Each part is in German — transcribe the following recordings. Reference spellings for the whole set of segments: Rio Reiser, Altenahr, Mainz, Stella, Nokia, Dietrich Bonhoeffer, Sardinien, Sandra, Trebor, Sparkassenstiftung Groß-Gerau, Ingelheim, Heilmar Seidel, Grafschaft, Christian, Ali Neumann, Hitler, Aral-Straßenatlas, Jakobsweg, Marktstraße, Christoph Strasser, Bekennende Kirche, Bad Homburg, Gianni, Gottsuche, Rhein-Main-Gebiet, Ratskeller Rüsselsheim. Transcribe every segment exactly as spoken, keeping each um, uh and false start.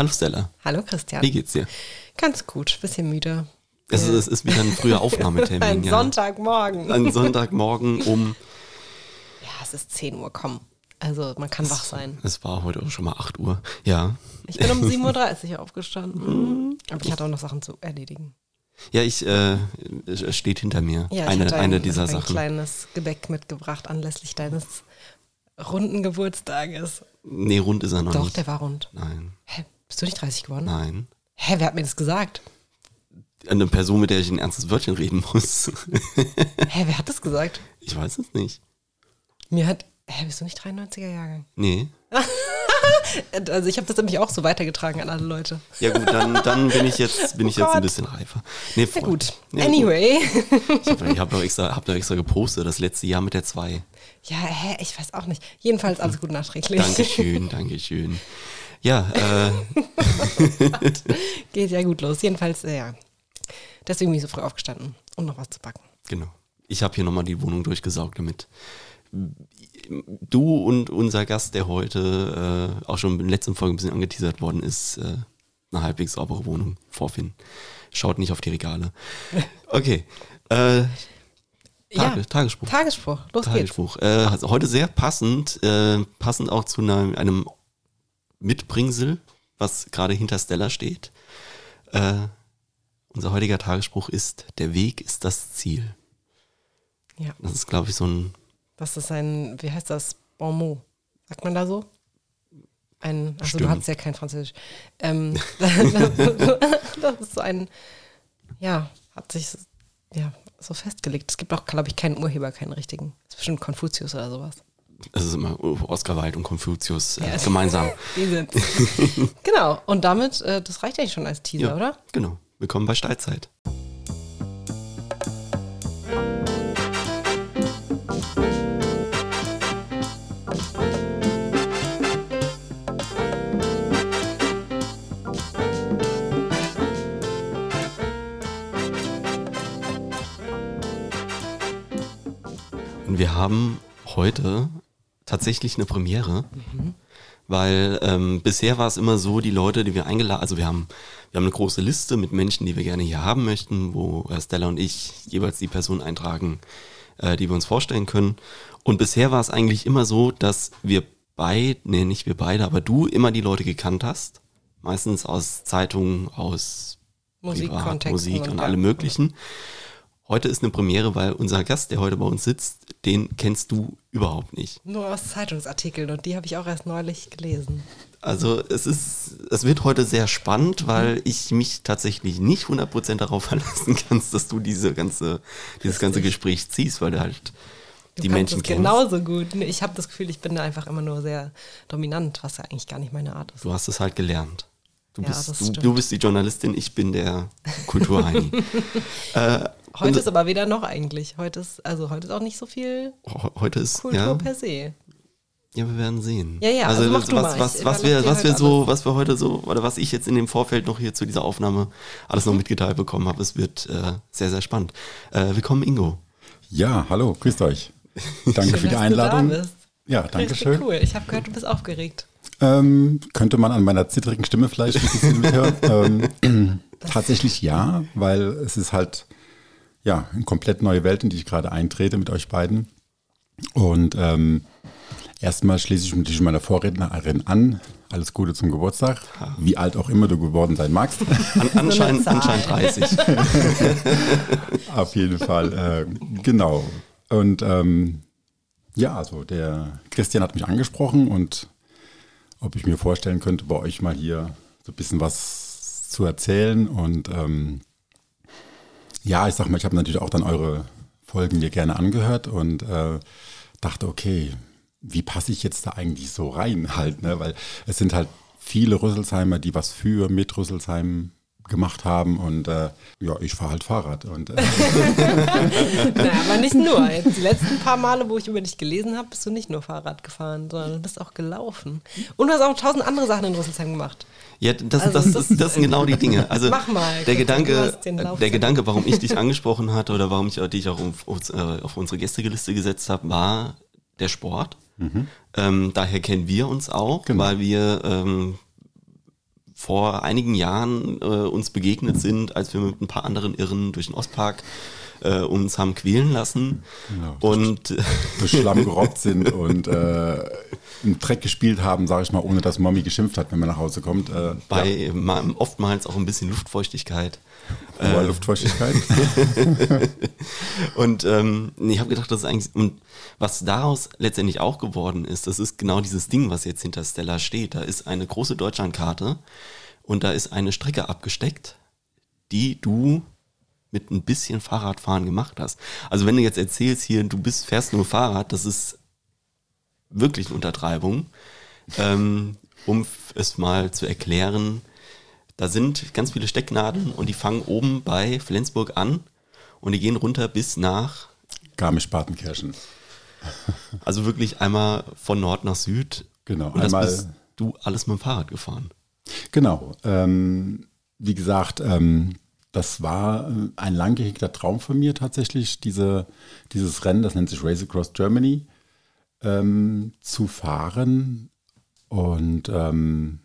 Hallo Stella. Hallo Christian. Wie geht's dir? Ganz gut, bisschen müde. Es, es ist wieder ein früher Aufnahmetermin. Ein ja. Sonntagmorgen. Ein Sonntagmorgen um... Ja, es ist zehn Uhr, komm. Also man kann es, wach sein. Es war heute auch schon mal acht Uhr, ja. Ich bin um sieben Uhr dreißig aufgestanden. Aber ich hatte auch noch Sachen zu erledigen. Ja, ich, äh, es steht hinter mir ja, eine, ich ein, eine dieser Sachen. Ich habe ein kleines Gebäck mitgebracht anlässlich deines runden Geburtstages. Nee, rund ist er noch Doch, nicht. Doch, der war rund. Nein. Hä, bist du nicht dreißig geworden? Nein. Hä, wer hat mir das gesagt? Eine Person, mit der ich ein ernstes Wörtchen reden muss. Hä, wer hat das gesagt? Ich weiß es nicht. Mir hat, hä, bist du nicht dreiundneunziger-Jahrgang? Nee. Also ich habe das nämlich auch so weitergetragen an alle Leute. Ja gut, dann, dann bin ich jetzt bin oh ich Gott. jetzt ein bisschen reifer. Nee, ja gut, nee, anyway. Gut. Ich habe hab doch, extra, hab doch extra gepostet, das letzte Jahr mit der zwei. Ja, hä, ich weiß auch nicht. Jedenfalls alles gut nachträglich. Dankeschön, Dankeschön. Ja, äh. Oh geht ja gut los. Jedenfalls, äh, ja. Deswegen bin ich so früh aufgestanden, um noch was zu backen. Genau. Ich habe hier nochmal die Wohnung durchgesaugt, damit du und unser Gast, der heute äh, auch schon in der letzten Folge ein bisschen angeteasert worden ist, äh, eine halbwegs saubere Wohnung vorfinden. Schaut nicht auf die Regale. Okay. Äh, Tage, ja. Tagesspruch. Tagesspruch, los Tagesspruch. geht's. Äh, also heute sehr passend, äh, passend auch zu einem, einem Mitbringsel, was gerade hinter Stella steht. Äh, unser heutiger Tagesspruch ist, der Weg ist das Ziel. Ja. Das ist, glaube ich, so ein... Das ist ein, wie heißt das, bon mot, sagt man da so? Ein, also Stimmt. Du hast ja kein Französisch. Ähm, das ist so ein, ja, hat sich ja, so festgelegt. Es gibt auch, glaube ich, keinen Urheber, keinen richtigen. Das ist bestimmt Konfuzius oder sowas. Das ist immer Oscar Wilde und Konfuzius äh, ja. gemeinsam. Die sind's. Genau, und damit, äh, das reicht eigentlich schon als Teaser, ja, oder? Genau, willkommen bei Steilzeit. Wir haben heute tatsächlich eine Premiere, mhm. weil ähm, bisher war es immer so, die Leute, die wir eingeladen, also wir haben, wir haben eine große Liste mit Menschen, die wir gerne hier haben möchten, wo Stella und ich jeweils die Person eintragen, äh, die wir uns vorstellen können. Und bisher war es eigentlich immer so, dass wir beide, nee, nicht wir beide, aber du immer die Leute gekannt hast, meistens aus Zeitungen, aus Musikkontexten, Musik und, und allem möglichen. Heute ist eine Premiere, weil unser Gast, der heute bei uns sitzt, den kennst du überhaupt nicht. Nur aus Zeitungsartikeln und die habe ich auch erst neulich gelesen. Also es ist, es wird heute sehr spannend, weil ich mich tatsächlich nicht hundert Prozent darauf verlassen kann, dass du diese ganze, dieses ganze Gespräch ziehst, weil du halt die Menschen kennst. Genauso gut. Ich habe das Gefühl, ich bin da einfach immer nur sehr dominant, was ja eigentlich gar nicht meine Art ist. Du hast es halt gelernt. Du, ja, bist, du, du bist die Journalistin, ich bin der Kulturheini. äh, Heute ist aber weder noch eigentlich. Heute ist, also heute ist auch nicht so viel heute ist, Kultur ja, per se. Ja, wir werden sehen. Ja, ja, also, also mach was, du mal. Was, was, was, wir, was, wir so, was wir heute so, oder was ich jetzt in dem Vorfeld noch hier zu dieser Aufnahme alles noch mitgeteilt bekommen habe, es wird äh, sehr, sehr spannend. Äh, willkommen, Ingo. Ja, hallo, grüßt euch. Danke schön, für die Einladung. Ja, danke schön. Cool. Ich habe gehört, du bist aufgeregt. Ähm, könnte man an meiner zittrigen Stimme vielleicht ein bisschen mithören? ähm, tatsächlich ja, weil es ist halt... Ja, eine komplett neue Welt, in die ich gerade eintrete mit euch beiden. Und ähm, erstmal schließe ich mich meiner Vorrednerin an. Alles Gute zum Geburtstag, wie alt auch immer du geworden sein magst. An, anscheinend, anscheinend dreißig. Auf jeden Fall, äh, genau. Und ähm, ja, also der Christian hat mich angesprochen und ob ich mir vorstellen könnte, bei euch mal hier so ein bisschen was zu erzählen und ähm, ja, ich sag mal, ich habe natürlich auch dann eure Folgen mir gerne angehört und äh, dachte, okay, wie passe ich jetzt da eigentlich so rein halt, ne? Weil es sind halt viele Rüsselsheimer, die was für mit Rüsselsheim gemacht haben und äh, ja, ich fahre halt Fahrrad. Und, äh. Naja, aber nicht nur. Jetzt die letzten paar Male, wo ich über dich gelesen habe, bist du nicht nur Fahrrad gefahren, sondern bist auch gelaufen. Und du hast auch tausend andere Sachen in Rüsselsheim gemacht. Ja, das, also, das, das, das, das sind genau die Dinge. Also mach mal. Der Gedanke, der Gedanke, warum ich dich angesprochen hatte oder warum ich dich auch auf, auf, auf unsere Gästeliste gesetzt habe, war der Sport. Mhm. Ähm, daher kennen wir uns auch, genau. Weil wir ähm, vor einigen Jahren äh, uns begegnet sind, als wir mit ein paar anderen Irren durch den Ostpark äh, uns haben quälen lassen. Ja, und durch Schlamm gerobbt sind und äh, einen Dreck gespielt haben, sage ich mal, ohne dass Mami geschimpft hat, wenn man nach Hause kommt. Äh, Bei ja. ma- oftmals auch ein bisschen Luftfeuchtigkeit. Hohe äh, Luftfeuchtigkeit. Und ähm, ich habe gedacht, das ist eigentlich, und was daraus letztendlich auch geworden ist, das ist genau dieses Ding, was jetzt hinter Stella steht. Da ist eine große Deutschlandkarte und da ist eine Strecke abgesteckt, die du mit ein bisschen Fahrradfahren gemacht hast. Also wenn du jetzt erzählst hier, du bist fährst nur Fahrrad, das ist wirklich eine Untertreibung, ähm, um es mal zu erklären. Da sind ganz viele Stecknadeln und die fangen oben bei Flensburg an und die gehen runter bis nach Garmisch-Partenkirchen. Also wirklich einmal von Nord nach Süd. Genau. Und das bist du alles mit dem Fahrrad gefahren. Genau. Ähm, wie gesagt, ähm, das war ein lang gehegter Traum von mir tatsächlich, diese, dieses Rennen, das nennt sich Race Across Germany, Ähm, zu fahren und ähm,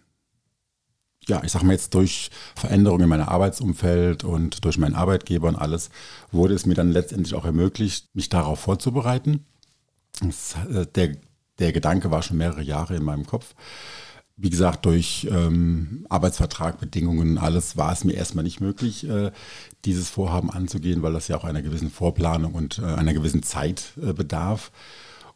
ja, ich sag mal jetzt durch Veränderungen in meinem Arbeitsumfeld und durch meinen Arbeitgeber und alles wurde es mir dann letztendlich auch ermöglicht, mich darauf vorzubereiten. Das, äh, der, der Gedanke war schon mehrere Jahre in meinem Kopf. Wie gesagt, durch ähm, Arbeitsvertrag, Bedingungen und alles war es mir erstmal nicht möglich, äh, dieses Vorhaben anzugehen, weil das ja auch einer gewissen Vorplanung und äh, einer gewissen Zeit äh, bedarf.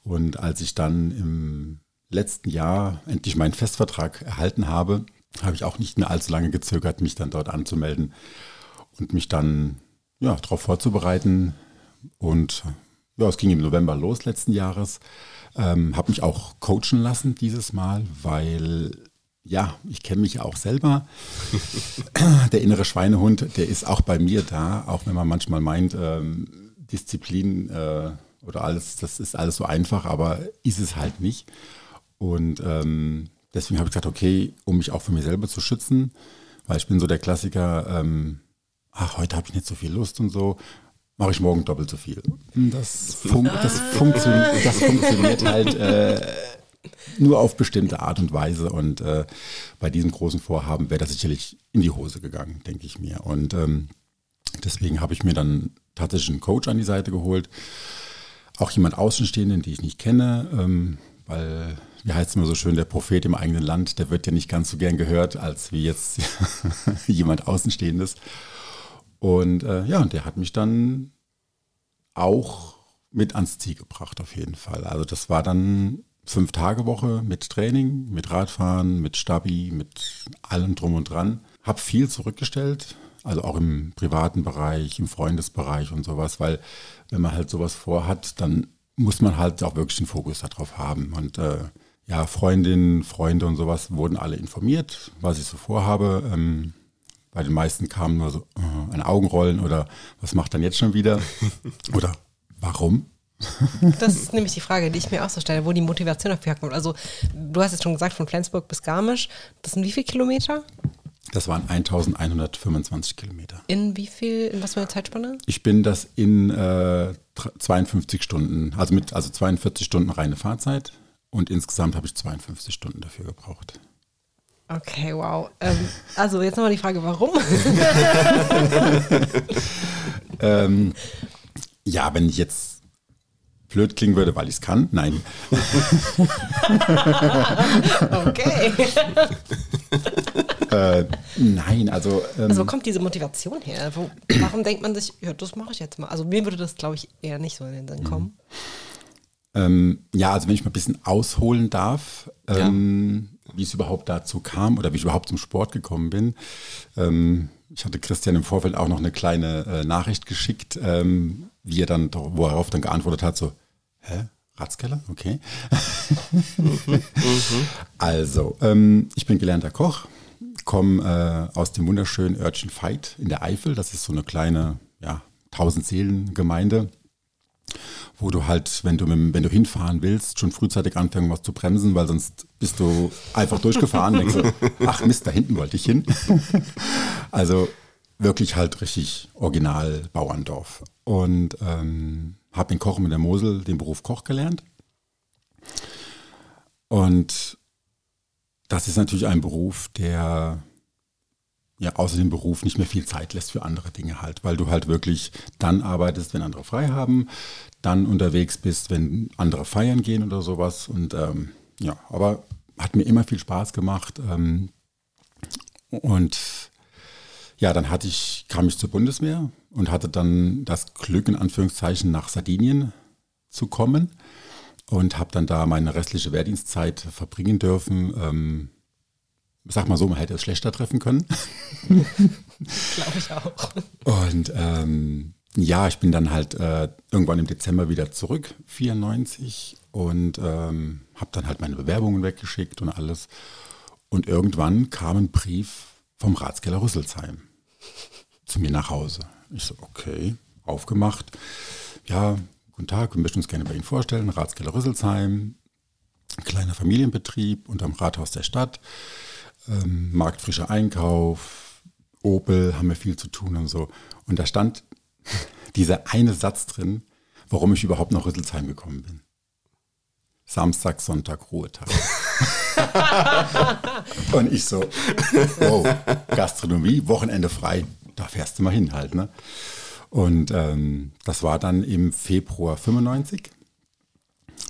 Und als ich dann im letzten Jahr endlich meinen Festvertrag erhalten habe, habe ich auch nicht mehr allzu lange gezögert, mich dann dort anzumelden und mich dann ja, darauf vorzubereiten. Und ja, es ging im November los letzten Jahres. Ähm, habe mich auch coachen lassen dieses Mal, weil ja, ich kenne mich auch selber. Der innere Schweinehund, der ist auch bei mir da, auch wenn man manchmal meint, ähm, Disziplin äh, oder alles, das ist alles so einfach, aber ist es halt nicht. Und ähm, deswegen habe ich gesagt, okay, um mich auch für mich selber zu schützen, weil ich bin so der Klassiker, ähm, ach, heute habe ich nicht so viel Lust und so, mache ich morgen doppelt so viel. Das, fun- das, funktio- das funktioniert halt äh, nur auf bestimmte Art und Weise. Und äh, bei diesem großen Vorhaben wäre das sicherlich in die Hose gegangen, denke ich mir. Und ähm, deswegen habe ich mir dann tatsächlich einen Coach an die Seite geholt, auch jemand Außenstehenden, die ich nicht kenne, ähm, weil, wie heißt es immer so schön, der Prophet im eigenen Land, der wird ja nicht ganz so gern gehört, als wie jetzt jemand Außenstehendes. Und äh, ja, der hat mich dann auch mit ans Ziel gebracht, auf jeden Fall. Also das war dann Fünf-Tage-Woche mit Training, mit Radfahren, mit Stabi, mit allem drum und dran. Hab viel zurückgestellt, also auch im privaten Bereich, im Freundesbereich und sowas, weil wenn man halt sowas vorhat, dann muss man halt auch wirklich den Fokus darauf haben. Und äh, ja, Freundinnen, Freunde und sowas wurden alle informiert, was ich so vorhabe. Ähm, bei den meisten kamen nur so äh, ein Augenrollen oder was macht dann jetzt schon wieder? Oder warum? Das ist nämlich die Frage, die ich mir auch so stelle, wo die Motivation dafür herkommt. Also du hast jetzt schon gesagt, von Flensburg bis Garmisch, das sind wie viele Kilometer? Das waren eintausendeinhundertfünfundzwanzig Kilometer. In wie viel, in was für eine Zeitspanne? Ich bin das in äh, zweiundfünfzig Stunden, also mit also zweiundvierzig Stunden reine Fahrzeit und insgesamt habe ich zweiundfünfzig Stunden dafür gebraucht. Okay, wow. Ähm, also jetzt nochmal die Frage, warum? ähm, ja, wenn ich jetzt blöd klingen würde, weil ich es kann? Nein. Okay. äh, nein, also... Ähm, also wo kommt diese Motivation her? Wo, warum denkt man sich, ja, das mache ich jetzt mal? Also mir würde das, glaube ich, eher nicht so in den Sinn kommen. Mhm. Ähm, ja, also wenn ich mal ein bisschen ausholen darf, ähm, ja. wie es überhaupt dazu kam oder wie ich überhaupt zum Sport gekommen bin. Ähm, ich hatte Christian im Vorfeld auch noch eine kleine äh, Nachricht geschickt, ähm, wie er dann, worauf dann geantwortet hat, so, hä, Ratskeller? Okay. Also, ähm, ich bin gelernter Koch, komme äh, aus dem wunderschönen Örtchen Veit in der Eifel. Das ist so eine kleine, ja, tausend-Seelen-Gemeinde, wo du halt, wenn du, mit, wenn du hinfahren willst, schon frühzeitig anfangen was zu bremsen, weil sonst bist du einfach durchgefahren. Denkst du, ach Mist, da hinten wollte ich hin. Also wirklich halt richtig original Bauerndorf. Und ähm, habe den Kochen mit der Mosel, den Beruf Koch gelernt. Und das ist natürlich ein Beruf, der ja außer dem Beruf nicht mehr viel Zeit lässt für andere Dinge halt, weil du halt wirklich dann arbeitest, wenn andere frei haben, dann unterwegs bist, wenn andere feiern gehen oder sowas. Und ähm, ja, aber hat mir immer viel Spaß gemacht. Ähm, und ja, dann hatte ich, kam ich zur Bundeswehr und hatte dann das Glück, in Anführungszeichen, nach Sardinien zu kommen und habe dann da meine restliche Wehrdienstzeit verbringen dürfen. Ähm, sag mal so, man hätte es schlechter treffen können. Glaube ich auch. Und ähm, ja, ich bin dann halt äh, irgendwann im Dezember wieder zurück, vierundneunzig, und ähm, habe dann halt meine Bewerbungen weggeschickt und alles. Und irgendwann kam ein Brief vom Ratskeller Rüsselsheim zu mir nach Hause. Ich so, okay, aufgemacht. Ja, guten Tag, wir möchten uns gerne bei Ihnen vorstellen. Ratskeller Rüsselsheim, ein kleiner Familienbetrieb unterm Rathaus der Stadt, ähm, marktfrischer Einkauf, Opel, haben wir viel zu tun und so. Und da stand dieser eine Satz drin, warum ich überhaupt nach Rüsselsheim gekommen bin. Samstag, Sonntag, Ruhetag. Und ich so, wow, Gastronomie, Wochenende frei, da fährst du mal hin halt, ne? Und ähm, das war dann im Februar fünfundneunzig,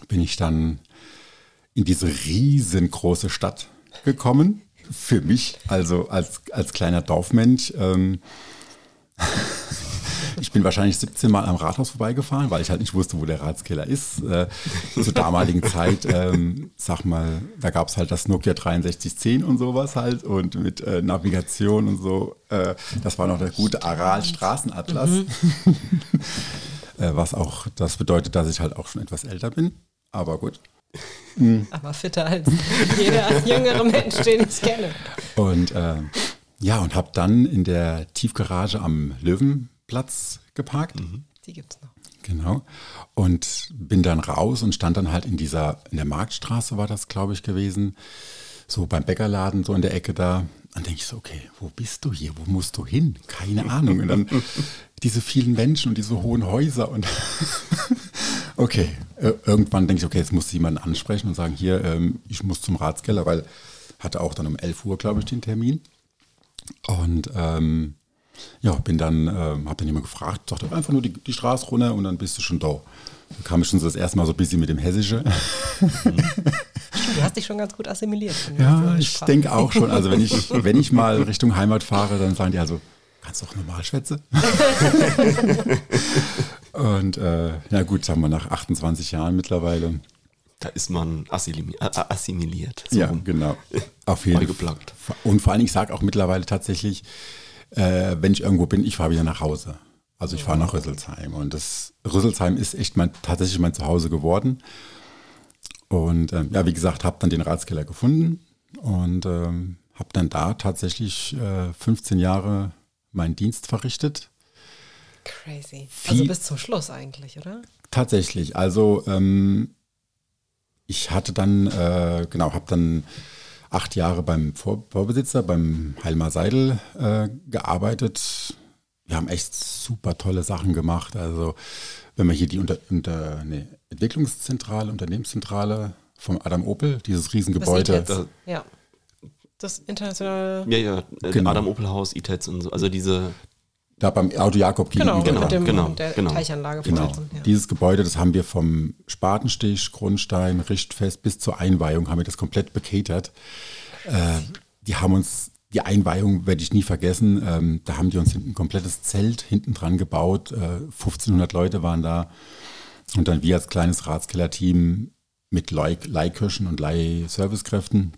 bin ich dann in diese riesengroße Stadt gekommen, für mich, also als, als kleiner Dorfmensch. Ähm, ich bin wahrscheinlich siebzehn Mal am Rathaus vorbeigefahren, weil ich halt nicht wusste, wo der Ratskeller ist. Äh, zur damaligen Zeit, ähm, sag mal, da gab es halt das Nokia sechs drei eins null und sowas halt und mit äh, Navigation und so. Äh, das war noch der gute Aral-Straßenatlas, mhm. äh, was auch, das bedeutet, dass ich halt auch schon etwas älter bin, aber gut. Mhm. Aber fitter als jeder jüngere Mensch, den ich kenne. Und äh, ja, und habe dann in der Tiefgarage am Löwen Platz geparkt. Mhm. Die gibt's noch. Genau. Und bin dann raus und stand dann halt in dieser, in der Marktstraße war das, glaube ich, gewesen. So beim Bäckerladen, so in der Ecke da. Dann denke ich so, okay, wo bist du hier? Wo musst du hin? Keine Ahnung. Und dann diese vielen Menschen und diese hohen Häuser und okay. Irgendwann denke ich, okay, jetzt muss jemand ansprechen und sagen, hier, ähm, ich muss zum Ratskeller, weil hatte auch dann um elf Uhr, glaube ich, den Termin. Und ähm, ja, bin dann, äh, habe dann jemand gefragt, sagte einfach nur die, die Straße runter und dann bist du schon da. Da kam ich schon so das erste Mal so ein bisschen mit dem Hessische. Du hast dich schon ganz gut assimiliert. Ja, ich denke auch schon. Also wenn ich, wenn ich mal Richtung Heimat fahre, dann sagen die also, kannst du auch normal schwätzen? Und äh, ja gut, sagen wir nach achtundzwanzig Jahren mittlerweile. Da ist man assimiliert. So ja, genau. Auf jeden Fall. Und vor allem, ich sage auch mittlerweile tatsächlich, Äh, wenn ich irgendwo bin, ich fahre wieder nach Hause. Also ich fahre nach Rüsselsheim und das Rüsselsheim ist echt mein, tatsächlich mein Zuhause geworden. Und äh, ja, wie gesagt, habe dann den Ratskeller gefunden und äh, habe dann da tatsächlich äh, fünfzehn Jahre meinen Dienst verrichtet. Crazy. Viel, also bis zum Schluss eigentlich, oder? Tatsächlich. Also ähm, ich hatte dann, äh, genau, habe dann acht Jahre beim Vor- Vorbesitzer, beim Heilmar Seidel äh, gearbeitet. Wir haben echt super tolle Sachen gemacht. Also wenn man hier die unter, unter, nee, Entwicklungszentrale, Unternehmenszentrale vom Adam Opel, dieses Riesengebäude. Das, ja. Das internationale... Ja, ja, äh, genau. Adam Opel Haus, I T E Z und so, also diese... Da beim Auto Jakob gegenüber. Genau, mit dem, genau, der genau. Teichanlage. Genau. Vorhanden, ja. Dieses Gebäude, das haben wir vom Spatenstich, Grundstein, Richtfest bis zur Einweihung, haben wir das komplett bekatert. Äh, die haben uns, die Einweihung werde ich nie vergessen, ähm, da haben die uns ein komplettes Zelt hinten dran gebaut, äh, fünfzehnhundert Leute waren da und dann wir als kleines Ratskeller-Team mit Leih- Leihkirchen und Leih-Servicekräften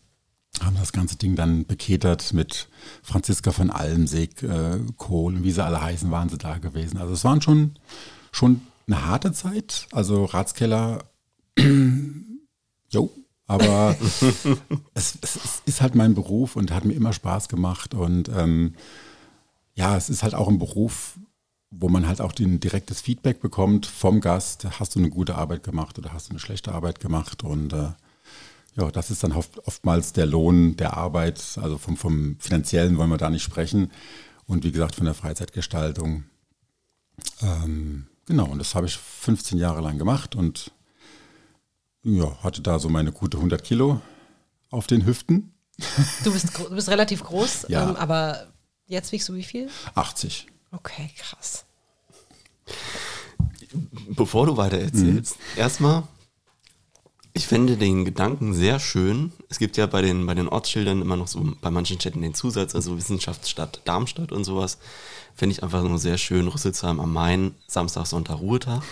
haben das ganze Ding dann beketert mit Franziska von Almsig, äh, Kohl und wie sie alle heißen, waren sie da gewesen. Also es waren schon, schon eine harte Zeit, also Ratskeller, jo, aber es, es, es ist halt mein Beruf und hat mir immer Spaß gemacht und ähm, ja, es ist halt auch ein Beruf, wo man halt auch den direktes Feedback bekommt vom Gast, hast du eine gute Arbeit gemacht oder hast du eine schlechte Arbeit gemacht und äh, ja, das ist dann oft, oftmals der Lohn der Arbeit, also vom, vom Finanziellen wollen wir da nicht sprechen und wie gesagt von der Freizeitgestaltung. Ähm, genau, und das habe ich fünfzehn Jahre lang gemacht und ja, hatte da so meine gute hundert Kilo auf den Hüften. Du bist, du bist relativ groß, ja. ähm, aber Jetzt wiegst du wie viel? achtzig. Okay, krass. Bevor du weiter erzählst, mhm. erstmal, ich finde den Gedanken sehr schön. Es gibt ja bei den, bei den Ortsschildern immer noch so bei manchen Städten den Zusatz, also Wissenschaftsstadt Darmstadt und sowas. Finde ich einfach nur sehr schön. Rüsselsheim am Main, Samstag, Sonntag, Ruhetag.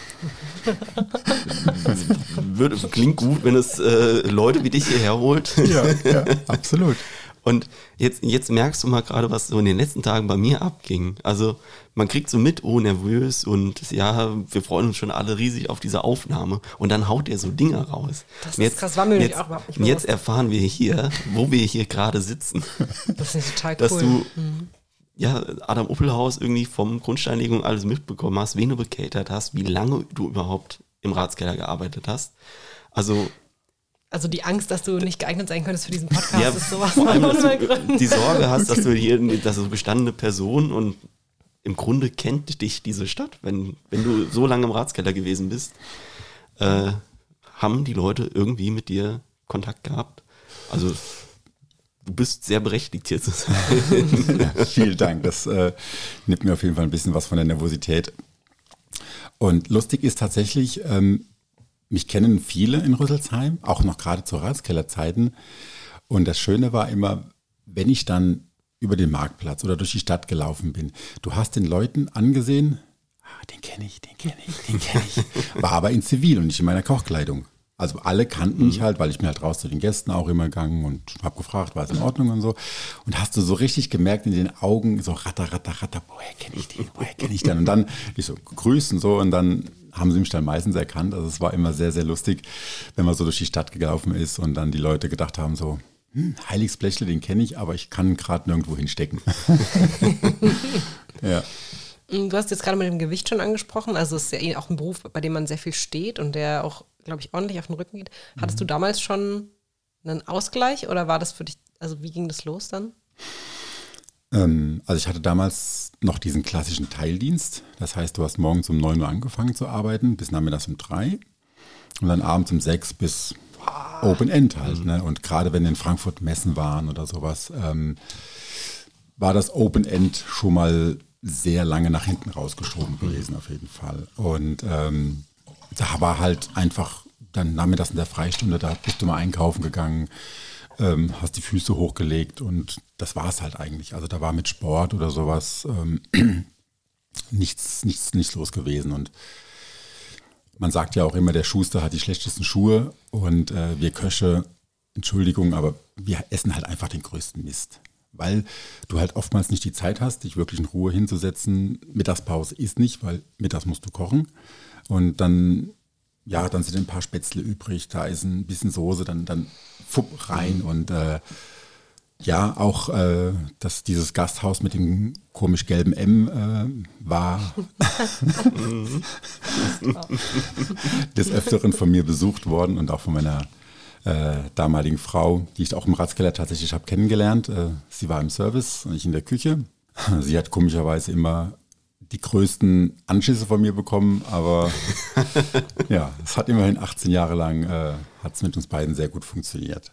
Wird, klingt gut, wenn es äh, Leute wie dich hierher holt. Ja, ja, absolut. Und jetzt, jetzt merkst du mal gerade, was so in den letzten Tagen bei mir abging. Also man kriegt so mit, oh, nervös und ja, wir freuen uns schon alle riesig auf diese Aufnahme. Und dann haut er so Dinger raus. Das ist krass, war mir nämlich auch überhaupt nicht bewusst. Jetzt erfahren wir hier, wo wir hier gerade sitzen. Das ist total cool. Dass du mhm. ja, Adam Opel Haus irgendwie vom Grundsteinlegung alles mitbekommen hast, wen du bekatert hast, wie lange du überhaupt im Ratskeller gearbeitet hast. Also... Also die Angst, dass du nicht geeignet sein könntest für diesen Podcast, ja, ist sowas. Vor allem, dass du die Sorge hast, dass du hier, dass du gestandene Person und im Grunde kennt dich diese Stadt. Wenn, wenn du so lange im Ratskeller gewesen bist, äh, haben die Leute irgendwie mit dir Kontakt gehabt. Also du bist sehr berechtigt, hier zu sein. Ja, vielen Dank, das äh, nimmt mir auf jeden Fall ein bisschen was von der Nervosität. Und lustig ist tatsächlich... Ähm, Mich kennen viele in Rüsselsheim, auch noch gerade zu Ratskellerzeiten. Und das Schöne war immer, wenn ich dann über den Marktplatz oder durch die Stadt gelaufen bin, du hast den Leuten angesehen, ah, den kenne ich, den kenne ich, den kenne ich. War aber in Zivil und nicht in meiner Kochkleidung. Also alle kannten mhm. mich halt, weil ich bin halt raus zu den Gästen auch immer gegangen und habe gefragt, war es in Ordnung und so. Und hast du so richtig gemerkt in den Augen, so ratter, ratter, ratter, woher kenne ich den, woher kenne ich den? Und dann ich so gegrüßt und so und dann... haben sie mich dann meistens erkannt. Also es war immer sehr, sehr lustig, wenn man so durch die Stadt gelaufen ist und dann die Leute gedacht haben so, hm, Heiligsblechle, den kenne ich, aber ich kann gerade nirgendwo hinstecken. Ja. Du hast jetzt gerade mit dem Gewicht schon angesprochen. Also es ist ja auch ein Beruf, bei dem man sehr viel steht und der auch, glaube ich, ordentlich auf den Rücken geht. Hattest mhm. du damals schon einen Ausgleich oder war das für dich, also wie ging das los dann? Also ich hatte damals noch diesen klassischen Teildienst. Das heißt, du hast morgens um neun Uhr angefangen zu arbeiten, bis nachmittags um drei und dann abends um sechs bis ah. Open End halt. Mhm. Ne? Und gerade wenn in Frankfurt Messen waren oder sowas, ähm, war das Open End schon mal sehr lange nach hinten rausgeschoben gewesen auf jeden Fall. Und ähm, da war halt einfach dann nachmittags in der Freistunde, da bist du mal einkaufen gegangen, hast die Füße hochgelegt und das war es halt eigentlich. Also da war mit Sport oder sowas ähm, nichts, nichts, nichts los gewesen. Und man sagt ja auch immer, der Schuster hat die schlechtesten Schuhe und äh, wir Köche, Entschuldigung, aber wir essen halt einfach den größten Mist. Weil du halt oftmals nicht die Zeit hast, dich wirklich in Ruhe hinzusetzen. Mittagspause ist nicht, weil mittags musst du kochen und dann... Ja, dann sind ein paar Spätzle übrig, da ist ein bisschen Soße, dann, dann fupp rein. Und äh, ja, auch äh, das, dieses Gasthaus mit dem komisch gelben M äh, war des Öfteren von mir besucht worden und auch von meiner äh, damaligen Frau, die ich auch im Ratskeller tatsächlich habe kennengelernt. Äh, sie war im Service und ich in der Küche. Sie hat komischerweise immer... die größten Anschüsse von mir bekommen, aber ja, es hat immerhin achtzehn Jahre lang, äh, hat es mit uns beiden sehr gut funktioniert.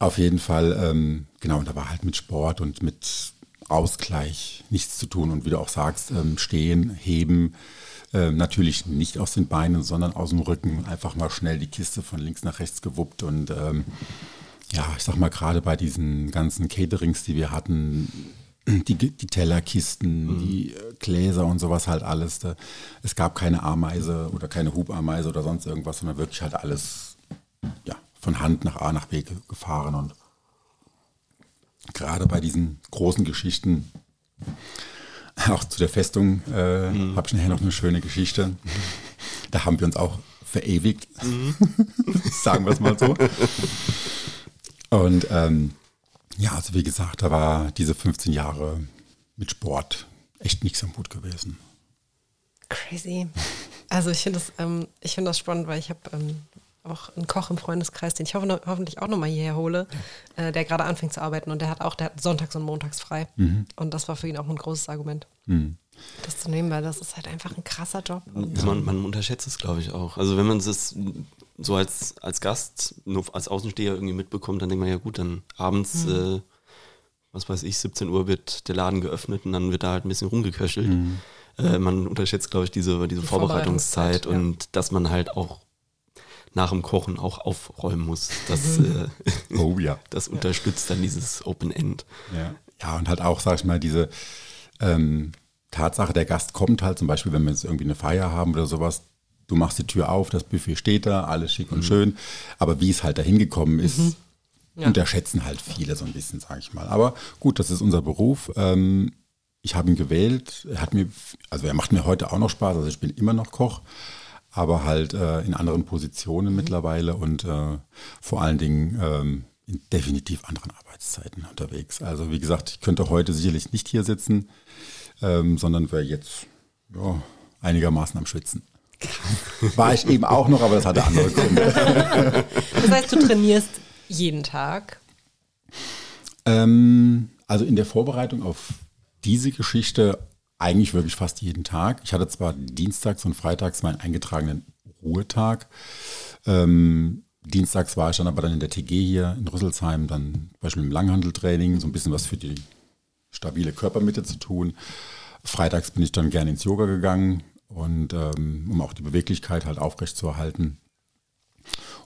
Auf jeden Fall, ähm, genau, und da war halt mit Sport und mit Ausgleich nichts zu tun und wie du auch sagst, ähm, stehen, heben, äh, natürlich nicht aus den Beinen, sondern aus dem Rücken, einfach mal schnell die Kiste von links nach rechts gewuppt und ähm, ja, ich sag mal, gerade bei diesen ganzen Caterings, die wir hatten, Die, die Tellerkisten, mhm. die Gläser und sowas halt alles. Da, es gab keine Ameise oder keine Hubameise oder sonst irgendwas, sondern wirklich halt alles ja, von Hand nach A nach B gefahren. Und gerade bei diesen großen Geschichten, auch zu der Festung, äh, mhm. habe ich nachher noch eine schöne Geschichte. Da haben wir uns auch verewigt, mhm. sagen wir es mal so. Und ähm, ja, also wie gesagt, da war diese fünfzehn Jahre mit Sport echt nichts am Hut gewesen. Crazy. Also ich finde das, ähm, ich find das spannend, weil ich habe ähm, auch einen Koch im Freundeskreis, den ich ho- hoffentlich auch nochmal hierher hole, äh, der gerade anfängt zu arbeiten und der hat auch, der hat sonntags und montags frei. Mhm. Und das war für ihn auch ein großes Argument, mhm. das zu nehmen, weil das ist halt einfach ein krasser Job. Ja. Man, man unterschätzt es, glaube ich, auch. Also wenn man es... so als, als Gast, nur als Außensteher irgendwie mitbekommt, dann denkt man ja gut, dann abends mhm. äh, was weiß ich, siebzehn Uhr wird der Laden geöffnet und dann wird da halt ein bisschen rumgeköchelt. Mhm. Äh, man unterschätzt, glaube ich, diese, diese die Vorbereitungszeit, Vorbereitungszeit ja. und dass man halt auch nach dem Kochen auch aufräumen muss. Das, mhm. äh, oh, ja. das ja. unterstützt dann dieses Open End. Ja, ja und halt auch, sag ich mal, diese ähm, Tatsache, der Gast kommt halt zum Beispiel, wenn wir jetzt irgendwie eine Feier haben oder sowas, du machst die Tür auf, das Buffet steht da, alles schick mhm. und schön, aber wie es halt dahin gekommen ist, mhm. ja. unterschätzen halt viele so ein bisschen, sage ich mal. Aber gut, das ist unser Beruf. Ähm, ich habe ihn gewählt, er hat mir, also er macht mir heute auch noch Spaß, also ich bin immer noch Koch, aber halt äh, in anderen Positionen mhm. mittlerweile und äh, vor allen Dingen ähm, in definitiv anderen Arbeitszeiten unterwegs. Also wie gesagt, ich könnte heute sicherlich nicht hier sitzen, ähm, sondern wäre jetzt ja, einigermaßen am Schwitzen. War ich eben auch noch, aber das hatte andere Gründe. Das heißt, du trainierst jeden Tag? Ähm, also in der Vorbereitung auf diese Geschichte eigentlich wirklich fast jeden Tag. Ich hatte zwar dienstags und freitags meinen eingetragenen Ruhetag. Ähm, dienstags war ich dann aber dann in der T G hier in Rüsselsheim, dann zum Beispiel im Langhanteltraining, so ein bisschen was für die stabile Körpermitte zu tun. Freitags bin ich dann gerne ins Yoga gegangen. Und ähm, um auch die Beweglichkeit halt aufrechtzuerhalten.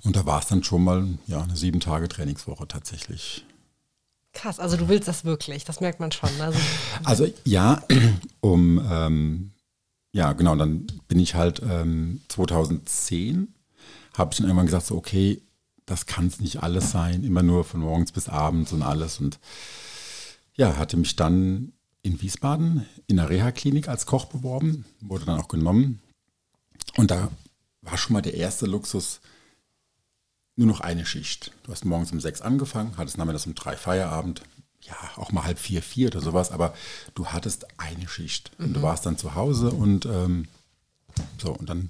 Und da war es dann schon mal ja, eine sieben Tage Trainingswoche tatsächlich. Krass, also du willst das wirklich, das merkt man schon. Also, also ja, um ähm, ja genau, dann bin ich halt ähm, zweitausendzehn, habe ich dann irgendwann gesagt, so okay, das kann es nicht alles sein, immer nur von morgens bis abends und alles. Und ja, hatte mich dann in Wiesbaden in der Reha-Klinik als Koch beworben, wurde dann auch genommen. Und da war schon mal der erste Luxus, nur noch eine Schicht. Du hast morgens um sechs angefangen, hattest nachmittags um drei Feierabend, ja, auch mal halb vier, vier oder sowas, aber du hattest eine Schicht. Mhm. Und du warst dann zu Hause und ähm, so, und dann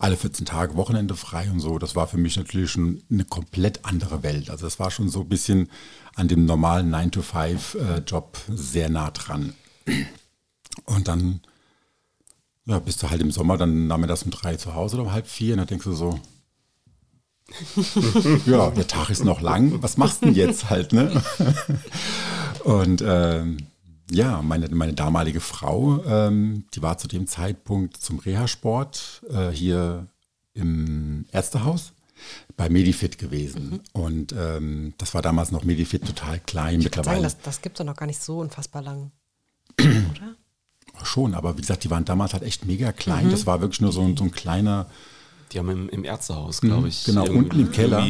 alle vierzehn Tage Wochenende frei und so. Das war für mich natürlich schon eine komplett andere Welt. Also das war schon so ein bisschen an dem normalen nine to five Job sehr nah dran. Und dann ja, bist du halt im Sommer, dann nahm mir das um drei zu Hause oder um halb vier. Und dann denkst du so, ja, der Tag ist noch lang. Was machst du denn jetzt halt, ne? Und ähm, ja, meine, meine damalige Frau, ähm, die war zu dem Zeitpunkt zum Reha-Sport äh, hier im Ärztehaus bei Medifit gewesen. Mhm. Und ähm, das war damals noch Medifit total klein. Ich mittlerweile. Kann sagen, das das gibt es doch noch gar nicht so unfassbar lang, oder? Schon, aber wie gesagt, die waren damals halt echt mega klein. Mhm. Das war wirklich nur so ein, so ein kleiner... Die haben im, im Ärztehaus, glaube ich. Genau, unten im Keller.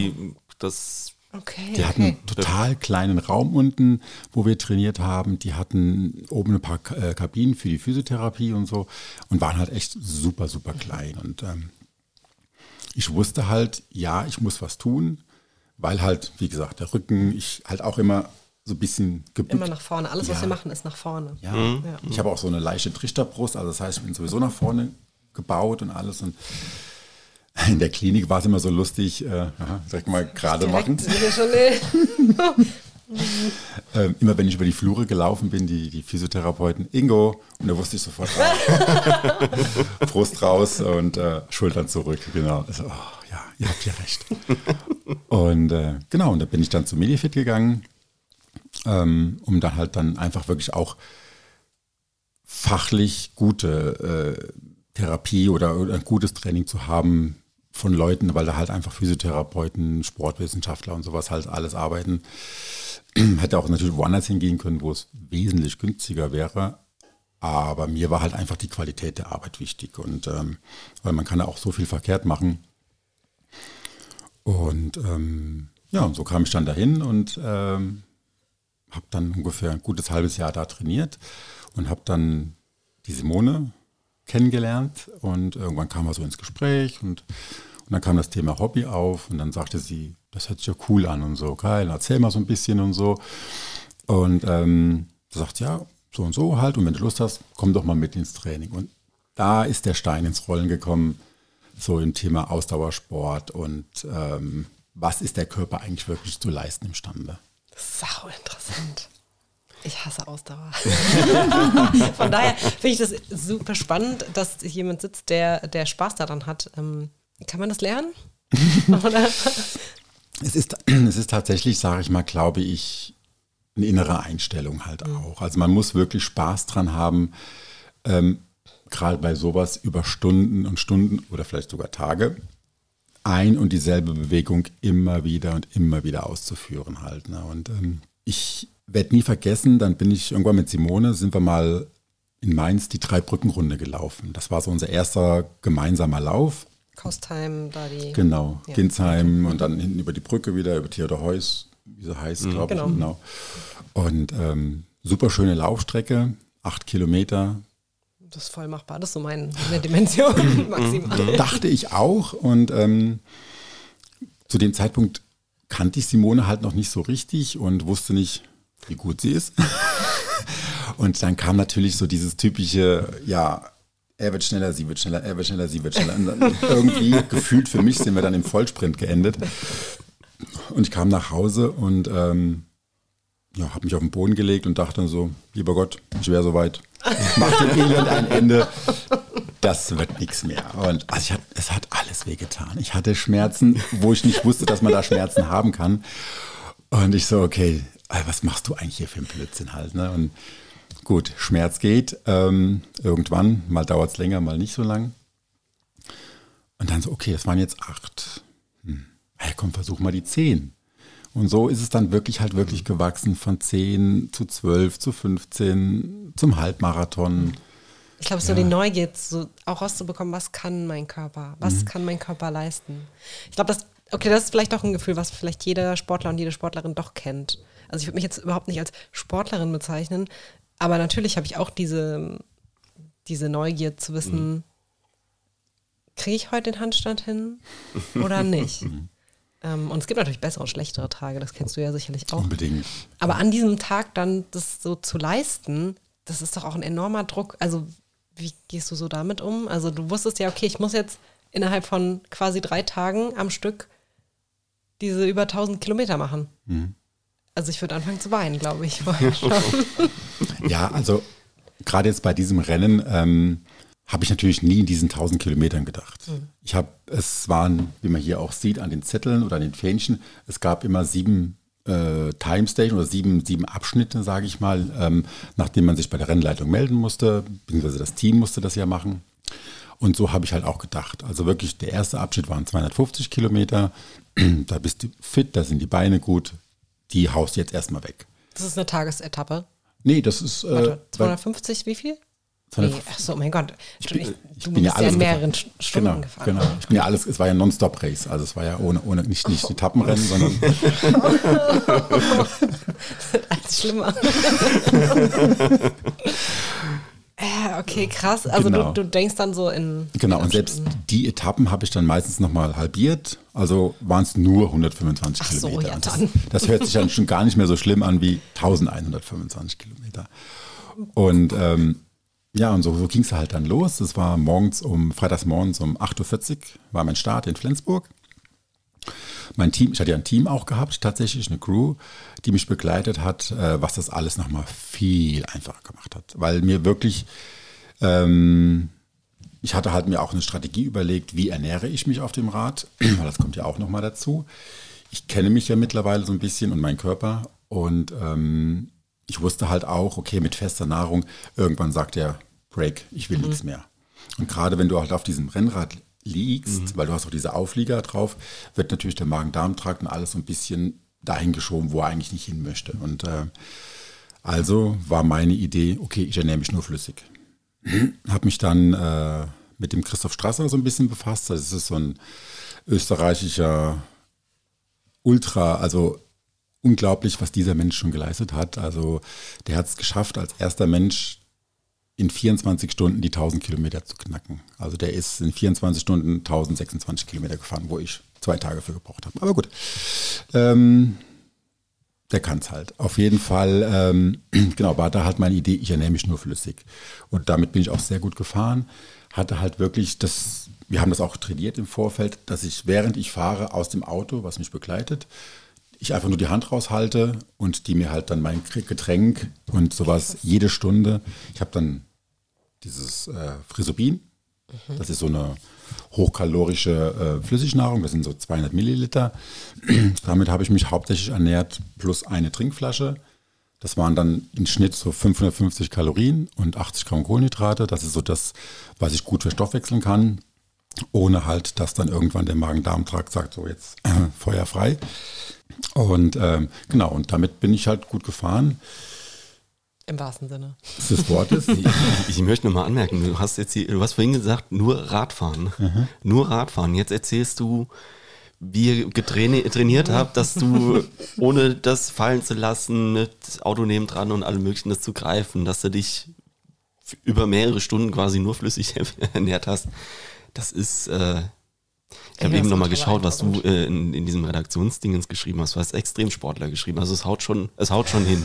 Das... Okay, die hatten okay. einen total kleinen Raum unten, wo wir trainiert haben. Die hatten oben ein paar Kabinen für die Physiotherapie und so und waren halt echt super, super klein. Und ähm, ich wusste halt, ja, ich muss was tun, weil halt, wie gesagt, der Rücken, ich halt auch immer so ein bisschen gebückt. Immer nach vorne, alles, ja. was wir machen, ist nach vorne. Ja, mhm. ja. ich habe auch so eine leichte Trichterbrust, also das heißt, ich bin sowieso nach vorne gebaut und alles und in der Klinik war es immer so lustig, äh, aha, direkt mal gerade machen. ähm, immer wenn ich über die Flure gelaufen bin, die, die Physiotherapeuten, Ingo, und da wusste ich sofort, ah, Brust raus und äh, Schultern zurück, genau. Also, oh, ja, ihr habt ja recht. Und äh, genau, und da bin ich dann zu Medifit gegangen, ähm, um dann halt dann einfach wirklich auch fachlich gute äh, Therapie oder, oder ein gutes Training zu haben von Leuten, weil da halt einfach Physiotherapeuten, Sportwissenschaftler und sowas halt alles arbeiten. Hätte auch natürlich woanders hingehen können, wo es wesentlich günstiger wäre, aber mir war halt einfach die Qualität der Arbeit wichtig und ähm, weil man kann da auch so viel verkehrt machen. Und ähm, ja, und so kam ich dann dahin und ähm, habe dann ungefähr ein gutes halbes Jahr da trainiert und habe dann die Simone kennengelernt und irgendwann kam er so ins Gespräch und, und dann kam das Thema Hobby auf und dann sagte sie, das hört sich ja cool an und so, geil, erzähl mal so ein bisschen und so. Und ähm, sagt, ja, so und so halt und wenn du Lust hast, komm doch mal mit ins Training. Und da ist der Stein ins Rollen gekommen, so im Thema Ausdauersport und ähm, was ist der Körper eigentlich wirklich zu leisten imstande. Sau interessant. Ich hasse Ausdauer. Von daher finde ich das super spannend, dass jemand sitzt, der, der Spaß daran hat. Ähm, kann man das lernen? Oder? Es ist, es ist tatsächlich, sage ich mal, glaube ich, eine innere Einstellung halt auch. Also man muss wirklich Spaß dran haben, ähm, gerade bei sowas über Stunden und Stunden oder vielleicht sogar Tage ein und dieselbe Bewegung immer wieder und immer wieder auszuführen halt. Ne? Und ähm, ich werde nie vergessen, dann bin ich irgendwann mit Simone, sind wir mal in Mainz die Drei-Brücken-Runde gelaufen. Das war so unser erster gemeinsamer Lauf. Kostheim, da die... Genau, ja. Ginsheim und dann hinten über die Brücke wieder, über Theodor Heuss, wie sie heißt, mhm, glaube genau. ich. Genau. Und ähm, super schöne Laufstrecke, acht Kilometer. Das ist voll machbar, das ist so meine Dimension maximal. Dachte ich auch und ähm, zu dem Zeitpunkt kannte ich Simone halt noch nicht so richtig und wusste nicht, wie gut sie ist. Und dann kam natürlich so dieses typische, ja, er wird schneller, sie wird schneller, er wird schneller, sie wird schneller. Und dann irgendwie gefühlt für mich sind wir dann im Vollsprint geendet. Und ich kam nach Hause und ähm, ja, habe mich auf den Boden gelegt und dachte dann so, lieber Gott, ich wäre soweit. Mach dem Elend ein Ende. Das wird nichts mehr. Und also ich hat, es hat alles wehgetan. Ich hatte Schmerzen, wo ich nicht wusste, dass man da Schmerzen haben kann. Und ich so, okay, was machst du eigentlich hier für einen Blödsinn halt? Ne? Und gut, Schmerz geht ähm, irgendwann. Mal dauert es länger, mal nicht so lang. Und dann so, okay, das waren jetzt acht. Hm. Hey, komm, versuch mal die zehn. Und so ist es dann wirklich halt wirklich gewachsen von zehn zu zwölf zu fünfzehn zum Halbmarathon. Ich glaube, so ja. die Neugier so auch rauszubekommen, was kann mein Körper, was mhm. kann mein Körper leisten. Ich glaube, das, okay, das ist vielleicht auch ein Gefühl, was vielleicht jeder Sportler und jede Sportlerin doch kennt. Also ich würde mich jetzt überhaupt nicht als Sportlerin bezeichnen, aber natürlich habe ich auch diese, diese Neugier zu wissen, mhm. kriege ich heute den Handstand hin oder nicht? Ähm, und es gibt natürlich bessere und schlechtere Tage, das kennst du ja sicherlich auch. Unbedingt. Aber an diesem Tag dann das so zu leisten, das ist doch auch ein enormer Druck. Also wie gehst du so damit um? Also du wusstest ja, okay, ich muss jetzt innerhalb von quasi drei Tagen am Stück diese über tausend Kilometer machen. Mhm. Also ich würde anfangen zu weinen, glaube ich. Ja, also gerade jetzt bei diesem Rennen ähm, habe ich natürlich nie in diesen tausend Kilometern gedacht. Mhm. Ich habe, es waren, wie man hier auch sieht, an den Zetteln oder an den Fähnchen, es gab immer sieben äh, Timestations oder sieben, sieben Abschnitte, sage ich mal, ähm, nachdem man sich bei der Rennleitung melden musste, beziehungsweise das Team musste das ja machen. Und so habe ich halt auch gedacht. Also wirklich, der erste Abschnitt waren zweihundertfünfzig Kilometer. Da bist du fit, da sind die Beine gut. Die haust jetzt erstmal weg. Das ist eine Tagesetappe? Nee, das ist... Äh, Warte, zweihundertfünfzig, wie viel? Nee, ach so, oh mein Gott. Ich bin, ich, ich du bin ja, alles ja in mehreren gefahren. Stunden genau, gefahren. Genau, ich bin ja alles, es war ja ein Non-Stop-Race. Also es war ja ohne, ohne nicht, nicht oh. Etappenrennen, sondern... Das ist schlimmer. äh, okay, krass. Also genau. du, du denkst dann so in... Genau, in und selbst die Etappen habe ich dann meistens nochmal halbiert. Also waren es nur hundertfünfundzwanzig ach Kilometer. So, ja, das, das hört sich dann schon gar nicht mehr so schlimm an wie eintausendeinhundertfünfundzwanzig Kilometer. Und... Ähm, Ja, und so, so ging es halt dann los. Das war morgens um, freitags morgens um acht Uhr vierzig war mein Start in Flensburg. Mein Team, ich hatte ja ein Team auch gehabt, tatsächlich eine Crew, die mich begleitet hat, was das alles nochmal viel einfacher gemacht hat. Weil mir wirklich, ähm, ich hatte halt mir auch eine Strategie überlegt, wie ernähre ich mich auf dem Rad, weil das kommt ja auch nochmal dazu. Ich kenne mich ja mittlerweile so ein bisschen und meinen Körper und ähm, ich wusste halt auch, okay, mit fester Nahrung, irgendwann sagt der Break, ich will mhm. nichts mehr. Und gerade wenn du halt auf diesem Rennrad liegst, mhm. weil du hast auch diese Auflieger drauf, wird natürlich der Magen-Darm-Trakt und alles so ein bisschen dahin geschoben, wo er eigentlich nicht hin möchte. Und äh, also war meine Idee, okay, ich ernähre mich nur flüssig. Mhm. Habe mich dann äh, mit dem Christoph Strasser so ein bisschen befasst. Das ist so ein österreichischer Ultra, also unglaublich, was dieser Mensch schon geleistet hat. Also der hat es geschafft, als erster Mensch in vierundzwanzig Stunden die tausend Kilometer zu knacken. Also der ist in vierundzwanzig Stunden tausendsechsundzwanzig Kilometer gefahren, wo ich zwei Tage für gebraucht habe. Aber gut, ähm, der kann es halt. Auf jeden Fall, ähm, genau, war da halt meine Idee, ich ernähre mich nur flüssig. Und damit bin ich auch sehr gut gefahren. Hatte halt wirklich das, wir haben das auch trainiert im Vorfeld, dass ich, während ich fahre, aus dem Auto, was mich begleitet, ich einfach nur die Hand raushalte und die mir halt dann mein Getränk und sowas jede Stunde. Ich habe dann dieses äh, Frisobin, mhm. das ist so eine hochkalorische äh, Flüssignahrung, das sind so zweihundert Milliliter. Damit habe ich mich hauptsächlich ernährt, plus eine Trinkflasche, Das waren dann im Schnitt so fünfhundertfünfzig Kalorien und achtzig Gramm Kohlenhydrate. Das ist so das, was ich gut verstoffwechseln kann, ohne halt, dass dann irgendwann der Magen-Darm-Trakt sagt, so jetzt äh, Feuer frei. Und ähm, genau, und damit bin ich halt gut gefahren. Im wahrsten Sinne des Wortes. Ich, ich möchte nochmal anmerken, du hast jetzt hier, du hast vorhin gesagt, nur Radfahren. Mhm. Nur Radfahren. Jetzt erzählst du, wie ihr getraini- trainiert habt, dass du, ohne das fallen zu lassen, mit Auto nebendran und allem möglichen das zu greifen, dass du dich über mehrere Stunden quasi nur flüssig ernährt hast. Das ist, äh, ich habe eben nochmal geschaut, was du äh, in, in diesem Redaktionsdingens geschrieben hast. Du hast Extremsportler geschrieben. Also es haut schon, es haut schon hin.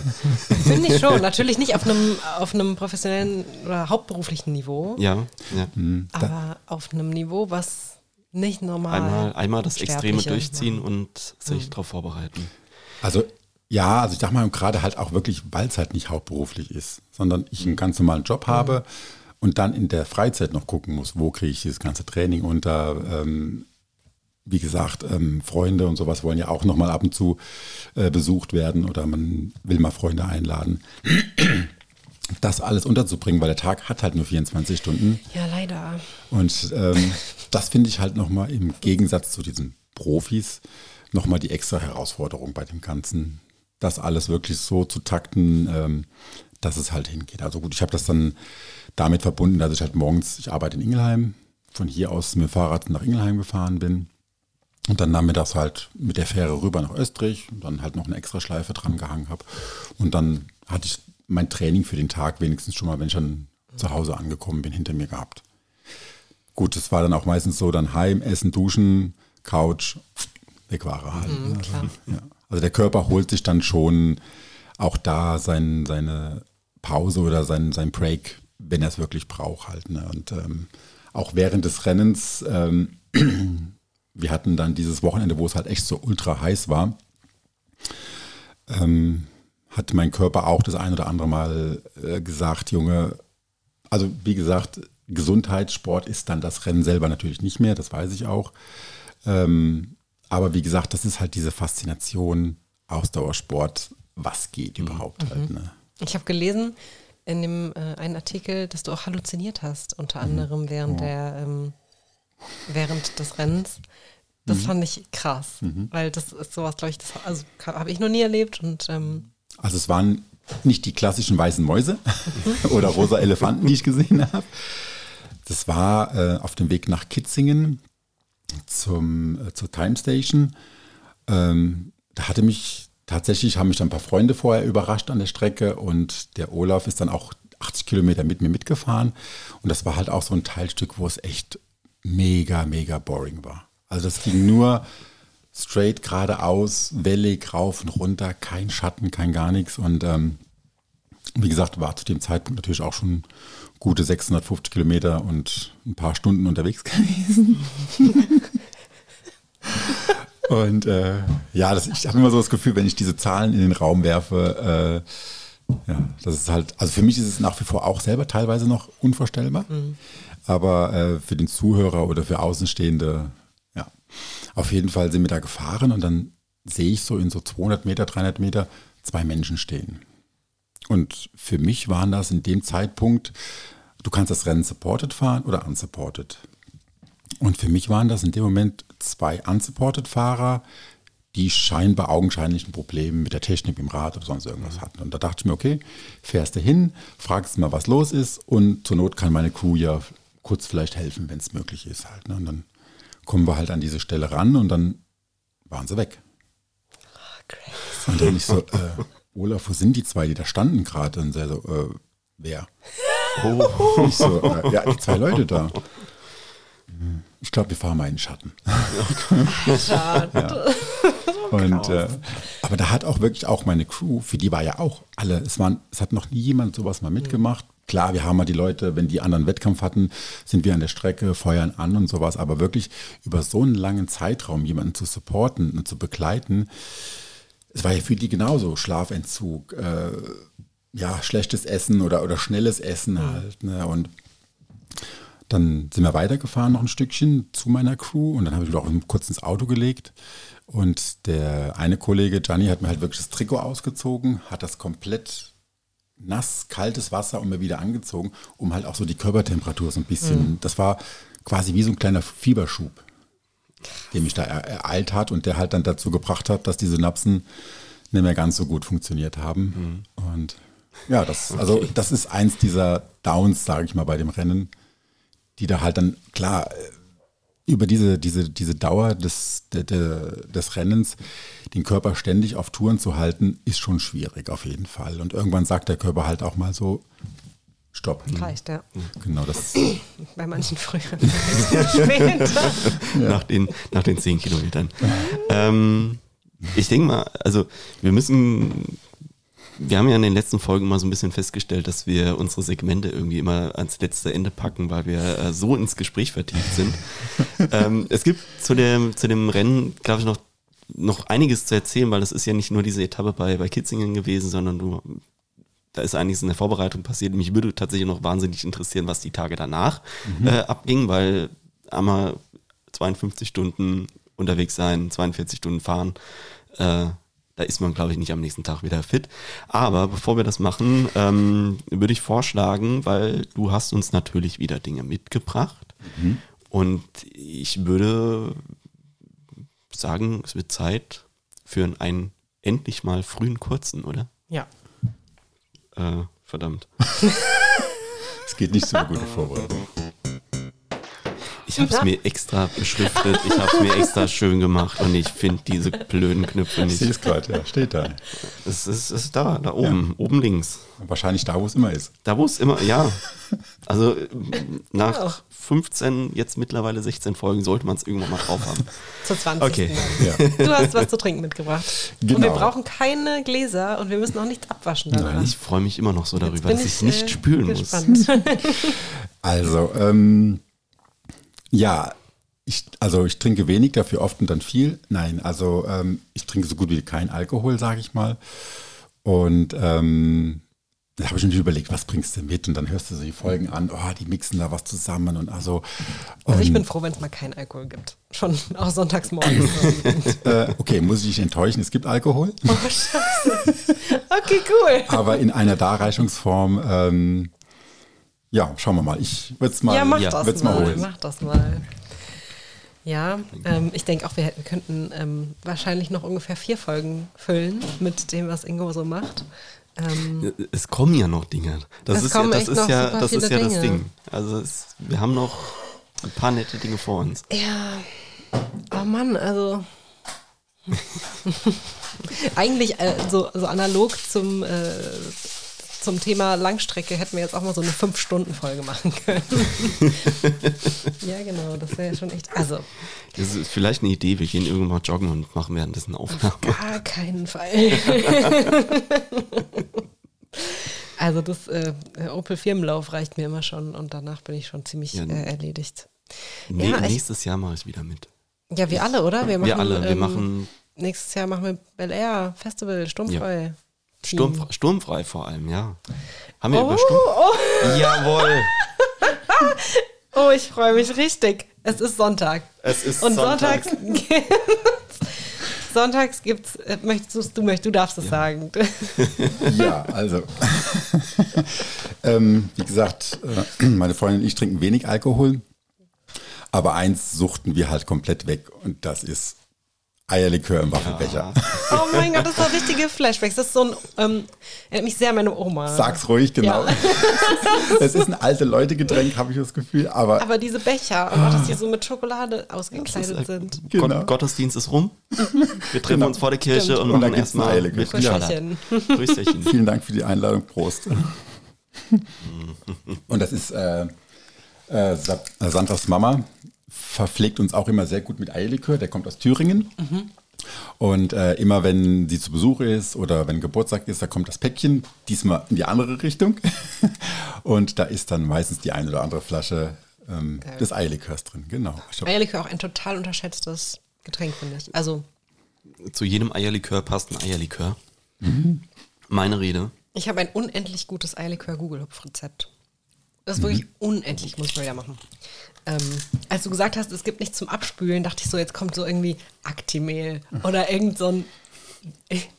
Finde ich schon. Natürlich nicht auf einem auf einem professionellen oder hauptberuflichen Niveau. Ja, ja. Mhm. Aber auf einem Niveau, was nicht normal ist. Einmal, einmal das Extreme durchziehen und sich mhm. darauf vorbereiten. Also ja, also ich sag mal, gerade halt auch wirklich, weil es halt nicht hauptberuflich ist, sondern ich einen ganz normalen Job mhm. habe. Und dann in der Freizeit noch gucken muss, wo kriege ich dieses ganze Training unter. Ähm, wie gesagt, ähm, Freunde und sowas wollen ja auch nochmal ab und zu äh, besucht werden oder man will mal Freunde einladen. Das alles unterzubringen, weil der Tag hat halt nur vierundzwanzig Stunden. Ja, leider. Und ähm, das finde ich halt nochmal im Gegensatz zu diesen Profis nochmal die extra Herausforderung bei dem Ganzen. Das alles wirklich so zu takten, ähm, dass es halt hingeht. Also gut, ich habe das dann damit verbunden, dass ich halt morgens, ich arbeite in Ingelheim, von hier aus mit dem Fahrrad nach Ingelheim gefahren bin und dann nachmittags halt mit der Fähre rüber nach Österreich und dann halt noch eine extra Schleife dran gehangen habe. Und dann hatte ich mein Training für den Tag wenigstens schon mal, wenn ich dann zu Hause angekommen bin, hinter mir gehabt. Gut, das war dann auch meistens so, dann heim, essen, duschen, Couch, weg war er halt. Mhm, also, ja. Also der Körper holt sich dann schon auch da sein, seine Pause oder sein, sein Break, wenn er es wirklich braucht halt. Ne? Und ähm, auch während des Rennens, ähm, wir hatten dann dieses Wochenende, wo es halt echt so ultra heiß war, ähm, hat mein Körper auch das ein oder andere Mal äh, gesagt, Junge, also wie gesagt, Gesundheitssport ist dann das Rennen selber natürlich nicht mehr, das weiß ich auch. Ähm, aber wie gesagt, das ist halt diese Faszination Ausdauersport, was geht überhaupt mhm. halt. Ne? Ich habe gelesen, in dem äh, einen Artikel, dass du auch halluziniert hast, unter anderem mhm. während ja. der ähm, während des Rennens. Das mhm. fand ich krass, mhm. weil das ist sowas, glaube ich, das also, habe ich noch nie erlebt. Und, ähm, also es waren nicht die klassischen weißen Mäuse oder rosa Elefanten, die ich gesehen habe. Das war äh, auf dem Weg nach Kitzingen zum, äh, zur Time Station. Ähm, da hatte mich Tatsächlich haben mich dann ein paar Freunde vorher überrascht an der Strecke und der Olaf ist dann auch achtzig Kilometer mit mir mitgefahren und das war halt auch so ein Teilstück, wo es echt mega, mega boring war. Also das ging nur straight, geradeaus, wellig, rauf und runter, kein Schatten, kein gar nichts und ähm, wie gesagt, war zu dem Zeitpunkt natürlich auch schon gute sechshundertfünfzig Kilometer und ein paar Stunden unterwegs gewesen. Und äh, ja, das, ich habe immer so das Gefühl, wenn ich diese Zahlen in den Raum werfe, äh, ja, das ist halt, also für mich ist es nach wie vor auch selber teilweise noch unvorstellbar, mhm. aber äh, für den Zuhörer oder für Außenstehende, ja, auf jeden Fall sind wir da gefahren und dann sehe ich so in so zweihundert Meter, dreihundert Meter zwei Menschen stehen. Und für mich waren das in dem Zeitpunkt, du kannst das Rennen supported fahren oder unsupported. Und für mich waren das in dem Moment zwei Unsupported-Fahrer, die scheinbar augenscheinlichen Probleme mit der Technik im Rad oder sonst irgendwas hatten. Und da dachte ich mir, okay, fährst du hin, fragst mal, was los ist und zur Not kann meine Crew ja kurz vielleicht helfen, wenn es möglich ist halt. Ne? Und dann kommen wir halt an diese Stelle ran und dann waren sie weg. Oh, crazy. Und dann ich so, äh, Olaf, wo sind die zwei, die da standen gerade? Und er so, äh, wer? Oh. Ich so, äh, ja, die zwei Leute da. Ich glaube, wir fahren mal in den Schatten. Schatten. Ja. Und, äh, aber da hat auch wirklich auch meine Crew, für die war ja auch alle, es, waren, es hat noch nie jemand sowas mal mitgemacht. Klar, wir haben mal die Leute, wenn die anderen Wettkampf hatten, sind wir an der Strecke, feuern an und sowas. Aber wirklich über so einen langen Zeitraum jemanden zu supporten und zu begleiten, es war ja für die genauso Schlafentzug, äh, ja, schlechtes Essen oder, oder schnelles Essen halt. Ne? Und Dann sind wir weitergefahren noch ein Stückchen zu meiner Crew und dann habe ich mich auch kurz ins Auto gelegt. Und der eine Kollege, Gianni, hat mir halt wirklich das Trikot ausgezogen, hat das komplett nass, kaltes Wasser und mir wieder angezogen, um halt auch so die Körpertemperatur so ein bisschen, mhm. das war quasi wie so ein kleiner Fieberschub, der mich da ereilt hat und der halt dann dazu gebracht hat, dass die Synapsen nicht mehr ganz so gut funktioniert haben. Mhm. Und ja, das, also okay. das ist eins dieser Downs, sage ich mal, bei dem Rennen, die da halt dann, klar, über diese, diese, diese Dauer des, de, de, des Rennens, den Körper ständig auf Touren zu halten, ist schon schwierig auf jeden Fall. Und irgendwann sagt der Körper halt auch mal so, stopp. Reicht, ja. Genau, das. Bei manchen früher, später. Ja. Nach den, nach den zehn Kilometern. ähm, ich denke mal, also wir müssen... Wir haben ja in den letzten Folgen mal so ein bisschen festgestellt, dass wir unsere Segmente irgendwie immer ans letzte Ende packen, weil wir äh, so ins Gespräch vertieft sind. ähm, es gibt zu dem, zu dem Rennen, glaube ich, noch, noch einiges zu erzählen, weil das ist ja nicht nur diese Etappe bei, bei Kitzingen gewesen, sondern du, da ist einiges in der Vorbereitung passiert. Mich würde tatsächlich noch wahnsinnig interessieren, was die Tage danach mhm. äh, abging, weil einmal zweiundfünfzig Stunden unterwegs sein, zweiundvierzig Stunden fahren, äh, da ist man, glaube ich, nicht am nächsten Tag wieder fit. Aber bevor wir das machen, ähm, würde ich vorschlagen, weil du hast uns natürlich wieder Dinge mitgebracht. Mhm. Und ich würde sagen, es wird Zeit für einen endlich mal frühen kurzen, oder? Ja. Äh, verdammt. Es geht nicht so gut vorwärts. Ich habe es mir extra beschriftet, ich habe es mir extra schön gemacht und ich finde diese blöden Knöpfe nicht. Ich sehe es gerade, ja, steht da. Es ist, ist da, da oben, ja. Oben links. Wahrscheinlich da, wo es immer ist. Da, wo es immer, ja. Also nach ja. fünfzehn, jetzt mittlerweile sechzehn Folgen sollte man es irgendwann mal drauf haben. Zu zwanzig. Okay. Ja. Du hast was zu trinken mitgebracht. Genau. Und wir brauchen keine Gläser und wir müssen auch nichts abwaschen. Nein, ich freue mich immer noch so darüber, dass ich es nicht äh, spülen gespannt. Muss. Also, ähm... Ja, ich, also ich trinke wenig, dafür oft und dann viel. Nein, also ähm, ich trinke so gut wie keinen Alkohol, sage ich mal. Und ähm, da habe ich mir überlegt, was bringst du mit? Und dann hörst du so die Folgen an, oh, die mixen da was zusammen. Und also, und also ich bin froh, wenn es mal keinen Alkohol gibt. Schon auch sonntags morgens. äh, okay, muss ich dich enttäuschen, es gibt Alkohol. Oh, scheiße. Okay, cool. Aber in einer Darreichungsform... Ähm, Ja, schauen wir mal. Ich würde es mal, ja, mach ja, das mal, mal holen. Mach das mal. Ja, ähm, ich denke auch, wir, hätten, wir könnten ähm, wahrscheinlich noch ungefähr vier Folgen füllen mit dem, was Ingo so macht. Ähm, es kommen ja noch Dinge. Das ist ja das, ist ja, das, ist ja das Ding. Also es, wir haben noch ein paar nette Dinge vor uns. Ja. Oh Mann, also... Eigentlich äh, so, so analog zum... Äh, Zum Thema Langstrecke hätten wir jetzt auch mal so eine fünf Stunden Folge machen können. Ja, genau, das wäre ja schon echt. Also. Das ist vielleicht eine Idee, wir gehen irgendwann mal joggen und machen währenddessen Aufnahme. Auf gar keinen Fall. Also das äh, Opel-Firmenlauf reicht mir immer schon und danach bin ich schon ziemlich ja, äh, erledigt. Nee, ja, nächstes ich, Jahr mache ich wieder mit. Ja, wir alle, oder? Wir, machen, wir alle, wir ähm, machen... Nächstes Jahr machen wir Bel Air Festival, sturmfrei. Ja. Sturmfrei, sturmfrei vor allem, ja. Haben wir oh, über Sturm? Oh. Jawohl. Oh, ich freue mich richtig. Es ist Sonntag. Es ist und Sonntag. Sonntags gibt es, möchtest du, möchtest, du darfst es ja. sagen. Ja, also. ähm, wie gesagt, meine Freundin und ich trinken wenig Alkohol. Aber eins suchten wir halt komplett weg und das ist Eierlikör im Waffelbecher. Ja. Oh mein Gott, das war richtige Flashbacks. Das ist so ein, ähm, erinnert mich sehr an meine Oma. Sag's ruhig, genau. Ja. Es ist ein alte Leute-Getränk, habe ich das Gefühl. Aber, aber diese Becher, oh, dass die so mit Schokolade ausgekleidet ist, sind. Genau. Gott, Gottesdienst ist rum. Wir treffen genau. uns vor der Kirche Stimmt. und machen und erstmal mit Grüßchen. Grüßchen. Vielen Dank für die Einladung. Prost. Und das ist äh, äh, Sandras Mama. Verpflegt uns auch immer sehr gut mit Eierlikör, der kommt aus Thüringen. Mhm. Und äh, immer wenn sie zu Besuch ist oder wenn Geburtstag ist, da kommt das Päckchen, diesmal in die andere Richtung. Und da ist dann meistens die eine oder andere Flasche ähm, des Eierlikörs drin. Genau. Eierlikör auch ein total unterschätztes Getränk, finde ich. Also zu jedem Eierlikör passt ein Eierlikör. Mhm. Meine Rede. Ich habe ein unendlich gutes Eierlikör-Google-Hopf-Rezept. Das ist mhm. wirklich unendlich, muss ich mal ja machen. Ähm, als du gesagt hast, es gibt nichts zum Abspülen, dachte ich so, jetzt kommt so irgendwie Actimel oder irgend so ein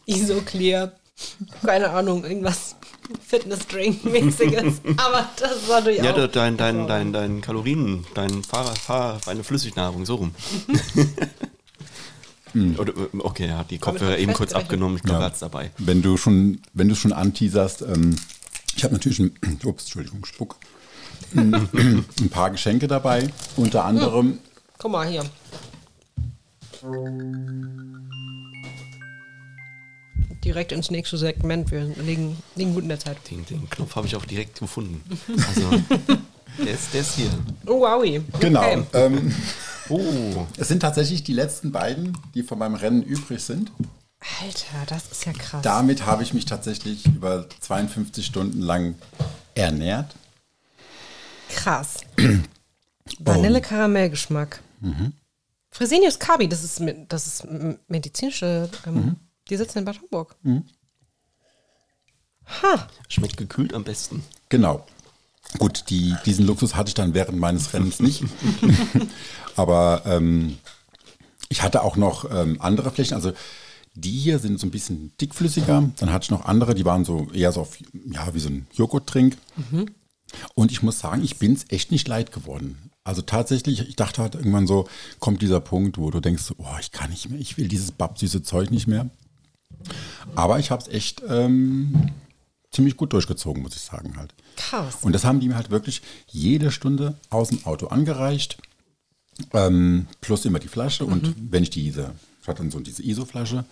Isoclear, keine Ahnung, irgendwas Fitness-Drink-mäßiges. Aber das war du ja auch. Ja, dein, dein, dein, dein Kalorien, dein Fahrer, Fahrer, eine Flüssignahrung, so rum. Okay, er hat die Kopfhörer eben kurz abgenommen, ich glaube, er hat's dabei. Wenn du schon, wenn du schon anteaserst, ähm, ich habe natürlich ein, ups, Entschuldigung, Spuck, ein, ein paar Geschenke dabei, unter anderem. Hm. Guck mal hier. Direkt ins nächste Segment, wir liegen, liegen gut in der Zeit. Den, den Knopf habe ich auch direkt gefunden. Also, der ist, der ist hier. Oh, wowie. Okay. Genau. Ähm, Oh. Es sind tatsächlich die letzten beiden, die von meinem Rennen übrig sind. Alter, das ist ja krass. Damit habe ich mich tatsächlich über zweiundfünfzig Stunden lang ernährt. Krass. Vanille-Karamellgeschmack. Mhm. Fresenius Kabi, das ist, das ist medizinische. Ähm, mhm. Die sitzen in Bad Homburg. Mhm. Ha. Schmeckt gekühlt am besten. Genau. Gut, die, diesen Luxus hatte ich dann während meines Rennens nicht. Aber ähm, ich hatte auch noch ähm, andere Flächen. Also die hier sind so ein bisschen dickflüssiger. Dann hatte ich noch andere, die waren so eher so auf, ja, wie so ein Joghurttrink. Mhm. Und ich muss sagen, ich bin es echt nicht leid geworden. Also tatsächlich, ich dachte halt irgendwann so, kommt dieser Punkt, wo du denkst, oh, ich kann nicht mehr, ich will dieses babsüße Zeug nicht mehr. Aber ich habe es echt ähm, ziemlich gut durchgezogen, muss ich sagen halt. Krass. Und das haben die mir halt wirklich jede Stunde aus dem Auto angereicht. Ähm, plus immer die Flasche mhm. und wenn ich diese, ich hatte dann so diese I S O-Flasche,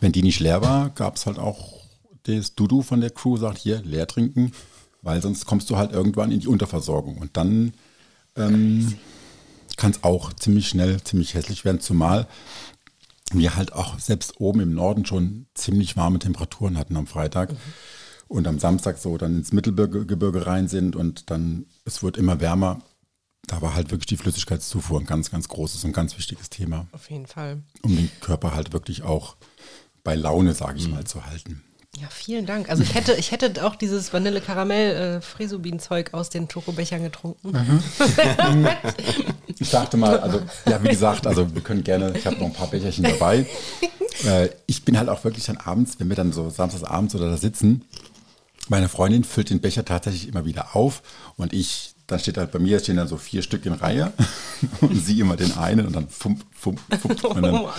wenn die nicht leer war, gab es halt auch das Dudu von der Crew, sagt hier, leer trinken, weil sonst kommst du halt irgendwann in die Unterversorgung und dann ähm, kann es auch ziemlich schnell, ziemlich hässlich werden, zumal wir halt auch selbst oben im Norden schon ziemlich warme Temperaturen hatten am Freitag mhm. und am Samstag so dann ins Mittelgebirge rein sind und dann, es wird immer wärmer. Da war halt wirklich die Flüssigkeitszufuhr ein ganz, ganz großes und ganz wichtiges Thema. Auf jeden Fall. Um den Körper halt wirklich auch bei Laune, sage ich mhm. mal, zu halten. Ja, vielen Dank. Also ich hätte, ich hätte auch dieses Vanille-Karamell-Frisobin-Zeug aus den Schokobechern getrunken. Mhm. Ich dachte mal, also ja, wie gesagt, also wir können gerne, ich habe noch ein paar Becherchen dabei. Äh, ich bin halt auch wirklich dann abends, wenn wir dann so samstagsabends oder da sitzen, meine Freundin füllt den Becher tatsächlich immer wieder auf und ich... Dann steht halt bei mir, stehen dann so vier Stück in Reihe und sie immer den einen und dann fump, fump, fump. Und dann, ja,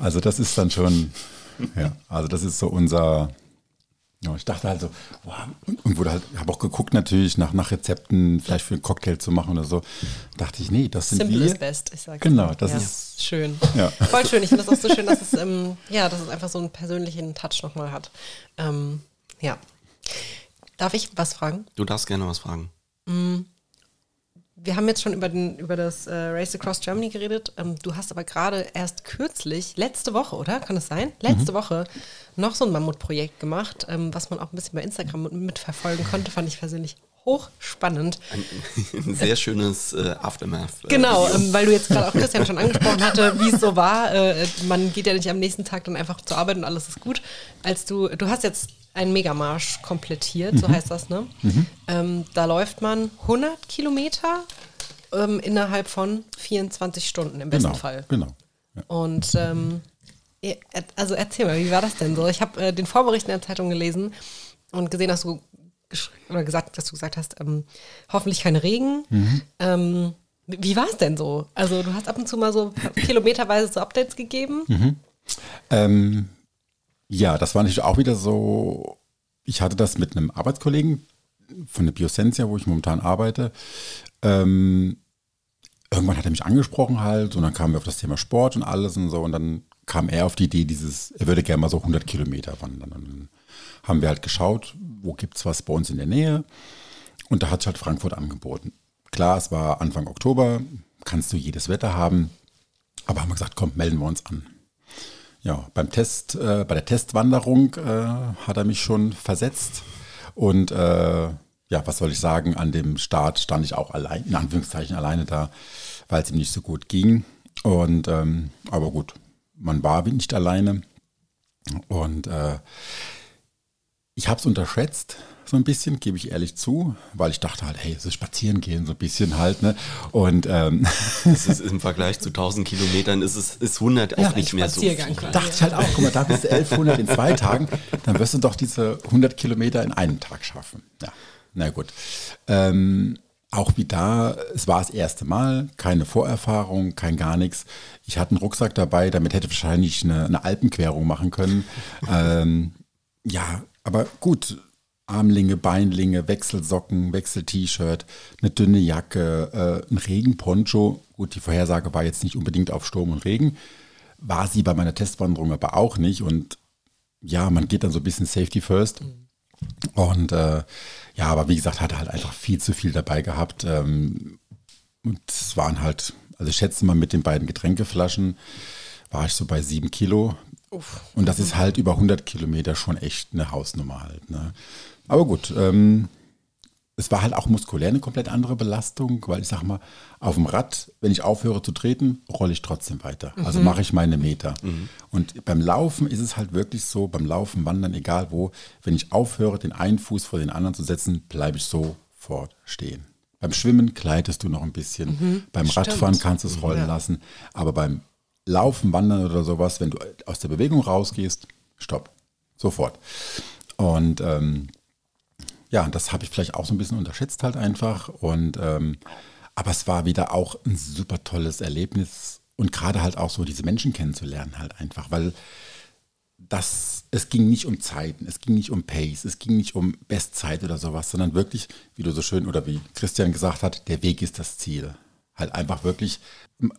also das ist dann schon, ja, also das ist so unser, ja, ich dachte halt so, wow, und, und wurde halt, habe auch geguckt natürlich nach, nach Rezepten, vielleicht für einen Cocktail zu machen oder so. Dachte ich, nee, das sind Simple wir. Simple is best, ich sag's. Genau, das ja. ist schön. Ja. Voll schön, ich finde das auch so schön, dass es, ähm, ja, dass es einfach so einen persönlichen Touch nochmal hat. Ähm, ja. Darf ich was fragen? Du darfst gerne was fragen. Wir haben jetzt schon über, den, über das Race Across Germany geredet. Du hast aber gerade erst kürzlich, letzte Woche, oder? Kann das sein? Letzte mhm. Woche noch so ein Mammutprojekt gemacht, was man auch ein bisschen bei Instagram mitverfolgen konnte. Fand ich persönlich hochspannend. Ein, ein sehr schönes äh, Aftermath. Äh, genau, ähm, weil du jetzt gerade auch Christian schon angesprochen hatte, wie es so war. Äh, man geht ja nicht am nächsten Tag dann einfach zur Arbeit und alles ist gut. Als du, du hast jetzt einen Megamarsch komplettiert, mhm. so heißt das, ne? Mhm. Ähm, da läuft man hundert Kilometer ähm, innerhalb von vierundzwanzig Stunden im besten genau, Fall. Genau. Ja. Und ähm, also erzähl mal, wie war das denn so? Ich habe äh, den Vorbericht in der Zeitung gelesen und gesehen, dass du oder gesagt, dass du gesagt hast, ähm, hoffentlich kein Regen. Mhm. Ähm, wie war es denn so? Also du hast ab und zu mal so kilometerweise so Updates gegeben. Mhm. Ähm, ja, das war natürlich auch wieder so, ich hatte das mit einem Arbeitskollegen von der Biosensia, wo ich momentan arbeite. Ähm, irgendwann hat er mich angesprochen halt und dann kamen wir auf das Thema Sport und alles und so und dann kam er auf die Idee dieses, er würde gerne mal so hundert Kilometer wandern. Und dann haben wir halt geschaut, wo gibt es was bei uns in der Nähe? Und da hat sich halt Frankfurt angeboten. Klar, es war Anfang Oktober, kannst du jedes Wetter haben. Aber haben wir gesagt, komm, melden wir uns an. Ja, beim Test, äh, bei der Testwanderung äh, hat er mich schon versetzt. Und äh, ja, was soll ich sagen, an dem Start stand ich auch allein, in Anführungszeichen alleine da, weil es ihm nicht so gut ging. Und ähm, aber gut, man war nicht alleine. Und äh, ich habe es unterschätzt, so ein bisschen, gebe ich ehrlich zu, weil ich dachte halt, hey, so spazieren gehen, so ein bisschen halt, ne? Und ähm, das ist im Vergleich zu tausend Kilometern ist es ist hundert auch ja, nicht mehr so viel. Dachte ich halt auch, guck mal, da bist du elfhundert in zwei Tagen, dann wirst du doch diese hundert Kilometer in einem Tag schaffen. Ja, na gut. Ähm, auch wie da, es war das erste Mal, keine Vorerfahrung, kein gar nichts. Ich hatte einen Rucksack dabei, damit hätte ich wahrscheinlich eine, eine Alpenquerung machen können. ähm, ja, aber gut, Armlinge, Beinlinge, Wechselsocken, Wechsel-T-Shirt, eine dünne Jacke, äh, ein Regenponcho. Gut, die Vorhersage war jetzt nicht unbedingt auf Sturm und Regen. War sie bei meiner Testwanderung aber auch nicht. Und ja, man geht dann so ein bisschen Safety First. Mhm. Und äh, ja, aber wie gesagt, hatte halt einfach viel zu viel dabei gehabt. Ähm, und es waren halt, also ich schätze mal mit den beiden Getränkeflaschen, war ich so bei sieben Kilo. Uff. Und das ist halt über hundert Kilometer schon echt eine Hausnummer halt. Ne? Aber gut, ähm, es war halt auch muskulär eine komplett andere Belastung, weil ich sag mal, auf dem Rad, wenn ich aufhöre zu treten, rolle ich trotzdem weiter. Mhm. Also mache ich meine Meter. Mhm. Und beim Laufen ist es halt wirklich so, beim Laufen, Wandern, egal wo, wenn ich aufhöre, den einen Fuß vor den anderen zu setzen, bleibe ich sofort stehen. Beim Schwimmen gleitest du noch ein bisschen, mhm. beim Stimmt. Radfahren kannst du es rollen ja. lassen, aber beim Laufen, Wandern oder sowas, wenn du aus der Bewegung rausgehst, stopp, sofort. Und ähm, ja, das habe ich vielleicht auch so ein bisschen unterschätzt halt einfach. Und ähm, aber es war wieder auch ein super tolles Erlebnis und gerade halt auch so diese Menschen kennenzulernen halt einfach, weil das, es ging nicht um Zeiten, es ging nicht um Pace, es ging nicht um Bestzeit oder sowas, sondern wirklich, wie du so schön oder wie Christian gesagt hat, der Weg ist das Ziel. Halt einfach wirklich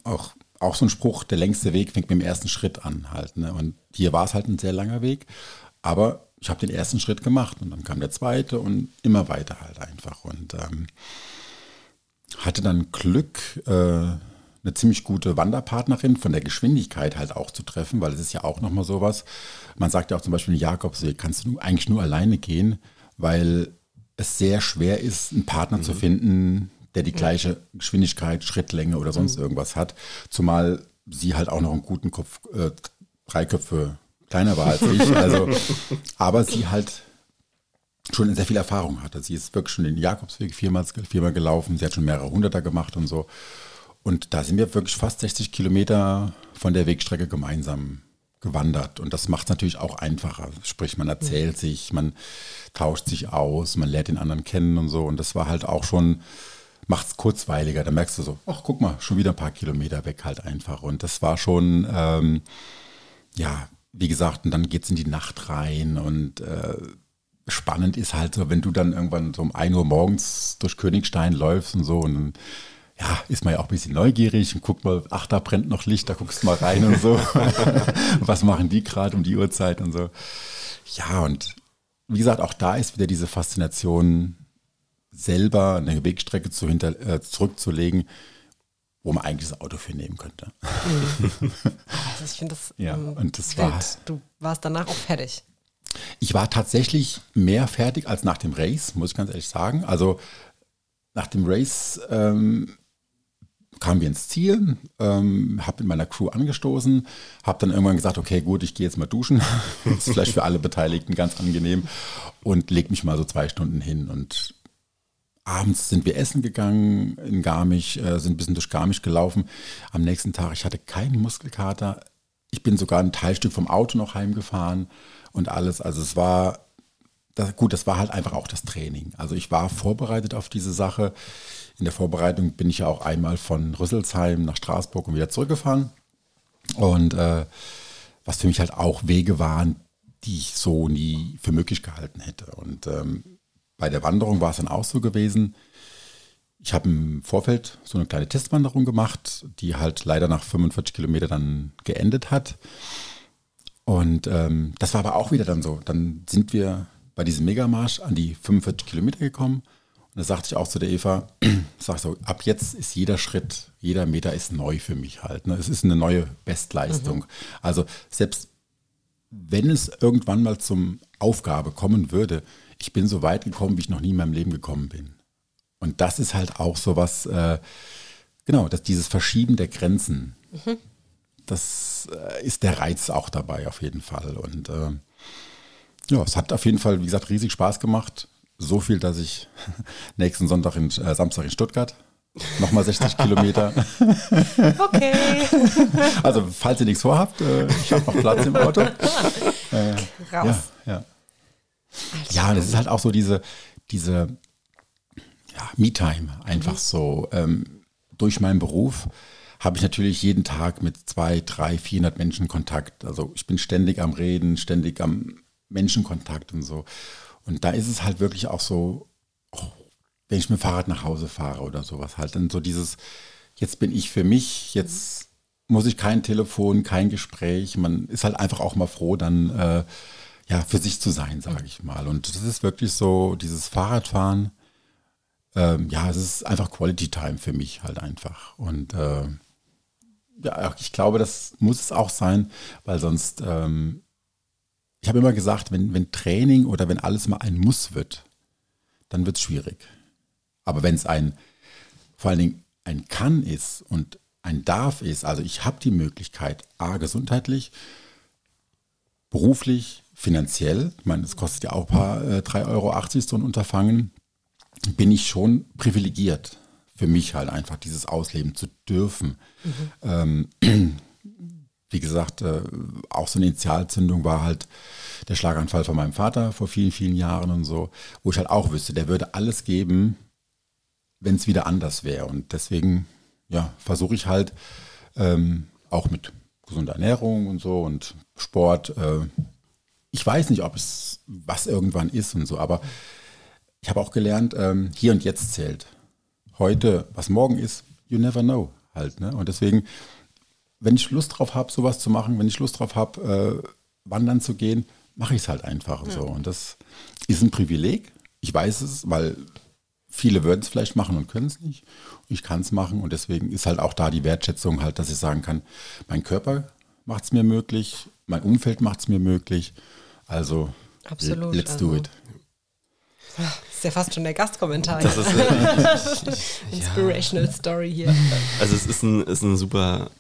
auch... Auch so ein Spruch, der längste Weg fängt mit dem ersten Schritt an halt. Ne? Und hier war es halt ein sehr langer Weg, aber ich habe den ersten Schritt gemacht und dann kam der zweite und immer weiter halt einfach. Und ähm, hatte dann Glück, äh, eine ziemlich gute Wanderpartnerin von der Geschwindigkeit halt auch zu treffen, weil es ist ja auch nochmal sowas. Man sagt ja auch zum Beispiel, Jakobsweg kannst du eigentlich nur alleine gehen, weil es sehr schwer ist, einen Partner mhm. zu finden, der die gleiche Geschwindigkeit, Schrittlänge oder sonst irgendwas hat. Zumal sie halt auch noch einen guten Kopf, äh, drei Köpfe kleiner war als ich. Also, aber sie halt schon sehr viel Erfahrung hatte. Sie ist wirklich schon den Jakobsweg viermal, viermal gelaufen. Sie hat schon mehrere Hunderter gemacht und so. Und da sind wir wirklich fast sechzig Kilometer von der Wegstrecke gemeinsam gewandert. Und das macht es natürlich auch einfacher. Sprich, man erzählt sich, man tauscht sich aus, man lernt den anderen kennen und so. Und das war halt auch schon... macht es kurzweiliger, dann merkst du so, ach guck mal, schon wieder ein paar Kilometer weg halt einfach. Und das war schon, ähm, ja, wie gesagt, und dann geht es in die Nacht rein und äh, spannend ist halt so, wenn du dann irgendwann so um ein Uhr morgens durch Königstein läufst und so und dann, ja, ist man ja auch ein bisschen neugierig und guckt mal, ach, da brennt noch Licht, da guckst du mal rein und so. Was machen die gerade um die Uhrzeit und so. Ja, und wie gesagt, auch da ist wieder diese Faszination, selber eine Wegstrecke zu hinter, äh, zurückzulegen, wo man eigentlich das Auto für nehmen könnte. Mhm. Also ich finde das, ja, ähm, und das war, du warst danach auch fertig. Ich war tatsächlich mehr fertig als nach dem Race, muss ich ganz ehrlich sagen. Also nach dem Race ähm, kamen wir ins Ziel, ähm, habe mit meiner Crew angestoßen, habe dann irgendwann gesagt, okay, gut, ich gehe jetzt mal duschen. Das ist vielleicht für alle Beteiligten ganz angenehm und leg mich mal so zwei Stunden hin und abends sind wir essen gegangen in Garmisch, äh, sind ein bisschen durch Garmisch gelaufen. Am nächsten Tag, ich hatte keinen Muskelkater. Ich bin sogar ein Teilstück vom Auto noch heimgefahren und alles. Also es war, das, gut, das war halt einfach auch das Training. Also ich war vorbereitet auf diese Sache. In der Vorbereitung bin ich ja auch einmal von Rüsselsheim nach Straßburg und wieder zurückgefahren. Und äh, was für mich halt auch Wege waren, die ich so nie für möglich gehalten hätte. Und ähm, bei der Wanderung war es dann auch so gewesen, ich habe im Vorfeld so eine kleine Testwanderung gemacht, die halt leider nach fünfundvierzig Kilometern dann geendet hat. Und ähm, das war aber auch wieder dann so. Dann sind wir bei diesem Megamarsch an die fünfundvierzig Kilometer gekommen. Und da sagte ich auch zu der Eva, sag so, ab jetzt ist jeder Schritt, jeder Meter ist neu für mich halt. Ne? Es ist eine neue Bestleistung. Mhm. Also selbst wenn es irgendwann mal zum Aufgabe kommen würde, ich bin so weit gekommen, wie ich noch nie in meinem Leben gekommen bin. Und das ist halt auch so was, äh, genau, dass dieses Verschieben der Grenzen, mhm. das äh, ist der Reiz auch dabei auf jeden Fall. Und äh, ja, es hat auf jeden Fall, wie gesagt, riesig Spaß gemacht. So viel, dass ich nächsten Sonntag in, äh, Samstag in Stuttgart nochmal sechzig Kilometer. Okay. Also, falls ihr nichts vorhabt, äh, ich habe noch Platz im Auto. Äh, Raus. Ja, ja. Ja, und es ist halt auch so diese, diese ja, Me-Time einfach so. Ähm, durch meinen Beruf habe ich natürlich jeden Tag mit zwei, drei, vierhundert Menschen Kontakt. Also ich bin ständig am Reden, ständig am Menschenkontakt und so. Und da ist es halt wirklich auch so, oh, wenn ich mit dem Fahrrad nach Hause fahre oder sowas halt, dann so dieses, jetzt bin ich für mich, jetzt muss ich kein Telefon, kein Gespräch. Man ist halt einfach auch mal froh, dann äh, ja, für sich zu sein, sage ich mal. Und das ist wirklich so, dieses Fahrradfahren, ähm, ja, es ist einfach Quality Time für mich halt einfach. Und äh, ja, ich glaube, das muss es auch sein, weil sonst, ähm, ich habe immer gesagt, wenn, wenn Training oder wenn alles mal ein Muss wird, dann wird es schwierig. Aber wenn es ein, vor allen Dingen ein Kann ist und ein Darf ist, also ich habe die Möglichkeit, a, gesundheitlich, beruflich, finanziell, ich meine, es kostet ja auch ein paar äh, drei Euro achtzig so ein Unterfangen, bin ich schon privilegiert, für mich halt einfach dieses Ausleben zu dürfen. Mhm. Ähm, wie gesagt, äh, auch so eine Initialzündung war halt der Schlaganfall von meinem Vater vor vielen, vielen Jahren und so, wo ich halt auch wüsste, der würde alles geben, wenn es wieder anders wäre. Und deswegen, ja, versuche ich halt ähm, auch mit gesunder Ernährung und so und Sport, äh, ich weiß nicht, ob es was irgendwann ist und so, aber ich habe auch gelernt, ähm, hier und jetzt zählt. Heute, was morgen ist, you never know halt, ne? Und deswegen, wenn ich Lust drauf habe, sowas zu machen, wenn ich Lust drauf habe, äh, wandern zu gehen, mache ich es halt einfach ja. so. Und das ist ein Privileg. Ich weiß es, weil viele würden es vielleicht machen und können es nicht. Ich kann es machen und deswegen ist halt auch da die Wertschätzung halt, dass ich sagen kann, mein Körper macht es mir möglich, mein Umfeld macht es mir möglich. Also, Absolut, let's also. do it. Das ist ja fast schon der Gastkommentar. Das ist eine Inspirational ja. Story hier. Also es ist ein, ist ein super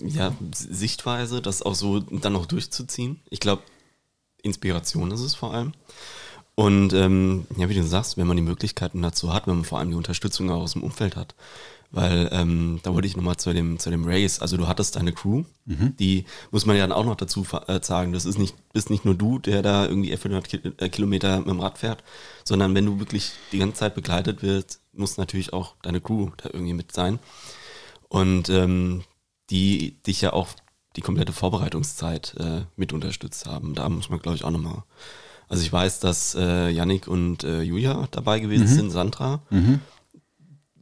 ja, Sichtweise, das auch so dann noch durchzuziehen. Ich glaube, Inspiration ist es vor allem. Und ähm, ja, wie du sagst, wenn man die Möglichkeiten dazu hat, wenn man vor allem die Unterstützung auch aus dem Umfeld hat. Weil ähm, da wollte ich nochmal zu dem, zu dem Race, also du hattest deine Crew, mhm. die muss man ja dann auch noch dazu sagen, das ist nicht, bist nicht nur du, der da irgendwie vierhundert Kilometer mit dem Rad fährt, sondern wenn du wirklich die ganze Zeit begleitet wirst, muss natürlich auch deine Crew da irgendwie mit sein und ähm, die dich ja auch die komplette Vorbereitungszeit äh, mit unterstützt haben, da muss man glaube ich auch nochmal, also ich weiß, dass äh, Yannick und äh, Julia dabei gewesen mhm. sind, Sandra, mhm.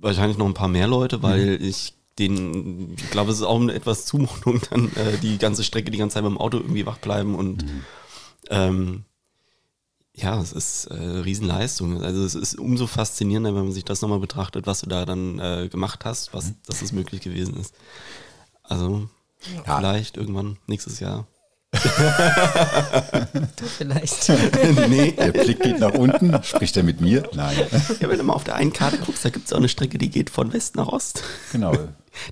wahrscheinlich noch ein paar mehr Leute, weil ich den, ich glaube, es ist auch eine etwas Zumutung, dann äh, die ganze Strecke, die ganze Zeit beim Auto irgendwie wach bleiben und mhm. ähm, ja, es ist äh, eine Riesenleistung. Also es ist umso faszinierender, wenn man sich das nochmal betrachtet, was du da dann äh, gemacht hast, was, dass es möglich gewesen ist. Also ja. vielleicht irgendwann nächstes Jahr. Du vielleicht. Nee, der Blick geht nach unten. Spricht er mit mir? Nein. Ja, wenn du mal auf der einen Karte guckst, da gibt es auch eine Strecke, die geht von West nach Ost. Genau.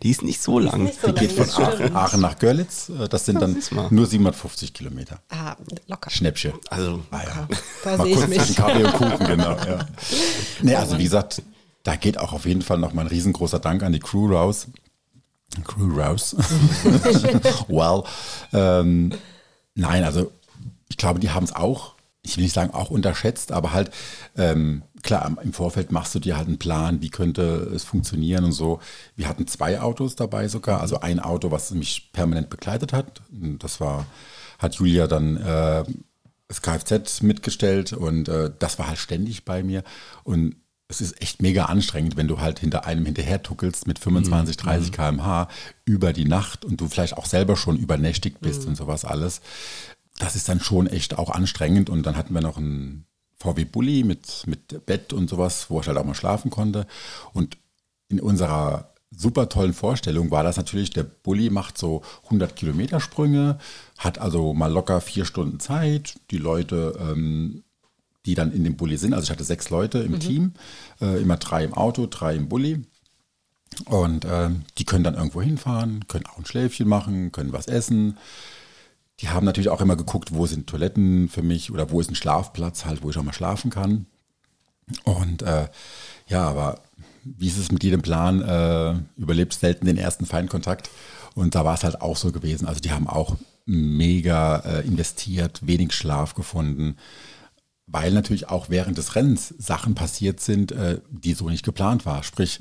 Die ist nicht so lang. Die, nicht so die lang, geht von Aachen, Aachen nach Görlitz. Das sind dann ja, nur siebenhundertfünfzig Kilometer. Ah, locker. Schnäppchen. Also, ah, ja. da mal kurz zwischen Kaffee und Kuchen, genau. Ja. Nee, also wie gesagt, da geht auch auf jeden Fall nochmal ein riesengroßer Dank an die Crew raus. Crew Rouse. Well, ähm, nein, also ich glaube, die haben es auch, ich will nicht sagen auch unterschätzt, aber halt, ähm, klar, im Vorfeld machst du dir halt einen Plan, wie könnte es funktionieren und so. Wir hatten zwei Autos dabei sogar, also ein Auto, was mich permanent begleitet hat. Das war, hat Julia dann äh, das K F Z mitgestellt und äh, das war halt ständig bei mir und es ist echt mega anstrengend, wenn du halt hinter einem hinterher tuckelst mit fünfundzwanzig, dreißig mhm. Kilometer pro Stunde über die Nacht und du vielleicht auch selber schon übernächtigt bist mhm. und sowas alles. Das ist dann schon echt auch anstrengend. Und dann hatten wir noch einen V W-Bulli mit, mit Bett und sowas, wo ich halt auch mal schlafen konnte. Und in unserer super tollen Vorstellung war das natürlich, der Bulli macht so hundert Kilometer Sprünge, hat also mal locker vier Stunden Zeit. Die Leute... Ähm, die dann in dem Bulli sind. Also ich hatte sechs Leute im mhm. Team, äh, immer drei im Auto, drei im Bulli. Und äh, die können dann irgendwo hinfahren, können auch ein Schläfchen machen, können was essen. Die haben natürlich auch immer geguckt, wo sind Toiletten für mich oder wo ist ein Schlafplatz halt, wo ich auch mal schlafen kann. Und äh, ja, aber wie ist es mit jedem Plan? Äh, überlebst selten den ersten Feindkontakt. Und da war es halt auch so gewesen. Also die haben auch mega äh, investiert, wenig Schlaf gefunden, weil natürlich auch während des Rennens Sachen passiert sind, äh, die so nicht geplant war. Sprich,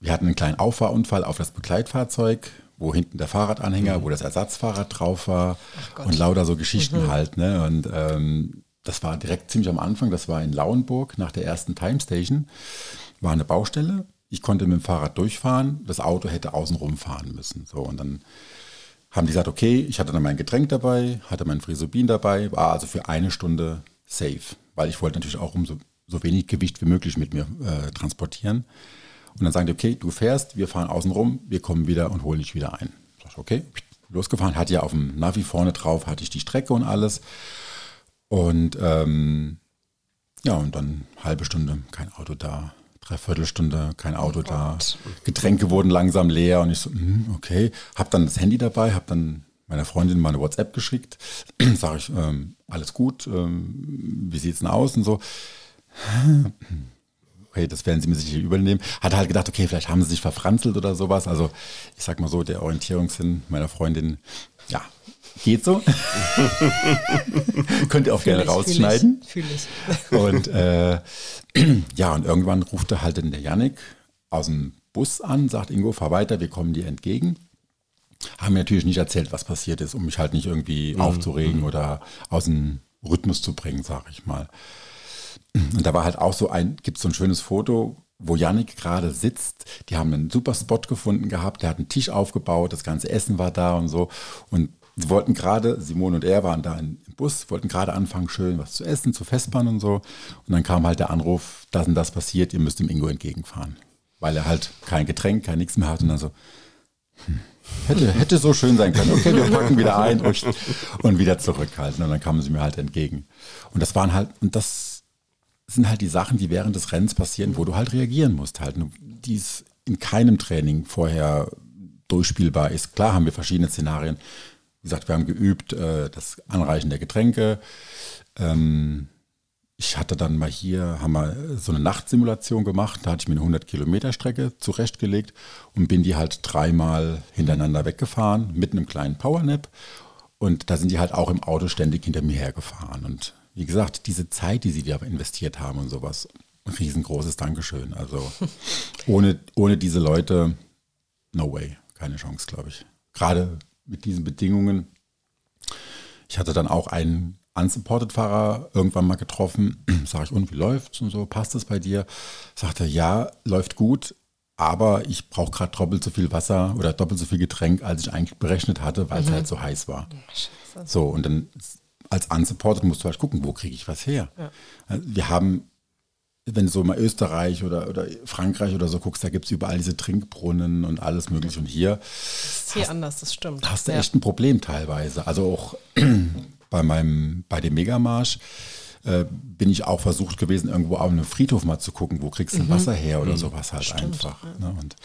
wir hatten einen kleinen Auffahrunfall auf das Begleitfahrzeug, wo hinten der Fahrradanhänger, mhm. wo das Ersatzfahrrad drauf war und lauter so Geschichten mhm. halt. Ne? Und ähm, das war direkt ziemlich am Anfang, das war in Lauenburg nach der ersten Time Station, war eine Baustelle. Ich konnte mit dem Fahrrad durchfahren, das Auto hätte außenrum fahren müssen. So, und dann haben die gesagt, okay, ich hatte dann mein Getränk dabei, hatte mein Frisobin dabei, war also für eine Stunde safe, weil ich wollte natürlich auch um so, so wenig Gewicht wie möglich mit mir äh, transportieren. Und dann sagen die, okay, du fährst, wir fahren außenrum, wir kommen wieder und holen dich wieder ein. Ich dachte, okay, losgefahren, hatte ja auf dem Navi vorne drauf, hatte ich die Strecke und alles. Und ähm, ja, und dann halbe Stunde, kein Auto da. Dreiviertelstunde, kein Auto oh da. Getränke wurden langsam leer und ich so, okay. Hab dann das Handy dabei, hab dann meiner Freundin mal eine WhatsApp geschickt. Sag ich, ähm, alles gut, ähm, wie sieht's denn aus und so. Okay, das werden sie mir sicher übernehmen. Hatte halt gedacht, okay, vielleicht haben sie sich verfranzelt oder sowas. Also ich sag mal so, der Orientierungssinn meiner Freundin, ja, geht so. Könnt ihr auch fühl gerne ich, rausschneiden. Fühl ich, fühl ich. Und äh, ja, und irgendwann ruft er halt in der Yannick aus dem Bus an, sagt Ingo, fahr weiter, wir kommen dir entgegen. Haben mir natürlich nicht erzählt, was passiert ist, um mich halt nicht irgendwie mhm. aufzuregen oder aus dem Rhythmus zu bringen, sag ich mal. Und da war halt auch so ein, gibt es so ein schönes Foto, wo Yannick gerade sitzt. Die haben einen super Spot gefunden gehabt, der hat einen Tisch aufgebaut, das ganze Essen war da und so. Und sie wollten gerade, Simone und er waren da im Bus, wollten gerade anfangen, schön was zu essen, zu Festbahn und so. Und dann kam halt der Anruf, das und das passiert, ihr müsst dem Ingo entgegenfahren. Weil er halt kein Getränk, kein nichts mehr hat und dann so, hm, hätte, hätte so schön sein können. Okay, wir packen wieder ein und, und wieder zurückhalten. Und dann kamen sie mir halt entgegen. Und das waren halt, und das sind halt die Sachen, die während des Rennens passieren, wo du halt reagieren musst halt. Die es in keinem Training vorher durchspielbar ist. Klar haben wir verschiedene Szenarien. Wie gesagt, wir haben geübt, äh, das Anreichen der Getränke. Ähm, ich hatte dann mal hier, haben wir so eine Nachtsimulation gemacht. Da hatte ich mir eine hundert Kilometer Strecke zurechtgelegt und bin die halt dreimal hintereinander weggefahren mit einem kleinen Powernap. Und da sind die halt auch im Auto ständig hinter mir hergefahren. Und wie gesagt, diese Zeit, die sie da investiert haben und sowas, ein riesengroßes Dankeschön. Also ohne, ohne diese Leute, no way, keine Chance, glaube ich. Gerade mit diesen Bedingungen. Ich hatte dann auch einen Unsupported-Fahrer irgendwann mal getroffen. Sag ich, und wie läuft's und so? Passt es bei dir? Sagte, ja, läuft gut, aber ich brauche gerade doppelt so viel Wasser oder doppelt so viel Getränk, als ich eigentlich berechnet hatte, weil es mhm. halt so heiß war. Scheiße. So, und dann als Unsupported musst du halt gucken, wo kriege ich was her? Ja. Wir haben, wenn du so mal Österreich oder, oder Frankreich oder so guckst, da gibt es überall diese Trinkbrunnen und alles mögliche. Und hier das ist hier hast, anders, das stimmt. Hast du ja. echt ein Problem teilweise. Also auch bei meinem, bei dem Megamarsch äh, bin ich auch versucht gewesen, irgendwo auf einem Friedhof mal zu gucken, wo kriegst du mhm. Wasser her oder mhm. sowas halt stimmt, einfach. Ja. Ne? Und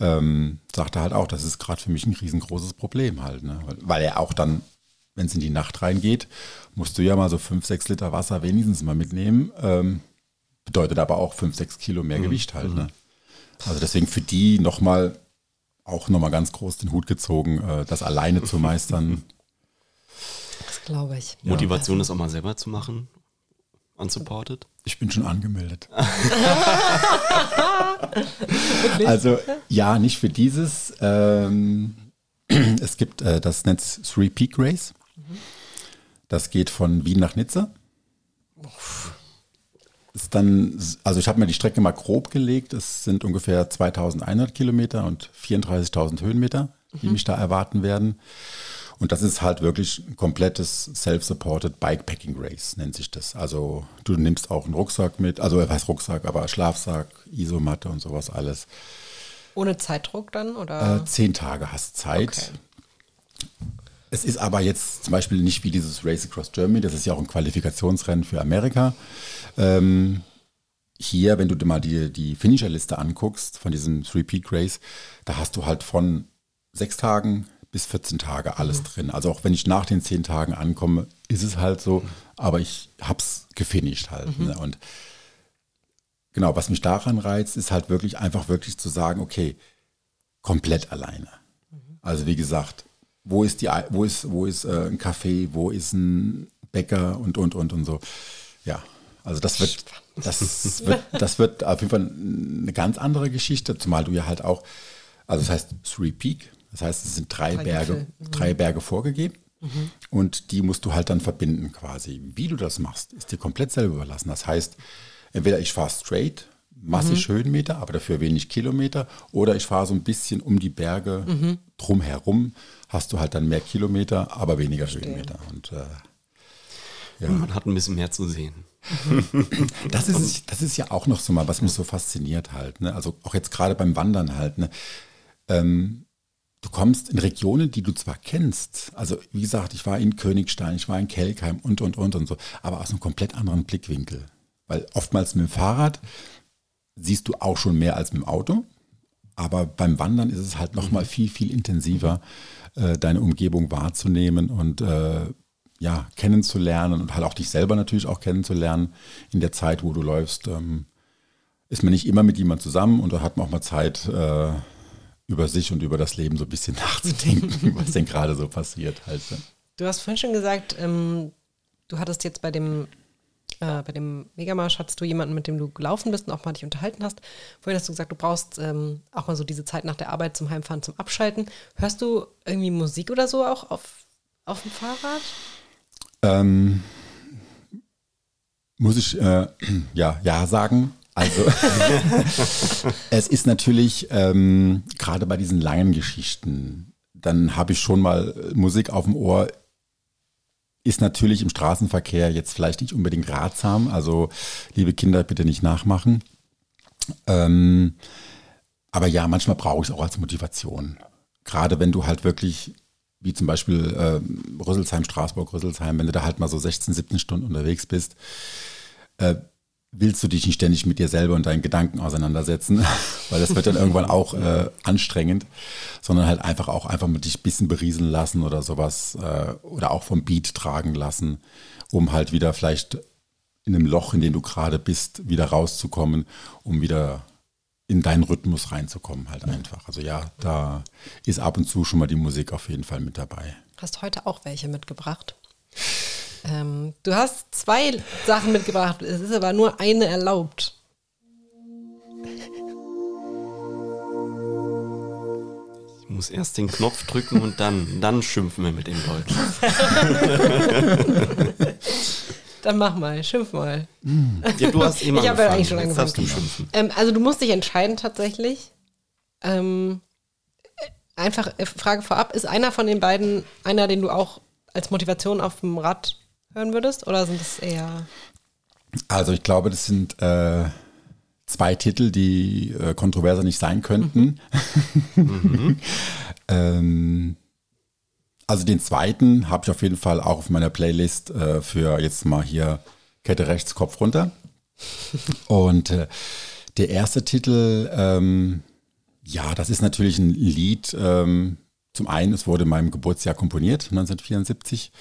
ähm, sagte halt auch, das ist gerade für mich ein riesengroßes Problem halt. Ne? Weil, weil er auch dann, wenn es in die Nacht reingeht, musst du ja mal so fünf, sechs Liter Wasser wenigstens mal mitnehmen. Ähm, Bedeutet aber auch fünf, sechs Kilo mehr mhm. Gewicht halt. Ne? Also deswegen für die nochmal, auch nochmal ganz groß den Hut gezogen, das alleine zu meistern. Das glaube ich. Ja. Motivation ist auch mal selber zu machen, unsupported. Ich bin schon angemeldet. Also ja, nicht für dieses. Ähm, es gibt äh, das nennt es Three Peak Race. Das geht von Wien nach Nizza. Uff. Ist dann, also ich habe mir die Strecke mal grob gelegt, es sind ungefähr zweitausendeinhundert Kilometer und vierunddreißigtausend Höhenmeter, die mhm. mich da erwarten werden. Und das ist halt wirklich ein komplettes Self-Supported Bikepacking Race, nennt sich das. Also du nimmst auch einen Rucksack mit, also was heißt Rucksack, aber Schlafsack, Isomatte und sowas alles. Ohne Zeitdruck dann? Oder? Äh, zehn Tage hast Zeit. Okay. Es ist aber jetzt zum Beispiel nicht wie dieses Race Across Germany, das ist ja auch ein Qualifikationsrennen für Amerika. Ähm, hier, wenn du dir mal die, die Finisherliste anguckst von diesem Three-Peak-Race, da hast du halt von sechs Tagen bis vierzehn Tage alles mhm. drin. Also auch wenn ich nach den zehn Tagen ankomme, ist es halt so, aber ich hab's gefinisht halt. Mhm. Ne? Und genau, was mich daran reizt, ist halt wirklich einfach wirklich zu sagen, okay, komplett alleine. Mhm. Also wie gesagt, wo ist die, wo ist, wo ist äh, ein Café, wo ist ein Bäcker und und und und so. Ja, also das wird, das wird, das wird auf jeden Fall eine ganz andere Geschichte, zumal du ja halt auch, also das heißt Three Peak, das heißt es sind drei Berge, mhm. drei Berge vorgegeben. Mhm. Und die musst du halt dann verbinden quasi. Wie du das machst, ist dir komplett selber überlassen. Das heißt, entweder ich fahre straight, massig mhm. Höhenmeter, aber dafür wenig Kilometer, oder ich fahre so ein bisschen um die Berge mhm. drumherum, hast du halt dann mehr Kilometer, aber weniger Verstehen. Höhenmeter. Und, äh, ja. Und man hat ein bisschen mehr zu sehen. Das ist, das ist ja auch noch so mal, was mich so fasziniert halt. Ne? Also auch jetzt gerade beim Wandern halt. Ne? Ähm, Du kommst in Regionen, die du zwar kennst, also wie gesagt, ich war in Königstein, ich war in Kelkheim und, und, und und so, aber aus einem komplett anderen Blickwinkel. Weil oftmals mit dem Fahrrad siehst du auch schon mehr als mit dem Auto, aber beim Wandern ist es halt nochmal viel, viel intensiver, äh, deine Umgebung wahrzunehmen und äh, ja, kennenzulernen und halt auch dich selber natürlich auch kennenzulernen in der Zeit, wo du läufst. Ähm, ist man nicht immer mit jemand zusammen und da hat man auch mal Zeit, äh, über sich und über das Leben so ein bisschen nachzudenken, was denn gerade so passiert. Halt. Du hast vorhin schon gesagt, ähm, du hattest jetzt bei dem, äh, bei dem Megamarsch, hattest du jemanden, mit dem du gelaufen bist und auch mal dich unterhalten hast. Vorhin hast du gesagt, du brauchst ähm, auch mal so diese Zeit nach der Arbeit zum Heimfahren, zum Abschalten. Hörst du irgendwie Musik oder so auch auf, auf dem Fahrrad? Ähm, muss ich äh, ja, ja sagen. Also es ist natürlich, ähm, gerade bei diesen langen Geschichten, dann habe ich schon mal Musik auf dem Ohr, ist natürlich im Straßenverkehr jetzt vielleicht nicht unbedingt ratsam, also liebe Kinder, bitte nicht nachmachen. Ähm, aber ja, manchmal brauche ich es auch als Motivation, gerade wenn du halt wirklich, wie zum Beispiel äh, Rüsselsheim, Straßburg, Rüsselsheim, wenn du da halt mal so sechzehn, siebzehn Stunden unterwegs bist, äh, willst du dich nicht ständig mit dir selber und deinen Gedanken auseinandersetzen, weil das wird dann irgendwann auch äh, anstrengend, sondern halt einfach auch einfach mit dich ein bisschen berieseln lassen oder sowas äh, oder auch vom Beat tragen lassen, um halt wieder vielleicht in dem Loch, in dem du gerade bist, wieder rauszukommen, um wieder in deinen Rhythmus reinzukommen halt einfach. Also ja, da ist ab und zu schon mal die Musik auf jeden Fall mit dabei. Hast heute auch welche mitgebracht? Ähm, du hast zwei Sachen mitgebracht, es ist aber nur eine erlaubt. Ich muss erst den Knopf drücken und dann, dann schimpfen wir mit den Leuten. Dann mach mal, schimpf mal. Ja, du hast immer ich habe ja eigentlich schon angefangen. Ähm, also du musst dich entscheiden tatsächlich. Ähm, einfach, Frage vorab, ist einer von den beiden einer, den du auch als Motivation auf dem Rad hören würdest? Oder sind das eher... Also ich glaube, das sind äh, zwei Titel, die äh, kontroverser nicht sein könnten. Mhm. ähm, also den zweiten habe ich auf jeden Fall auch auf meiner Playlist äh, für jetzt mal hier Kette rechts, Kopf runter. Und äh, der erste Titel, ähm, ja, das ist natürlich ein Lied, ähm, zum einen, es wurde in meinem Geburtsjahr komponiert, neunzehnhundertvierundsiebzig.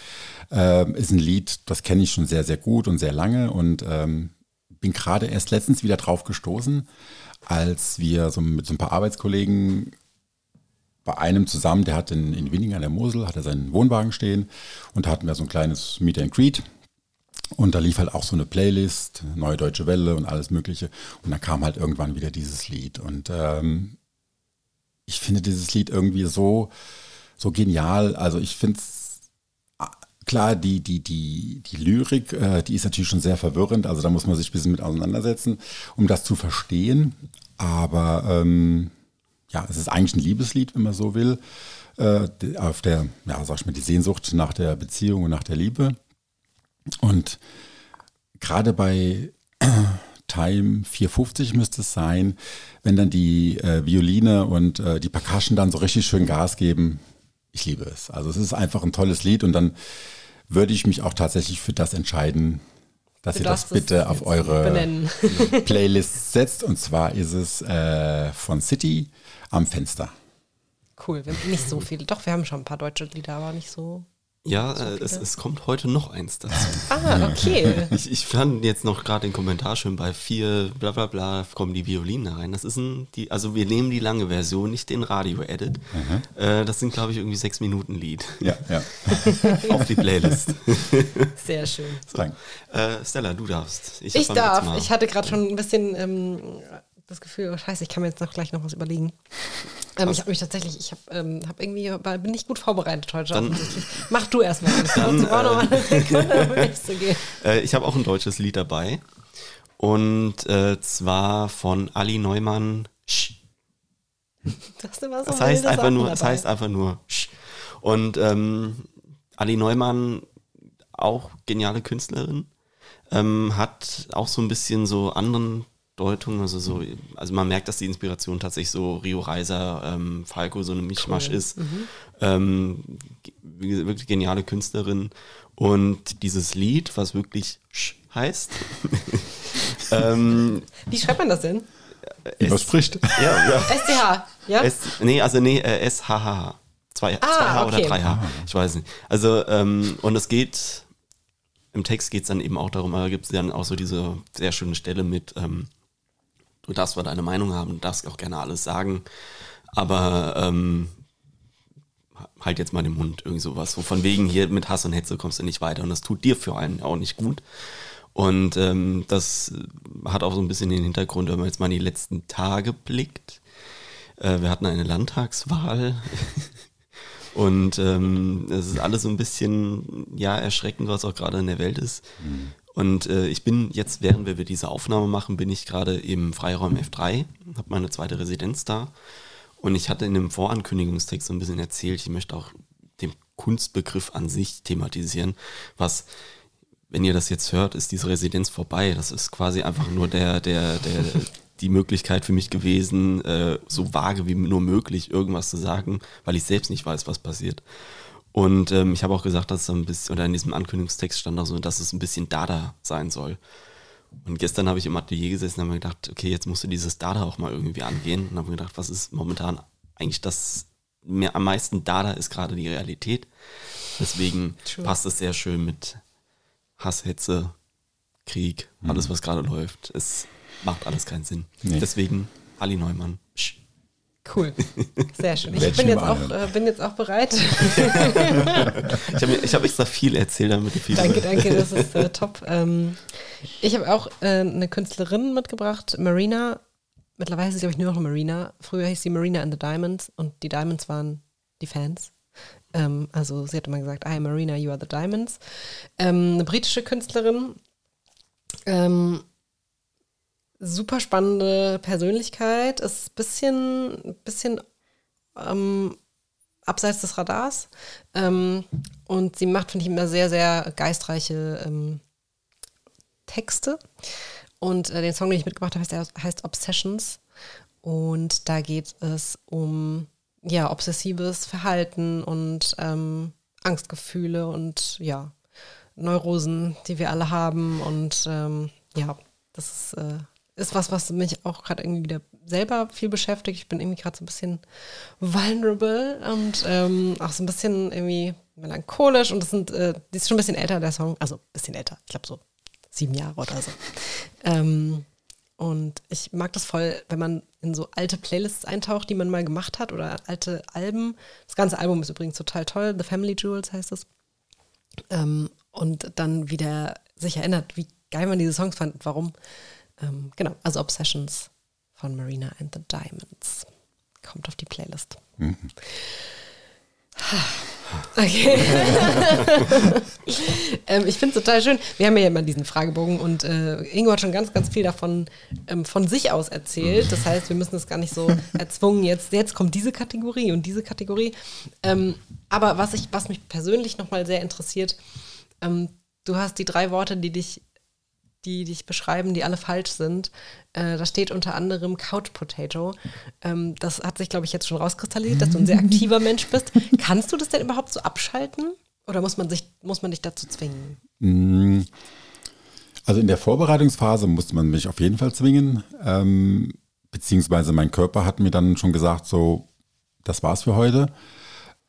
Ähm, ist ein Lied, das kenne ich schon sehr, sehr gut und sehr lange und ähm, bin gerade erst letztens wieder drauf gestoßen, als wir so mit so ein paar Arbeitskollegen bei einem zusammen, der hat in, in Winning an der Mosel, hat er seinen Wohnwagen stehen und da hatten wir so ein kleines Meet and Greet und da lief halt auch so eine Playlist, Neue Deutsche Welle und alles Mögliche und dann kam halt irgendwann wieder dieses Lied und ähm, ich finde dieses Lied irgendwie so, so genial. Also ich finde es, klar, die, die, die, die Lyrik, äh, die ist natürlich schon sehr verwirrend. Also da muss man sich ein bisschen mit auseinandersetzen, um das zu verstehen. Aber ähm, ja, es ist eigentlich ein Liebeslied, wenn man so will. Äh, auf der, ja, sag ich mal, die Sehnsucht nach der Beziehung und nach der Liebe. Und gerade bei Time vier fünfzig müsste es sein, wenn dann die äh, Violine und äh, die Percussion dann so richtig schön Gas geben. Ich liebe es. Also es ist einfach ein tolles Lied und dann würde ich mich auch tatsächlich für das entscheiden, dass du ihr das bitte auf eure benennen. Playlist setzt. Und zwar ist es äh, von City am Fenster. Cool, wir haben nicht so viele. Doch, wir haben schon ein paar deutsche Lieder, aber nicht so. Ja, so es, es kommt heute noch eins dazu. Ah, okay. Ich, ich fand jetzt noch gerade den Kommentar schön bei vier bla bla bla kommen die Violinen da rein. Das ist ein, die, also wir nehmen die lange Version, nicht den Radio-Edit. Mhm. Äh, das sind, glaube ich, irgendwie sechs Minuten Lied. Ja, ja. Auf die Playlist. Sehr schön. So. Äh, Stella, du darfst. Ich, ich darf. Ich hatte gerade schon ein bisschen ähm, das Gefühl, oh scheiße, ich kann mir jetzt noch gleich noch was überlegen. Ähm, ich habe mich tatsächlich, ich habe ähm, hab irgendwie, bin nicht gut vorbereitet heute. Dann, mach du erstmal. Dann, ich brauche äh, eine Sekunde, um nicht zu gehen. Äh, ich habe auch ein deutsches Lied dabei. Und äh, zwar von Ali Neumann. Das, so das, heißt, einfach nur, das heißt einfach nur Sch. Und ähm, Ali Neumann, auch geniale Künstlerin, ähm, hat auch so ein bisschen so anderen Deutung, also so, also man merkt, dass die Inspiration tatsächlich so Rio Reiser, ähm, Falco, so eine Mischmasch cool. ist. Mhm. Ähm, ge- wirklich geniale Künstlerin. Und dieses Lied, was wirklich Sch heißt. ähm, Wie schreibt man das denn? Überspricht. Ja, ja. S T H, ja? S, nee, also nee, äh, S H H H. Zwei, ah, zwei H okay. oder drei H, ich weiß nicht. Also, ähm, und es geht, im Text geht es dann eben auch darum, aber gibt es dann auch so diese sehr schöne Stelle mit, ähm, du darfst zwar deine Meinung haben, du darfst auch gerne alles sagen, aber ähm, halt jetzt mal den Mund, irgend sowas. So von wegen hier mit Hass und Hetze kommst du nicht weiter und das tut dir für einen auch nicht gut. Und ähm, das hat auch so ein bisschen den Hintergrund, wenn man jetzt mal in die letzten Tage blickt. Äh, wir hatten eine Landtagswahl und ähm, es ist alles so ein bisschen ja erschreckend, was auch gerade in der Welt ist. Mhm. Und äh, ich bin jetzt, während wir diese Aufnahme machen, bin ich gerade im Freiraum F drei, habe meine zweite Residenz da. Und ich hatte in dem Vorankündigungstext so ein bisschen erzählt, ich möchte auch den Kunstbegriff an sich thematisieren, was, wenn ihr das jetzt hört, ist diese Residenz vorbei. Das ist quasi einfach nur der, der, der die Möglichkeit für mich gewesen, äh, so vage wie nur möglich irgendwas zu sagen, weil ich selbst nicht weiß, was passiert. Und ähm, ich habe auch gesagt, dass es ein bisschen, oder in diesem Ankündigungstext stand auch so, dass es ein bisschen Dada sein soll. Und gestern habe ich im Atelier gesessen und habe mir gedacht, okay, jetzt musst du dieses Dada auch mal irgendwie angehen. Und habe mir gedacht, was ist momentan eigentlich das, mir am meisten Dada ist gerade die Realität. Deswegen True. Passt es sehr schön mit Hass, Hetze, Krieg, mhm. alles, was gerade läuft. Es macht alles keinen Sinn. Nee. Deswegen Ali Neumann. Psch. Cool, sehr schön. Ich bin jetzt, auch, äh, bin jetzt auch bereit. ich habe ich hab extra viel erzählt, damit du viel. Danke, danke, das ist äh, top. Ähm, ich habe auch äh, eine Künstlerin mitgebracht, Marina. Mittlerweile ist sie, glaube ich, nur noch Marina. Früher hieß sie Marina and the Diamonds und die Diamonds waren die Fans. Ähm, also sie hat immer gesagt, I am Marina, you are the Diamonds. Ähm, eine britische Künstlerin. Ähm, Super spannende Persönlichkeit, ist ein bisschen, bisschen ähm, abseits des Radars ähm, und sie macht, finde ich, immer sehr, sehr geistreiche ähm, Texte und äh, den Song, den ich mitgebracht habe, heißt, heißt Obsessions und da geht es um ja, obsessives Verhalten und ähm, Angstgefühle und ja, Neurosen, die wir alle haben und ähm, ja, das ist äh, ist was, was mich auch gerade irgendwie wieder selber viel beschäftigt. Ich bin irgendwie gerade so ein bisschen vulnerable und ähm, auch so ein bisschen irgendwie melancholisch. Und das sind, äh, die ist schon ein bisschen älter, der Song. Also ein bisschen älter. Ich glaube so sieben Jahre oder so. Ähm, und ich mag das voll, wenn man in so alte Playlists eintaucht, die man mal gemacht hat oder alte Alben. Das ganze Album ist übrigens total toll. The Family Jewels heißt es. Ähm, und dann wieder sich erinnert, wie geil man diese Songs fand und warum. Genau, also Obsessions von Marina and the Diamonds. Kommt auf die Playlist. Mhm. Okay. ähm, ich finde es total schön. Wir haben ja immer diesen Fragebogen und äh, Ingo hat schon ganz, ganz viel davon ähm, von sich aus erzählt. Das heißt, wir müssen das gar nicht so erzwungen. Jetzt, jetzt kommt diese Kategorie und diese Kategorie. Ähm, aber was, ich, was mich persönlich nochmal sehr interessiert, ähm, du hast die drei Worte, die dich die dich beschreiben, die alle falsch sind. Äh, da steht unter anderem Couch Potato. Ähm, das hat sich, glaube ich, jetzt schon rauskristallisiert, dass du ein sehr aktiver Mensch bist. Kannst du das denn überhaupt so abschalten? Oder muss man sich, muss man dich dazu zwingen? Also in der Vorbereitungsphase musste man mich auf jeden Fall zwingen. Ähm, beziehungsweise mein Körper hat mir dann schon gesagt, so, das war's für heute.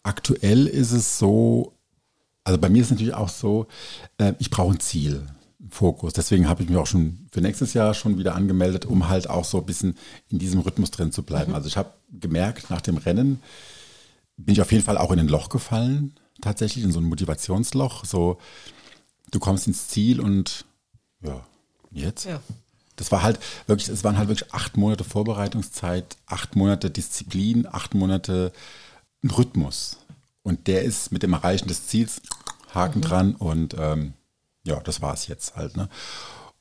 Aktuell ist es so, Also bei mir ist natürlich auch so, äh, ich brauche ein Ziel, einen Fokus. Deswegen habe ich mich auch schon für nächstes Jahr schon wieder angemeldet, um halt auch so ein bisschen in diesem Rhythmus drin zu bleiben. Mhm. Also ich habe gemerkt, nach dem Rennen bin ich auf jeden Fall auch in ein Loch gefallen, tatsächlich in so ein Motivationsloch. So, du kommst ins Ziel und ja, jetzt? Ja. Das war halt wirklich, es waren halt wirklich acht Monate Vorbereitungszeit, acht Monate Disziplin, acht Monate Rhythmus. Und der ist mit dem Erreichen des Ziels Haken mhm. dran und ähm, ja, das war es jetzt halt. Ne?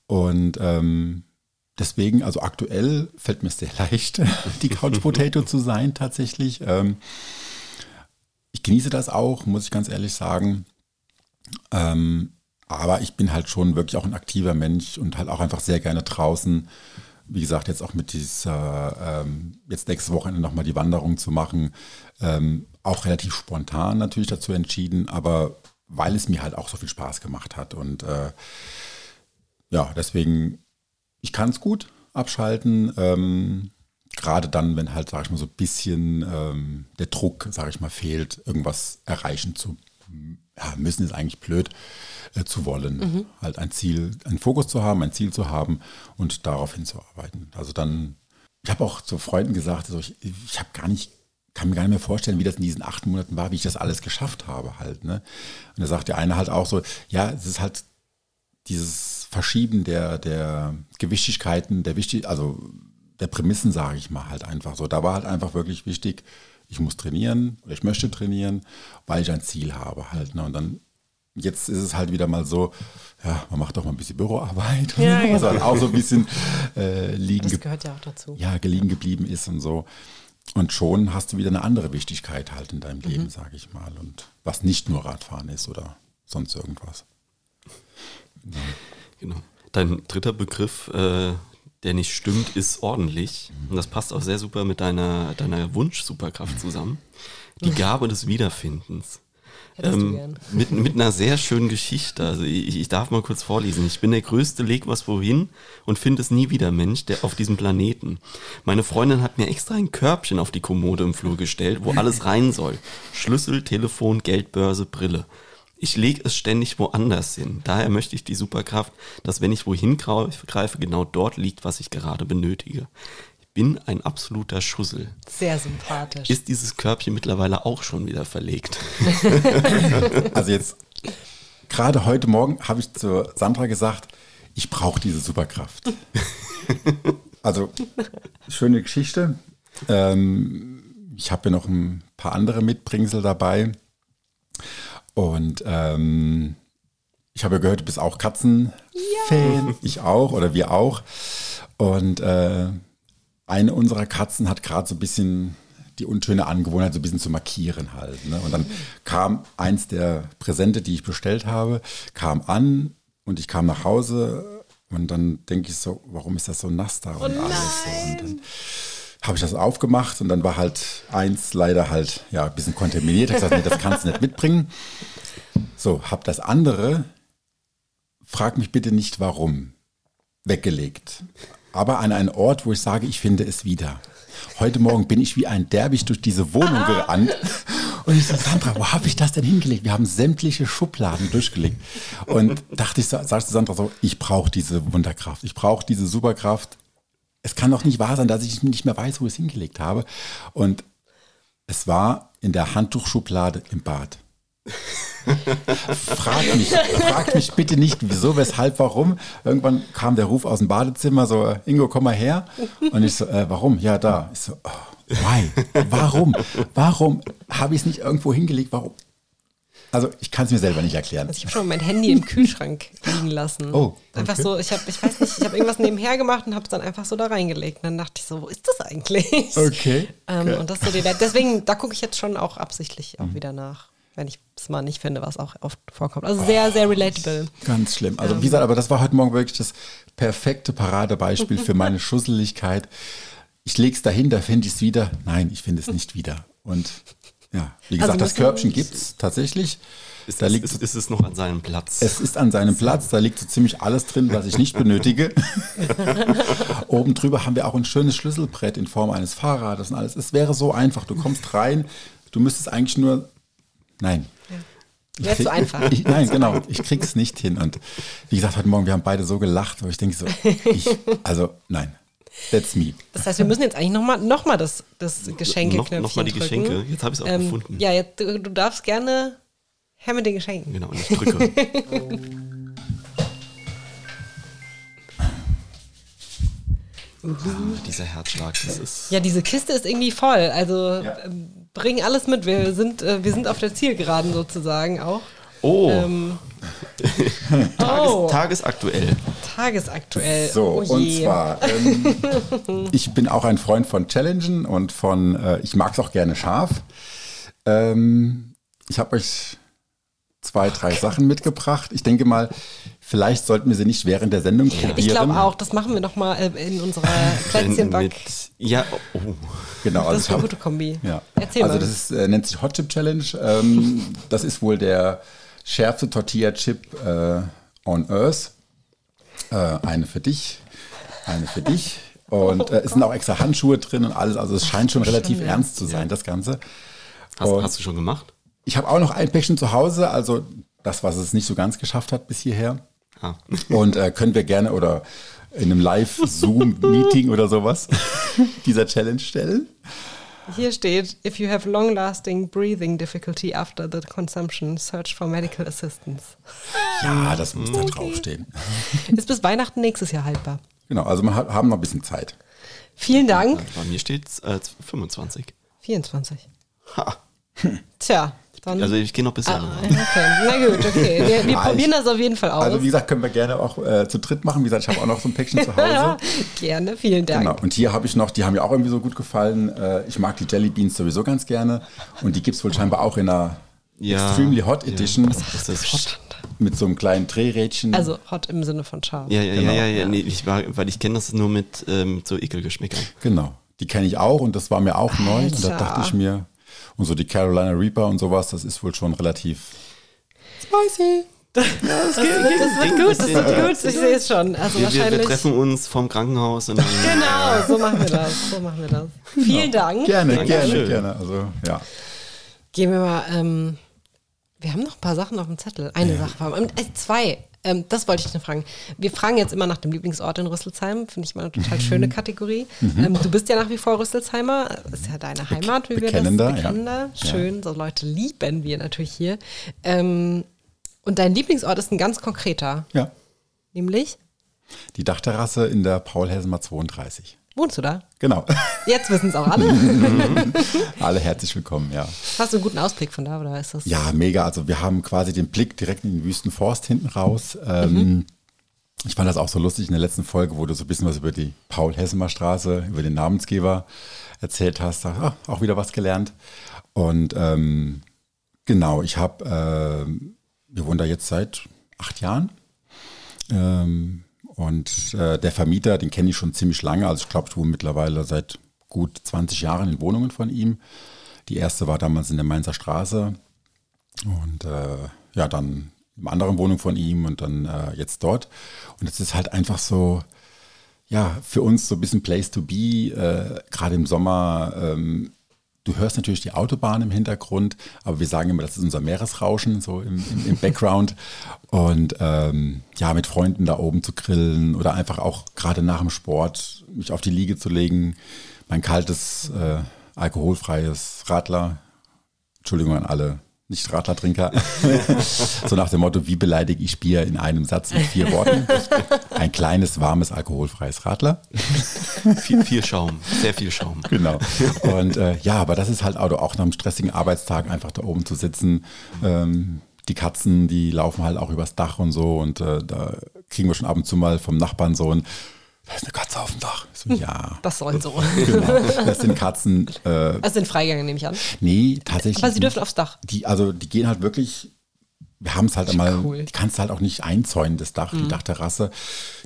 Und ähm, deswegen, also aktuell fällt mir es sehr leicht, die Couch Potato zu sein tatsächlich. Ähm, ich genieße das auch, muss ich ganz ehrlich sagen. Ähm, aber ich bin halt schon wirklich auch ein aktiver Mensch und halt auch einfach sehr gerne draußen. Wie gesagt, jetzt auch mit dieser, ähm, jetzt nächstes Wochenende nochmal die Wanderung zu machen, ähm, auch relativ spontan natürlich dazu entschieden, aber weil es mir halt auch so viel Spaß gemacht hat. Und äh, ja, deswegen, ich kann es gut abschalten, ähm, gerade dann, wenn halt, sage ich mal, so ein bisschen ähm, der Druck, sage ich mal, fehlt, irgendwas erreichen zu ja, müssen, ist eigentlich blöd, äh, zu wollen. Mhm. Halt ein Ziel, einen Fokus zu haben, ein Ziel zu haben und darauf hinzuarbeiten. Also dann, ich habe auch zu Freunden gesagt, also ich, ich habe gar nicht kann mir gar nicht mehr vorstellen, wie das in diesen acht Monaten war, wie ich das alles geschafft habe halt. Ne? Und da sagt der eine halt auch so, ja, es ist halt dieses Verschieben der, der Gewichtigkeiten, der wichtig, also der Prämissen, sage ich mal, halt einfach so. Da war halt einfach wirklich wichtig, ich muss trainieren oder ich möchte trainieren, weil ich ein Ziel habe halt. Ne? Und dann, jetzt ist es halt wieder mal so, ja, man macht doch mal ein bisschen Büroarbeit. Ja, und so, ja. Also auch so ein bisschen äh, liegen, das gehört ja auch dazu. Ja, liegen geblieben ist und so. Und schon hast du wieder eine andere Wichtigkeit halt in deinem Leben, mhm. sage ich mal. Und was nicht nur Radfahren ist oder sonst irgendwas. Ja. Genau. Dein dritter Begriff, äh, der nicht stimmt, ist ordentlich. Mhm. Und das passt auch sehr super mit deiner, deiner Wunsch-Superkraft zusammen. Die Gabe des Wiederfindens. Ähm, mit, mit einer sehr schönen Geschichte. Also ich, ich darf mal kurz vorlesen. Ich bin der größte Leg was wohin und finde es nie wieder Mensch der auf diesem Planeten. Meine Freundin hat mir extra ein Körbchen auf die Kommode im Flur gestellt, wo alles rein soll. Schlüssel, Telefon, Geldbörse, Brille. Ich lege es ständig woanders hin. Daher möchte ich die Superkraft, dass wenn ich wohin greife, genau dort liegt, was ich gerade benötige. Bin ein absoluter Schussel. Sehr sympathisch. Ist dieses Körbchen mittlerweile auch schon wieder verlegt? Also jetzt, gerade heute Morgen habe ich zu Sandra gesagt, ich brauche diese Superkraft. Also, schöne Geschichte. Ähm, ich habe ja noch ein paar andere Mitbringsel dabei. Und ähm, ich habe ja gehört, du bist auch Katzenfan. Ja. Ich auch oder wir auch. Und äh, eine unserer Katzen hat gerade so ein bisschen die unschöne Angewohnheit, so ein bisschen zu markieren halt. Ne? Und dann kam eins der Präsente, die ich bestellt habe, kam an und ich kam nach Hause und dann denke ich so, warum ist das so nass da und oh alles nein. So. Und dann habe ich das aufgemacht und dann war halt eins leider halt ja ein bisschen kontaminiert. Ich habe gesagt, nee, das kannst du nicht mitbringen. So, hab das andere, frag mich bitte nicht warum, weggelegt. Aber an einen Ort, wo ich sage, ich finde es wieder. Heute Morgen bin ich wie ein Derwisch durch diese Wohnung gerannt. Und ich so, Sandra, wo habe ich das denn hingelegt? Wir haben sämtliche Schubladen durchgelegt. Und dachte ich, sagst du Sandra so, ich brauche diese Wunderkraft. Ich brauche diese Superkraft. Es kann doch nicht wahr sein, dass ich nicht mehr weiß, wo ich es hingelegt habe. Und es war in der Handtuchschublade im Bad. Frag mich, frag mich bitte nicht, wieso, weshalb, warum. Irgendwann kam der Ruf aus dem Badezimmer, so, Ingo, komm mal her. Und ich so, äh, warum? Ja, da. Ich so, oh, why? Warum? Warum habe ich es nicht irgendwo hingelegt? Warum? Also ich kann es mir selber nicht erklären. Also ich habe schon mein Handy im Kühlschrank liegen lassen. Oh, okay. Einfach so, ich habe, ich weiß nicht, ich habe irgendwas nebenher gemacht und habe es dann einfach so da reingelegt. Und dann dachte ich so, wo ist das eigentlich? Okay. Ähm, okay. Und das so die, deswegen, da gucke ich jetzt schon auch absichtlich auch mhm. wieder nach. Wenn ich es mal nicht finde, was auch oft vorkommt. Also sehr, oh, sehr relatable. Ganz schlimm. Also wie gesagt, aber das war heute Morgen wirklich das perfekte Paradebeispiel für meine Schusseligkeit. Ich lege es dahin, da finde ich es wieder. Nein, ich finde es nicht wieder. Und ja, wie gesagt, also das Körbchen gibt es tatsächlich. Ist, da liegt ist, ist es noch an seinem Platz? Es ist an seinem Platz, da liegt so ziemlich alles drin, was ich nicht benötige. Oben drüber haben wir auch ein schönes Schlüsselbrett in Form eines Fahrrades und alles. Es wäre so einfach, du kommst rein, du müsstest eigentlich nur... Nein. Ja. Wäre zu einfach. Ich, nein, genau. Ich krieg's nicht hin. Und wie gesagt, heute Morgen, wir haben beide so gelacht, aber ich denke so, ich, also nein. That's me. Das heißt, wir müssen jetzt eigentlich nochmal noch mal das, das Geschenkeknöpfchen noch, noch mal die drücken. Geschenke. Jetzt habe ich es auch ähm, gefunden. Ja, jetzt, du, du darfst gerne her mit den Geschenken. Genau, und ich drücke. Oh, dieser Herzschlag, das ist... Ja, diese Kiste ist irgendwie voll. Also ja. Bring alles mit. Wir sind, wir sind auf der Zielgeraden sozusagen auch. Oh. Ähm. Tages, oh. Tagesaktuell. Tagesaktuell. So, oh und zwar, ähm, ich bin auch ein Freund von Challengen und von, äh, ich mag es auch gerne scharf. Ähm, ich habe euch zwei, drei okay. Sachen mitgebracht. Ich denke mal, vielleicht sollten wir sie nicht während der Sendung probieren. Ich glaube auch, das machen wir nochmal in unserer Plätzchenbank. Ja, oh. Genau, das also ist eine hab, gute Kombi. Ja. Erzähl also mal. Also das ist, äh, nennt sich Hot Chip Challenge. Ähm, das ist wohl der schärfste Tortilla-Chip äh, on Earth. Äh, eine für dich, eine für dich. Und äh, es sind auch extra Handschuhe drin und alles. Also es scheint schon relativ ernst zu sein, das Ganze. Hast, hast du schon gemacht? Ich habe auch noch ein Päckchen zu Hause, also das, was es nicht so ganz geschafft hat bis hierher. Ah. Und äh, können wir gerne oder in einem Live-Zoom-Meeting oder sowas dieser Challenge stellen. Hier steht, if you have long-lasting breathing difficulty after the consumption, search for medical assistance. Ja, das muss okay. da draufstehen. Ist bis Weihnachten nächstes Jahr haltbar. Genau, also wir haben noch ein bisschen Zeit. Vielen Dank. Bei mir steht es äh, fünfundzwanzig. vierundzwanzig. Ha. Hm. Tja. Dann also ich gehe noch bis ah, okay. Na gut, okay. Wir, wir ah, probieren ich, das auf jeden Fall aus. Also wie gesagt, können wir gerne auch äh, zu dritt machen. Wie gesagt, ich habe auch noch so ein Päckchen zu Hause. Gerne, vielen Dank. Genau. Und hier habe ich noch, die haben mir auch irgendwie so gut gefallen. Äh, ich mag die Jelly Beans sowieso ganz gerne. Und die gibt es wohl scheinbar auch in einer ja, Extremely Hot ja. Edition. Was ist das? Hot? Mit so einem kleinen Drehrädchen. Also hot im Sinne von scharf. Ja, ja, genau. ja, ja, ja. Nee, ich war, weil ich kenne das nur mit ähm, so Ekelgeschmäckern. Genau, die kenne ich auch und das war mir auch Alter. neu. Und da dachte ich mir... Und so die Carolina Reaper und sowas, das ist wohl schon relativ spicy. Das, das, das, geht, wird, das wird gut, das wird äh, gut, ich sehe es schon. Also wir, wahrscheinlich wir treffen uns vom Krankenhaus. Und dann genau, so machen wir das, so machen wir das. Genau. Vielen Dank. Gerne, Danke gerne, schön. gerne. Also, ja. Gehen wir mal, ähm, wir haben noch ein paar Sachen auf dem Zettel. Eine ja. Sache, äh, zwei, ähm, das wollte ich noch fragen. Wir fragen jetzt immer nach dem Lieblingsort in Rüsselsheim, finde ich mal eine total mhm. schöne Kategorie. Mhm. Ähm, du bist ja nach wie vor Rüsselsheimer, ist ja deine Heimat, wie wir das kennen. Ja. Schön, so Leute lieben wir natürlich hier. Ähm, und dein Lieblingsort ist ein ganz konkreter. Ja. Nämlich? Die Dachterrasse in der Paul-Helsemer zweiunddreißig. Wohnst du da? Genau. Jetzt wissen es auch alle. Alle herzlich willkommen, ja. Hast du einen guten Ausblick von da, oder ist das? Ja, mega. Also wir haben quasi den Blick direkt in den Wüstenforst hinten raus. Ähm, mhm. Ich fand das auch so lustig in der letzten Folge, wo du so ein bisschen was über die Paul-Hessemer Straße, über den Namensgeber erzählt hast. Da ah, auch wieder was gelernt. Und ähm, genau, ich habe, äh, wir wohnen da jetzt seit acht Jahren. Ähm, Und äh, der Vermieter, den kenne ich schon ziemlich lange. Also ich glaube, ich wohne mittlerweile seit gut zwanzig Jahren in Wohnungen von ihm. Die erste war damals in der Mainzer Straße. Und äh, ja, dann in einer anderen Wohnung von ihm und dann äh, jetzt dort. Und es ist halt einfach so, ja, für uns so ein bisschen Place to be, äh, gerade im Sommer. Ähm, du hörst natürlich die Autobahn im Hintergrund, aber wir sagen immer, das ist unser Meeresrauschen, so im, im, im Background. Und ähm, ja, mit Freunden da oben zu grillen oder einfach auch gerade nach dem Sport mich auf die Liege zu legen, mein kaltes, äh, alkoholfreies Radler, Entschuldigung an alle Nicht-Radlertrinker, so nach dem Motto, wie beleidige ich Bier in einem Satz mit vier Worten? Ein kleines, warmes, alkoholfreies Radler. Viel, viel Schaum, sehr viel Schaum. Genau. Und äh, ja, aber das ist halt auch nach einem stressigen Arbeitstag einfach da oben zu sitzen. Ähm, die Katzen, die laufen halt auch übers Dach und so und äh, da kriegen wir schon ab und zu mal vom Nachbarn so ein, da ist eine Katze auf dem Dach. So, ja. Das soll so. Genau. Das sind Katzen. Äh, das sind Freigänge, nehme ich an. Nee, tatsächlich. Aber sie dürfen aufs Dach. Die, also die gehen halt wirklich, wir haben es halt einmal, cool. Die kannst du halt auch nicht einzäunen, das Dach, mhm. die Dachterrasse.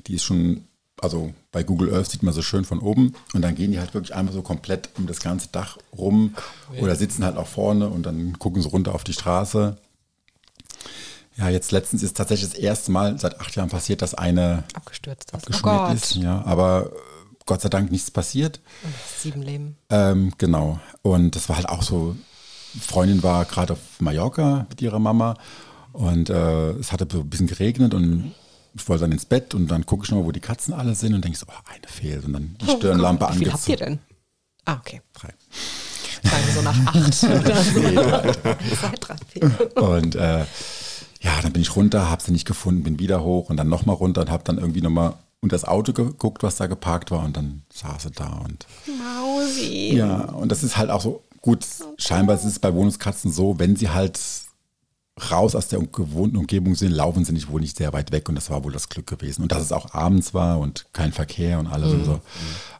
Die ist schon, also bei Google Earth sieht man so schön von oben. Und dann gehen die halt wirklich einmal so komplett um das ganze Dach rum. Cool. Oder sitzen halt auch vorne und dann gucken sie runter auf die Straße. Ja, jetzt letztens ist tatsächlich das erste Mal seit acht Jahren passiert, dass eine abgestürzt ist. Abgeschmiert oh ist ja, aber Gott sei Dank nichts passiert. Und sieben Leben. Ähm, genau. Und das war halt auch so Freundin war gerade auf Mallorca mit ihrer Mama und äh, es hatte so ein bisschen geregnet und ich wollte dann ins Bett und dann gucke ich nochmal, wo die Katzen alle sind und denke so, oh, eine fehlt und dann die Stirnlampe oh angezogen. Wie viel habt ihr denn? Ah, okay. Drei. Sagen so nach acht oder so. Zwei, drei, vier. Und äh, ja, dann bin ich runter, habe sie nicht gefunden, bin wieder hoch und dann nochmal runter und habe dann irgendwie nochmal unter das Auto geguckt, was da geparkt war und dann saß sie da. Und Mausi. Ja, und das ist halt auch so, gut, scheinbar ist es bei Wohnungskatzen so, wenn sie halt raus aus der gewohnten Umgebung sind, laufen sie nicht wohl nicht sehr weit weg und das war wohl das Glück gewesen. Und dass es auch abends war und kein Verkehr und alles mhm. und so.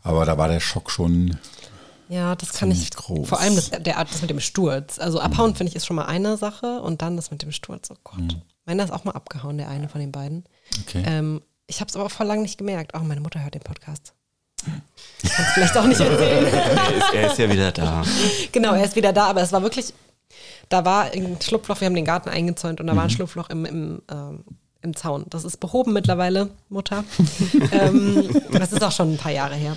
Aber da war der Schock schon Ja, das kann ich, groß. Vor allem das, der, das mit dem Sturz. Also abhauen, mhm. finde ich, ist schon mal eine Sache und dann das mit dem Sturz, oh Gott. Mhm. Meiner ist auch mal abgehauen, der eine von den beiden. Okay. Ähm, ich habe es aber auch vor langem nicht gemerkt. Oh, meine Mutter hört den Podcast. Ich kann es vielleicht auch nicht erzählen. er, ist, er ist ja wieder da. Genau, er ist wieder da, aber es war wirklich... Da war ein Schlupfloch, wir haben den Garten eingezäunt und da mhm. war ein Schlupfloch im, im, ähm, im Zaun. Das ist behoben mittlerweile, Mutter. ähm, das ist auch schon ein paar Jahre her.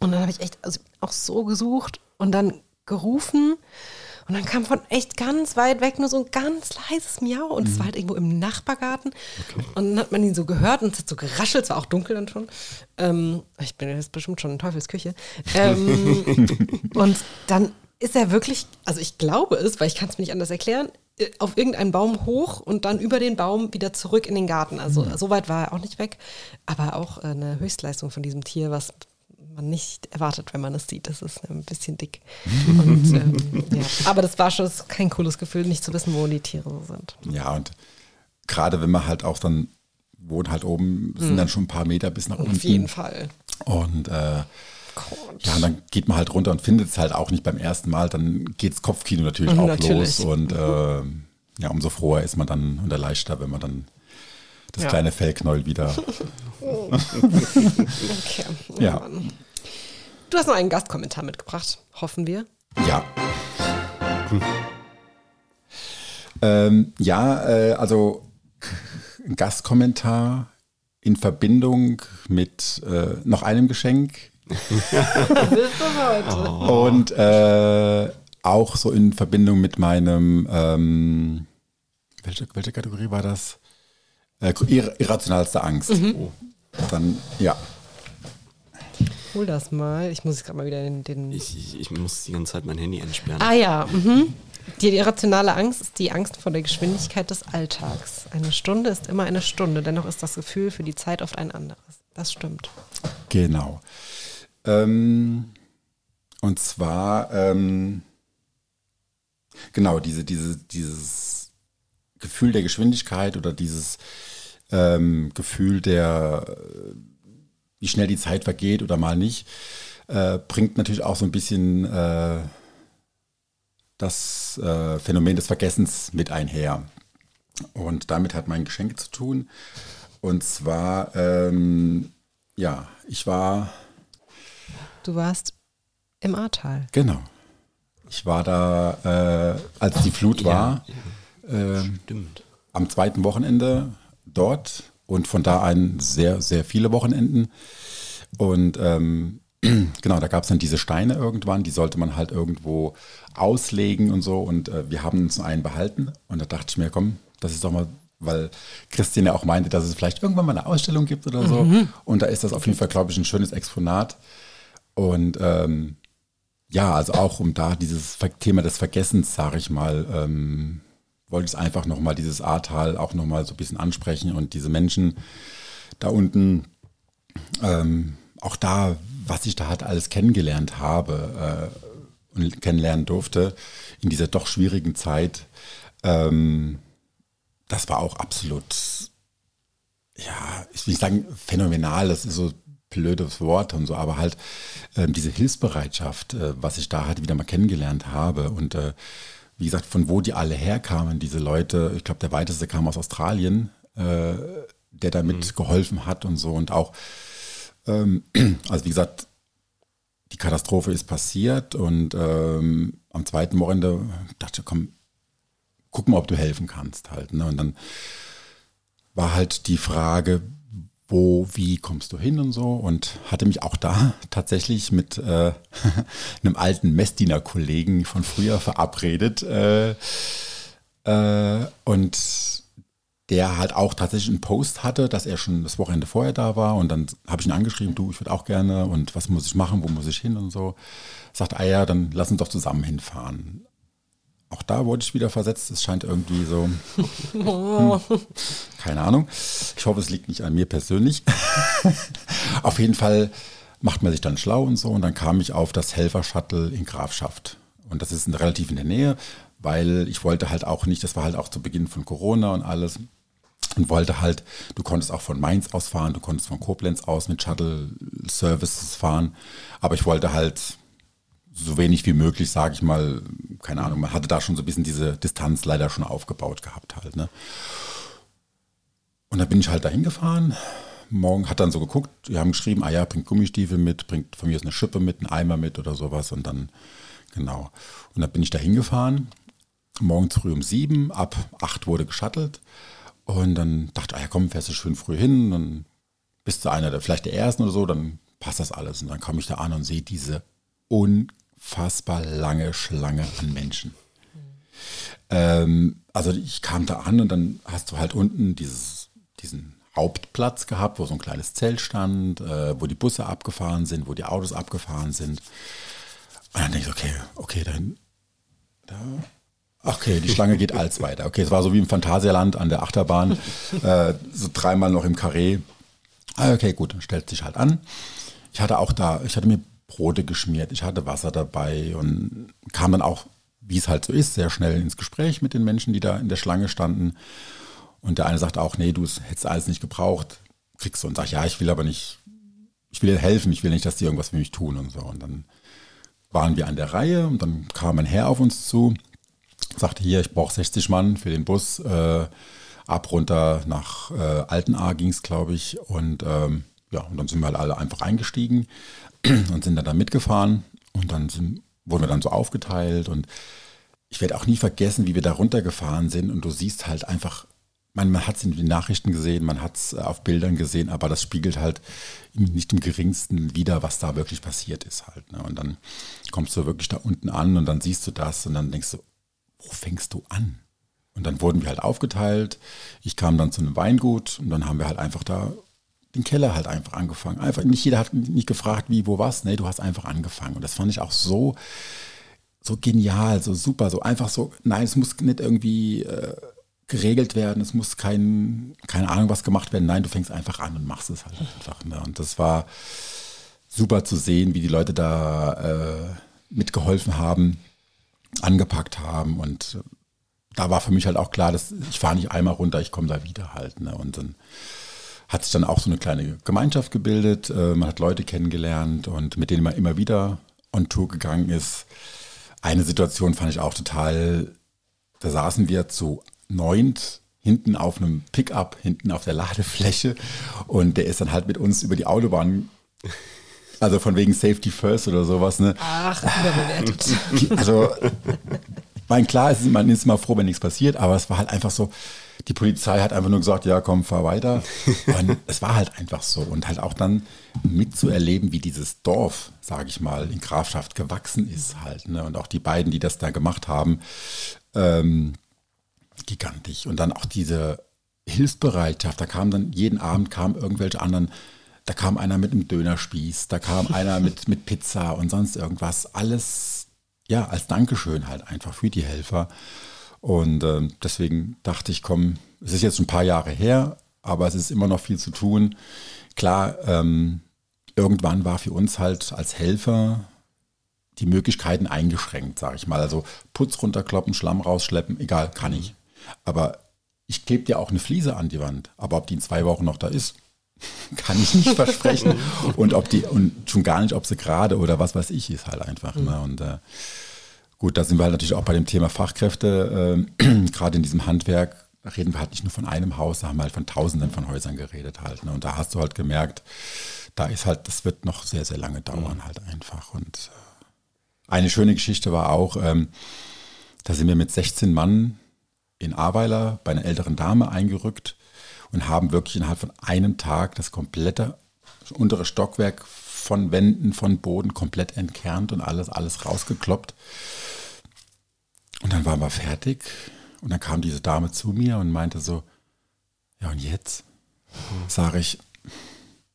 Und dann habe ich echt also auch so gesucht und dann gerufen. Und dann kam von echt ganz weit weg nur so ein ganz leises Miau. Und es mhm. war halt irgendwo im Nachbargarten. Okay. Und dann hat man ihn so gehört und es hat so geraschelt. Es war auch dunkel dann schon. Ähm, ich bin jetzt bestimmt schon in Teufelsküche. Ähm, und dann... ist er wirklich, also ich glaube es, weil ich kann es mir nicht anders erklären, auf irgendeinen Baum hoch und dann über den Baum wieder zurück in den Garten. Also mhm. so weit war er auch nicht weg, aber auch eine Höchstleistung von diesem Tier, was man nicht erwartet, wenn man es sieht. Das ist ein bisschen dick. Und, ähm, ja. Aber das war schon kein cooles Gefühl, nicht zu wissen, wo die Tiere so sind. Ja, und gerade wenn man halt auch dann wohnt, halt oben sind mhm. dann schon ein paar Meter bis nach unten. Auf jeden Fall. Und äh, Gott. Ja, und dann geht man halt runter und findet es halt auch nicht beim ersten Mal. Dann geht's Kopfkino natürlich auch natürlich. los. Und äh, ja, umso froher ist man dann und erleichtert, wenn man dann das ja. kleine Fellknäuel wieder. Okay. Ja. Du hast noch einen Gastkommentar mitgebracht, hoffen wir. Ja. Hm. Ähm, ja, äh, also ein Gastkommentar in Verbindung mit äh, noch einem Geschenk. Oh. Und äh, auch so in Verbindung mit meinem, ähm, welche, welche Kategorie war das? Äh, ir- irrationalste Angst. Mhm. Oh. Dann, ja. Hol das mal. Ich muss gerade mal wieder den... den ich, ich, ich muss die ganze Zeit mein Handy entsperren. Ah ja, mhm. Die, die irrationale Angst ist die Angst vor der Geschwindigkeit des Alltags. Eine Stunde ist immer eine Stunde, dennoch ist das Gefühl für die Zeit oft ein anderes. Das stimmt. Genau. Ähm, und zwar, ähm, genau, diese, diese, dieses Gefühl der Geschwindigkeit oder dieses ähm, Gefühl der, wie schnell die Zeit vergeht oder mal nicht, äh, bringt natürlich auch so ein bisschen äh, das äh, Phänomen des Vergessens mit einher. Und damit hat mein Geschenk zu tun. Und zwar, ähm, ja, ich war... Du warst im Ahrtal. Genau. Ich war da, äh, als die Flut war, ja, ja. Äh, Stimmt. am zweiten Wochenende dort und von da an sehr, sehr viele Wochenenden. Und ähm, genau, da gab es dann diese Steine irgendwann, die sollte man halt irgendwo auslegen und so. Und äh, wir haben uns einen behalten und da dachte ich mir, komm, das ist doch mal... weil Christian ja auch meinte, dass es vielleicht irgendwann mal eine Ausstellung gibt oder so. Mhm. Und da ist das auf jeden Fall, glaube ich, ein schönes Exponat. Und ähm, ja, also auch um da dieses Thema des Vergessens, sage ich mal, ähm, wollte ich einfach nochmal dieses Ahrtal auch nochmal so ein bisschen ansprechen und diese Menschen da unten, ähm, auch da, was ich da halt alles kennengelernt habe äh, und kennenlernen durfte in dieser doch schwierigen Zeit, ähm, das war auch absolut, ja, ich will nicht sagen phänomenal, das ist so ein blödes Wort und so, aber halt äh, diese Hilfsbereitschaft, äh, was ich da halt wieder mal kennengelernt habe und äh, wie gesagt, von wo die alle herkamen, diese Leute, ich glaube, der Weiteste kam aus Australien, äh, der damit mhm. geholfen hat und so und auch, ähm, also wie gesagt, die Katastrophe ist passiert und ähm, am zweiten Wochenende dachte ich, komm, guck mal, ob du helfen kannst halt. Ne? Und dann war halt die Frage, wo, wie kommst du hin und so, und hatte mich auch da tatsächlich mit äh, einem alten Messdiener-Kollegen von früher verabredet äh, äh, und der halt auch tatsächlich einen Post hatte, dass er schon das Wochenende vorher da war, und dann habe ich ihn angeschrieben, du, ich würde auch gerne und was muss ich machen, wo muss ich hin und so. Sagt, ah ja, dann lass uns doch zusammen hinfahren. Auch da wurde ich wieder versetzt. Es scheint irgendwie so, hm, keine Ahnung. Ich hoffe, es liegt nicht an mir persönlich. Auf jeden Fall macht man sich dann schlau und so. Und dann kam ich auf das Helfer-Shuttle in Grafschaft. Und das ist in, relativ in der Nähe, weil ich wollte halt auch nicht, das war halt auch zu Beginn von Corona und alles. Und wollte halt, du konntest auch von Mainz aus fahren, du konntest von Koblenz aus mit Shuttle-Services fahren. Aber ich wollte halt so wenig wie möglich, sage ich mal, keine Ahnung, man hatte da schon so ein bisschen diese Distanz leider schon aufgebaut gehabt halt, ne? Und dann bin ich halt da hingefahren, morgen hat dann so geguckt, wir haben geschrieben, ah ja, bringt Gummistiefel mit, bringt von mir aus eine Schippe mit, einen Eimer mit oder sowas und dann, genau. Und dann bin ich da hingefahren, morgens früh um sieben, ab acht wurde geschuttelt und dann dachte ich, ah ja komm, fährst du schön früh hin, dann bist du einer, der vielleicht der Ersten oder so, dann passt das alles. Und dann komme ich da an und sehe diese unfassbar lange Schlange an Menschen. Mhm. Ähm, also ich kam da an und dann hast du halt unten dieses, diesen Hauptplatz gehabt, wo so ein kleines Zelt stand, äh, wo die Busse abgefahren sind, wo die Autos abgefahren sind. Und dann denke ich, okay, okay, dann da, okay, die Schlange geht als weiter. Okay, es war so wie im Phantasialand an der Achterbahn, äh, so dreimal noch im Karree. Ah, okay, gut, dann stellt sich halt an. Ich hatte auch da, ich hatte mir Brote geschmiert, ich hatte Wasser dabei und kam dann auch, wie es halt so ist, sehr schnell ins Gespräch mit den Menschen, die da in der Schlange standen. Und der eine sagt auch, nee, du hättest alles nicht gebraucht, kriegst du. Und sag, ja, ich will aber nicht, ich will dir helfen, ich will nicht, dass die irgendwas für mich tun und so. Und dann waren wir an der Reihe und dann kam ein Herr auf uns zu, sagte, hier, ich brauche sechzig Mann für den Bus, äh, ab runter nach äh, Altenahr ging es, glaube ich. Und ähm, ja, und dann sind wir halt alle einfach eingestiegen und sind dann da mitgefahren und dann sind, wurden wir dann so aufgeteilt und ich werde auch nie vergessen, wie wir da runtergefahren sind und du siehst halt einfach, man, man hat es in den Nachrichten gesehen, man hat es auf Bildern gesehen, aber das spiegelt halt nicht im geringsten wider, was da wirklich passiert ist halt, ne? Und dann kommst du wirklich da unten an und dann siehst du das und dann denkst du, wo fängst du an? Und dann wurden wir halt aufgeteilt, ich kam dann zu einem Weingut und dann haben wir halt einfach da den Keller halt einfach angefangen. Einfach, nicht jeder hat nicht gefragt, wie, wo, was. Nee, du hast einfach angefangen. Und das fand ich auch so, so genial, so super, so einfach so, nein, es muss nicht irgendwie äh, geregelt werden, es muss kein, keine Ahnung, was gemacht werden. Nein, du fängst einfach an und machst es halt einfach. Ne? Und das war super zu sehen, wie die Leute da äh, mitgeholfen haben, angepackt haben. Und da war für mich halt auch klar, dass ich fahre nicht einmal runter, ich komme da wieder halt. Ne? Und dann hat sich dann auch so eine kleine Gemeinschaft gebildet, man hat Leute kennengelernt und mit denen man immer wieder on Tour gegangen ist. Eine Situation fand ich auch total, da saßen wir zu neunt hinten auf einem Pickup, hinten auf der Ladefläche und der ist dann halt mit uns über die Autobahn, also von wegen Safety First oder sowas. Ne? Ach, überbewertet. Also, mein, klar, ist, man ist immer froh, wenn nichts passiert, aber es war halt einfach so, die Polizei hat einfach nur gesagt, ja komm, fahr weiter. Und es war halt einfach so. Und halt auch dann mitzuerleben, wie dieses Dorf, sage ich mal, in Grafschaft gewachsen ist halt. Ne? Und auch die beiden, die das da gemacht haben, ähm, gigantisch. Und dann auch diese Hilfsbereitschaft. Da kam dann, jeden Abend kamen irgendwelche anderen, da kam einer mit einem Dönerspieß, da kam einer mit, mit Pizza und sonst irgendwas. Alles, ja, als Dankeschön halt einfach für die Helfer. Und äh, deswegen dachte ich, komm, es ist jetzt ein paar Jahre her, aber es ist immer noch viel zu tun. Klar, ähm, irgendwann war für uns halt als Helfer die Möglichkeiten eingeschränkt, sage ich mal. Also Putz runterkloppen, Schlamm rausschleppen, egal, kann ich. Aber ich klebe dir auch eine Fliese an die Wand. Aber ob die in zwei Wochen noch da ist, kann ich nicht versprechen. Und ob die, und schon gar nicht, ob sie gerade oder was weiß ich, ist halt einfach. Mhm. Ne? Und äh, gut, da sind wir halt natürlich auch bei dem Thema Fachkräfte. Ähm, gerade in diesem Handwerk reden wir halt nicht nur von einem Haus, da haben wir halt von Tausenden von Häusern geredet halt. Ne? Und da hast du halt gemerkt, da ist halt, das wird noch sehr, sehr lange dauern halt einfach. Und eine schöne Geschichte war auch, ähm, da sind wir mit sechzehn Mann in Ahrweiler bei einer älteren Dame eingerückt. und haben wirklich innerhalb von einem Tag das komplette untere Stockwerk von Wänden, von Boden komplett entkernt und alles, alles rausgekloppt. Und dann waren wir fertig und dann kam diese Dame zu mir und meinte so, ja und jetzt? Sage ich,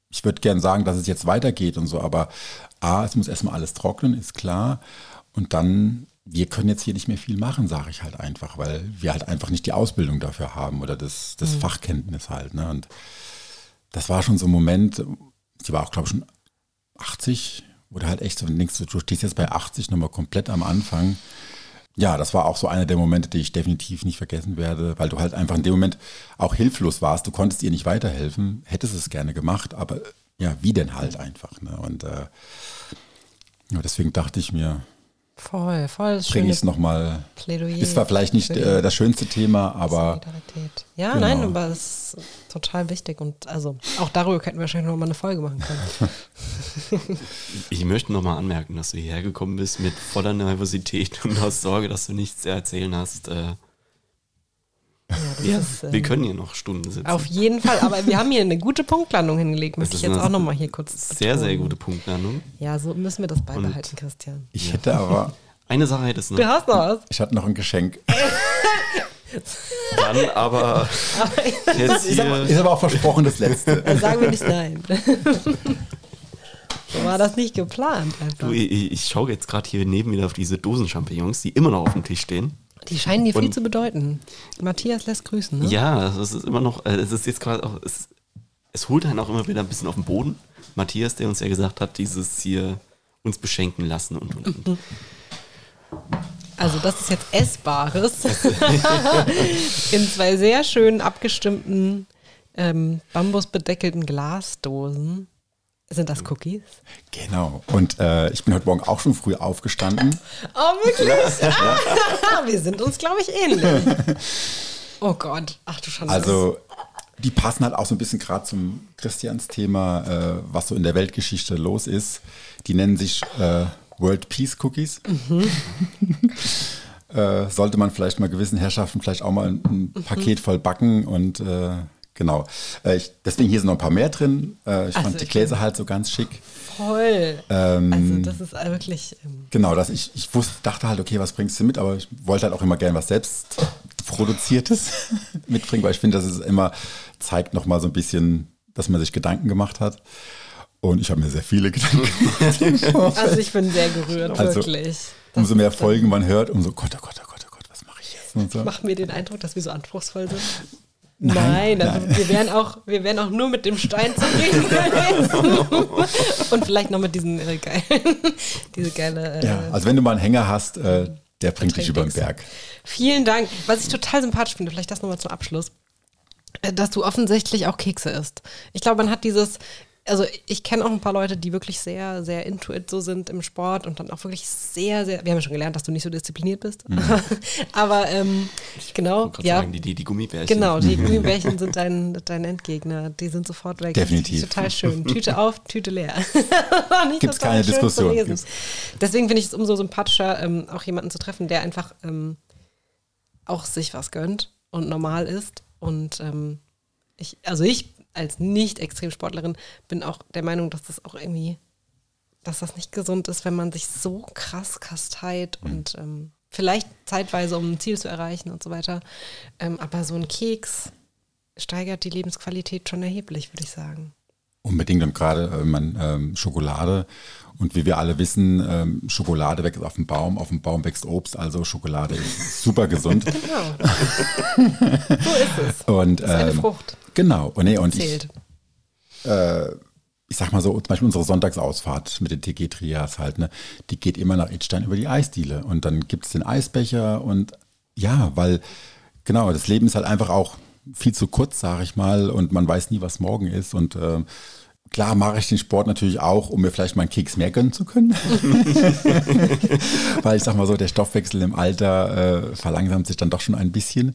ich würde gerne sagen, dass es jetzt weitergeht und so, aber A, es muss erstmal alles trocknen, ist klar. Und dann, wir können jetzt hier nicht mehr viel machen, sage ich halt einfach, weil wir halt einfach nicht die Ausbildung dafür haben oder das, das mhm. Fachkenntnis halt. Ne? Und das war schon so ein Moment, sie war auch, glaube ich, schon achtzig oder halt echt so, du stehst jetzt bei achtzig nochmal komplett am Anfang. Ja, das war auch so einer der Momente, die ich definitiv nicht vergessen werde, weil du halt einfach in dem Moment auch hilflos warst. Du konntest ihr nicht weiterhelfen, hättest es gerne gemacht, aber ja, wie denn halt einfach. Ne? Und äh, ja, deswegen dachte ich mir, voll, voll bringe ich es nochmal. Plädoyer. Ist zwar vielleicht nicht äh, das schönste Thema, aber Solidarität. Ja, genau. Nein, aber es ist total wichtig und also auch darüber könnten wir wahrscheinlich nochmal eine Folge machen können. Ich möchte nochmal anmerken, dass du hierher gekommen bist mit voller Nervosität und aus Sorge, dass du nichts zu erzählen hast. Äh, Ja, ja, ist, wir äh, können hier noch Stunden sitzen. Auf jeden Fall, aber wir haben hier eine gute Punktlandung hingelegt, muss ich jetzt auch nochmal hier kurz betonen. Sehr, sehr gute Punktlandung. Ja, so müssen wir das beibehalten, und Christian. Ich ja. hätte aber... Eine Sache hättest du noch. Du hast noch was? Ich hatte noch ein Geschenk. Dann aber... jetzt ist, aber ist aber auch versprochen das Letzte. Dann sagen wir nicht nein. War das nicht geplant einfach. Du, ich, ich schaue jetzt gerade hier neben mir auf diese Dosen-Champignons, die immer noch auf dem Tisch stehen. Die scheinen dir viel zu bedeuten. Matthias lässt grüßen, ne? Ja, es ist immer noch, es ist jetzt quasi auch, es, es holt einen auch immer wieder ein bisschen auf den Boden. Matthias, der uns ja gesagt hat, dieses hier uns beschenken lassen und und und. Also das ist jetzt Essbares in zwei sehr schön abgestimmten, ähm, bambusbedeckelten Glasdosen. Sind das Cookies? Genau. Und äh, ich bin heute Morgen auch schon früh aufgestanden. Oh, wirklich? Ah, wir sind uns, glaube ich, ähnlich. Oh Gott. Ach du Schande. Also, die passen halt auch so ein bisschen gerade zum Christians Thema, äh, was so in der Weltgeschichte los ist. Die nennen sich äh, World Peace Cookies. Mhm. äh, sollte man vielleicht mal gewissen Herrschaften vielleicht auch mal ein, ein mhm. Paket voll backen und... Äh, Genau. Ich, deswegen hier sind noch ein paar mehr drin. Ich also fand die Gläser halt so ganz schick. Voll. Ähm, also das ist wirklich... Ähm, genau, dass ich, ich wusste, dachte halt, okay, was bringst du mit? Aber ich wollte halt auch immer gerne was selbst Produziertes mitbringen, weil ich finde, dass es immer zeigt nochmal so ein bisschen, dass man sich Gedanken gemacht hat. Und ich habe mir sehr viele Gedanken gemacht. Also ich bin sehr gerührt, also, wirklich. Das umso mehr Folgen man hört, umso Gott, oh Gott, oh Gott, oh Gott, was mache ich jetzt? Und so. Ich mache mir den Eindruck, dass wir so anspruchsvoll sind. Nein, nein, also nein. Wir, wären auch, wir wären auch nur mit dem Stein zufrieden gewesen. Und vielleicht noch mit diesen äh, geilen, diese geile... Äh, ja, also wenn du mal einen Hänger hast, äh, der bringt dich über den Berg. Vielen Dank. Was ich total sympathisch finde, vielleicht das nochmal zum Abschluss, äh, dass du offensichtlich auch Kekse isst. Ich glaube, man hat dieses... Also ich kenne auch ein paar Leute, die wirklich sehr, sehr intuit so sind im Sport und dann auch wirklich sehr, sehr, wir haben ja schon gelernt, dass du nicht so diszipliniert bist, mhm. aber ähm, genau, ich ja. sagen, die, die, die Gummibärchen. Genau, die Gummibärchen sind dein, dein Endgegner, die sind sofort weg. Definitiv. Total schön, Tüte auf, Tüte leer. Gibt es keine Diskussion. Deswegen finde ich es umso sympathischer, ähm, auch jemanden zu treffen, der einfach ähm, auch sich was gönnt und normal ist und ähm, ich, also ich als Nicht-Extremsportlerin bin auch der Meinung, dass das auch irgendwie, dass das nicht gesund ist, wenn man sich so krass kasteit und ähm, vielleicht zeitweise, um ein Ziel zu erreichen und so weiter. Ähm, aber so ein Keks steigert die Lebensqualität schon erheblich, würde ich sagen. Unbedingt und gerade wenn man ähm, Schokolade und wie wir alle wissen, ähm, Schokolade wächst auf dem Baum, auf dem Baum wächst Obst, also Schokolade ist super gesund. Genau. So ist es. Und, das ist eine ähm, Frucht. Genau. Und, nee, und ich, äh, ich sag mal so, zum Beispiel unsere Sonntagsausfahrt mit den T G Trias halt, ne, die geht immer nach Idstein über die Eisdiele und dann gibt es den Eisbecher und ja, weil genau, das Leben ist halt einfach auch viel zu kurz, sage ich mal, und man weiß nie, was morgen ist und äh, klar mache ich den Sport natürlich auch, um mir vielleicht mal einen Keks mehr gönnen zu können, weil ich sag mal so, der Stoffwechsel im Alter äh, verlangsamt sich dann doch schon ein bisschen.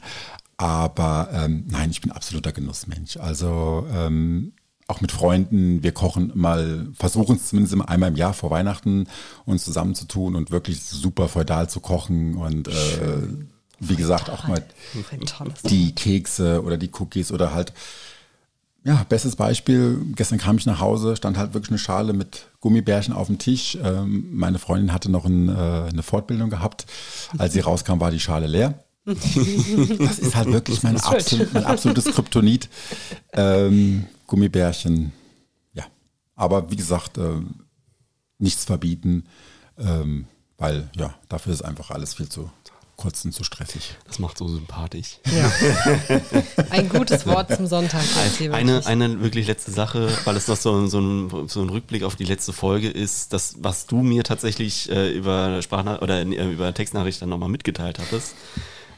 Aber ähm, nein, ich bin absoluter Genussmensch. Also ähm, auch mit Freunden, wir kochen mal, versuchen es zumindest immer einmal im Jahr vor Weihnachten uns zusammenzutun und wirklich super feudal zu kochen und äh, wie gesagt, auch mal die Kekse oder die Cookies oder halt, ja, bestes Beispiel, gestern kam ich nach Hause, stand halt wirklich eine Schale mit Gummibärchen auf dem Tisch. Ähm, meine Freundin hatte noch ein, äh, eine Fortbildung gehabt. Als sie rauskam, war die Schale leer. Das ist halt wirklich mein, absolut, mein absolutes Kryptonit. Ähm, Gummibärchen, ja. Aber wie gesagt, äh, nichts verbieten, ähm, weil ja, dafür ist einfach alles viel zu kurz und zu stressig. Das macht so sympathisch. Ja. Ein gutes Wort zum Sonntag. Wirklich. Eine, eine wirklich letzte Sache, weil es noch so, so, ein, so ein Rückblick auf die letzte Folge ist, das, was du mir tatsächlich äh, über Sprachnach- oder äh, über Textnachricht dann nochmal mitgeteilt hattest,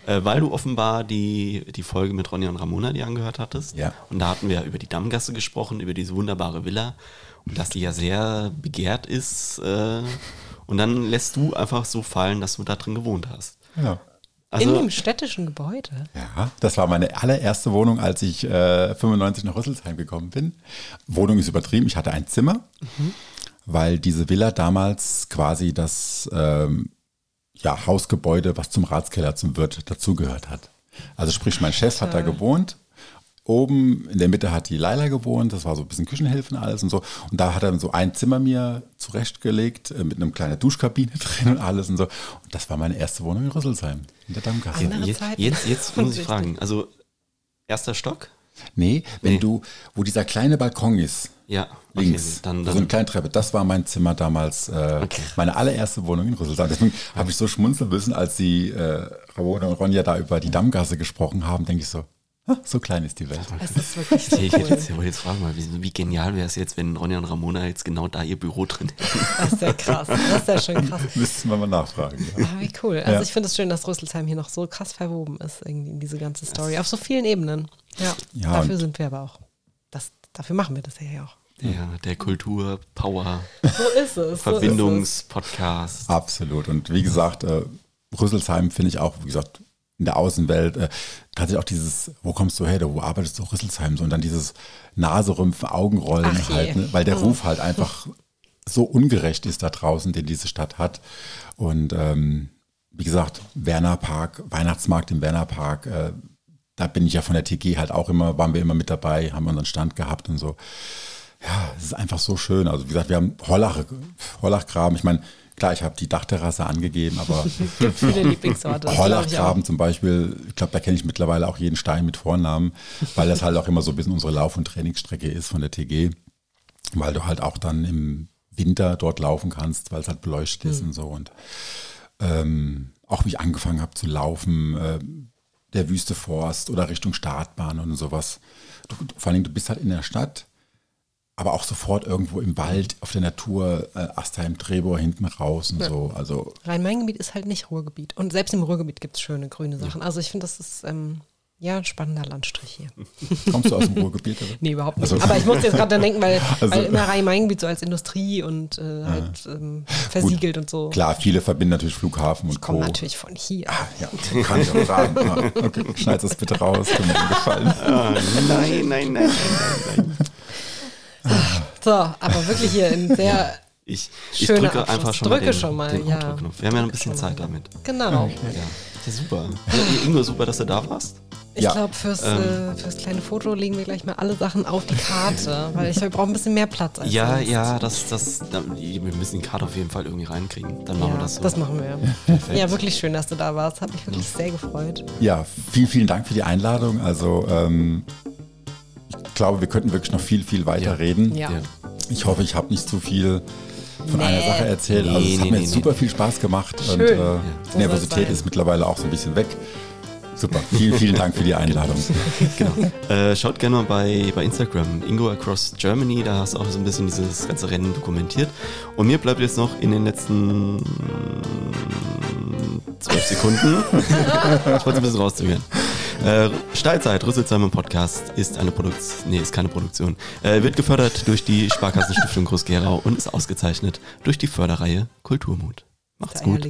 äh, weil du offenbar die, die Folge mit Ronja und Ramona dir angehört hattest. Ja. Und da hatten wir ja über die Dammgasse gesprochen, über diese wunderbare Villa, und dass die ja sehr begehrt ist. Äh, und dann lässt du einfach so fallen, dass du da drin gewohnt hast. Ja. Also, in dem städtischen Gebäude? Ja, das war meine allererste Wohnung, als ich äh, fünfundneunzig nach Rüsselsheim gekommen bin. Wohnung ist übertrieben, ich hatte ein Zimmer, mhm. weil diese Villa damals quasi das ähm, ja, Hausgebäude, was zum Ratskeller, zum Wirt dazugehört hat. Also sprich, mein Chef hat da gewohnt, oben in der Mitte hat die Leila gewohnt, das war so ein bisschen Küchenhilfen alles und so. Und da hat er so ein Zimmer mir zurechtgelegt, mit einem kleinen Duschkabine drin und alles und so. Und das war meine erste Wohnung in Rüsselsheim, in der Dammgasse. Jetzt, jetzt, jetzt muss ich fragen, also erster Stock? Nee, wenn nee. du, wo dieser kleine Balkon ist, ja, links, okay, dann, dann so eine kleine Treppe, das war mein Zimmer damals, äh, okay. meine allererste Wohnung in Rüsselsheim. Deswegen habe ich so schmunzeln müssen, als die äh, Ramona und Ronja da über die Dammgasse gesprochen haben, denke ich so, so klein ist die Welt. Das ist wirklich so cool. Ich wollte jetzt fragen, mal, wie, wie genial wäre es jetzt, wenn Ronja und Ramona jetzt genau da ihr Büro drin hätten. Das ist ja krass. Das ist ja schon krass. Müssten wir mal nachfragen. Ja. Ah, wie cool. Also ja. Ich finde es schön, dass Rüsselsheim hier noch so krass verwoben ist, irgendwie in diese ganze Story. Auf so vielen Ebenen. Ja. ja dafür sind wir aber auch. Das, dafür machen wir das ja hier auch. Ja, der Kultur, Power. So ist es. Verbindungspodcast. So absolut. Und wie gesagt, äh, Rüsselsheim finde ich auch, wie gesagt, in der Außenwelt, äh, tatsächlich auch dieses, wo kommst du her, wo arbeitest du, Rüsselsheim, so, und dann dieses Naserümpfen, Augenrollen Ach halt, ne? weil der mhm. Ruf halt einfach so ungerecht ist da draußen, den diese Stadt hat. Und ähm, wie gesagt, Werner Park, Weihnachtsmarkt im Werner Park, äh, da bin ich ja von der T G halt auch immer, waren wir immer mit dabei, haben unseren Stand gehabt und so. Ja, es ist einfach so schön. Also wie gesagt, wir haben Hollach, Hollachgraben, ich meine, klar, ich habe die Dachterrasse angegeben, aber es gibt viele Lieblingsorte. Hollachgraben zum Beispiel, ich glaube, da kenne ich mittlerweile auch jeden Stein mit Vornamen, weil das halt auch immer so ein bisschen unsere Lauf- und Trainingsstrecke ist von der T G, weil du halt auch dann im Winter dort laufen kannst, weil es halt beleuchtet mhm. ist und so. Und ähm, auch wie ich angefangen habe zu laufen, äh, der Wüstenforst oder Richtung Startbahn und sowas. Du, vor allem, du bist halt in der Stadt, aber auch sofort irgendwo im Wald, auf der Natur, äh, Astheim, Trebor, hinten raus und ja. so. Also Rhein-Main-Gebiet ist halt nicht Ruhrgebiet. Und selbst im Ruhrgebiet gibt es schöne grüne Sachen. Ja. Also ich finde, das ist ähm, ja ein spannender Landstrich hier. Kommst du aus dem Ruhrgebiet? Oder? Nee, überhaupt nicht. Also, aber ich musste jetzt gerade dann denken, weil, also, weil immer Rhein-Main-Gebiet so als Industrie und äh, ja. halt ähm, versiegelt Gut, und so. Klar, viele verbinden natürlich Flughafen und ich komm Co. Ich komme natürlich von hier. Ah, ja, kann ich auch sagen. Ah, okay, schneid das bitte raus, tut mir gefallen. Ah, nein, nein, nein, nein, nein. nein. So, aber wirklich hier in sehr ja, ich, ich schöner drücke Abschluss. einfach schon drücke mal den, schon mal, den ja. Outro-Knopf. Wir haben ja noch ein bisschen Zeit damit. Genau. Okay. Ja. Das ist super. Also, Ingo, super, dass du da warst. Ich ja. glaube, fürs, ähm. äh, fürs kleine Foto legen wir gleich mal alle Sachen auf die Karte, weil ich, ich brauche ein bisschen mehr Platz. Als ja, sonst. ja, das, das, wir müssen die Karte auf jeden Fall irgendwie reinkriegen. Dann machen ja, wir das so. Das machen wir. Perfekt. Ja, wirklich schön, dass du da warst. Hat mich wirklich ja. sehr gefreut. Ja, vielen, vielen Dank für die Einladung. Also, ähm, ich glaube, wir könnten wirklich noch viel, viel weiter ja. reden. Ja. Ich hoffe, ich habe nicht zu viel von nee. einer Sache erzählt. Also es nee, hat mir nee, super nee. viel Spaß gemacht. Schön. Und äh, ja. die Nervosität ist mittlerweile auch so ein bisschen weg. Super, vielen, vielen Dank für die Einladung. Genau. Äh, schaut gerne mal bei, bei Instagram, Ingo Across Germany, da hast du auch so ein bisschen dieses ganze Rennen dokumentiert. Und mir bleibt jetzt noch in den letzten zwölf Sekunden, ich wollte ein bisschen rauszugehen. Äh, Steilzeit, Rüsselsheimer Podcast ist eine Produktion, nee, ist keine Produktion, äh, wird gefördert durch die Sparkassenstiftung Groß-Gerau und ist ausgezeichnet durch die Förderreihe Kulturmut. Macht's gut.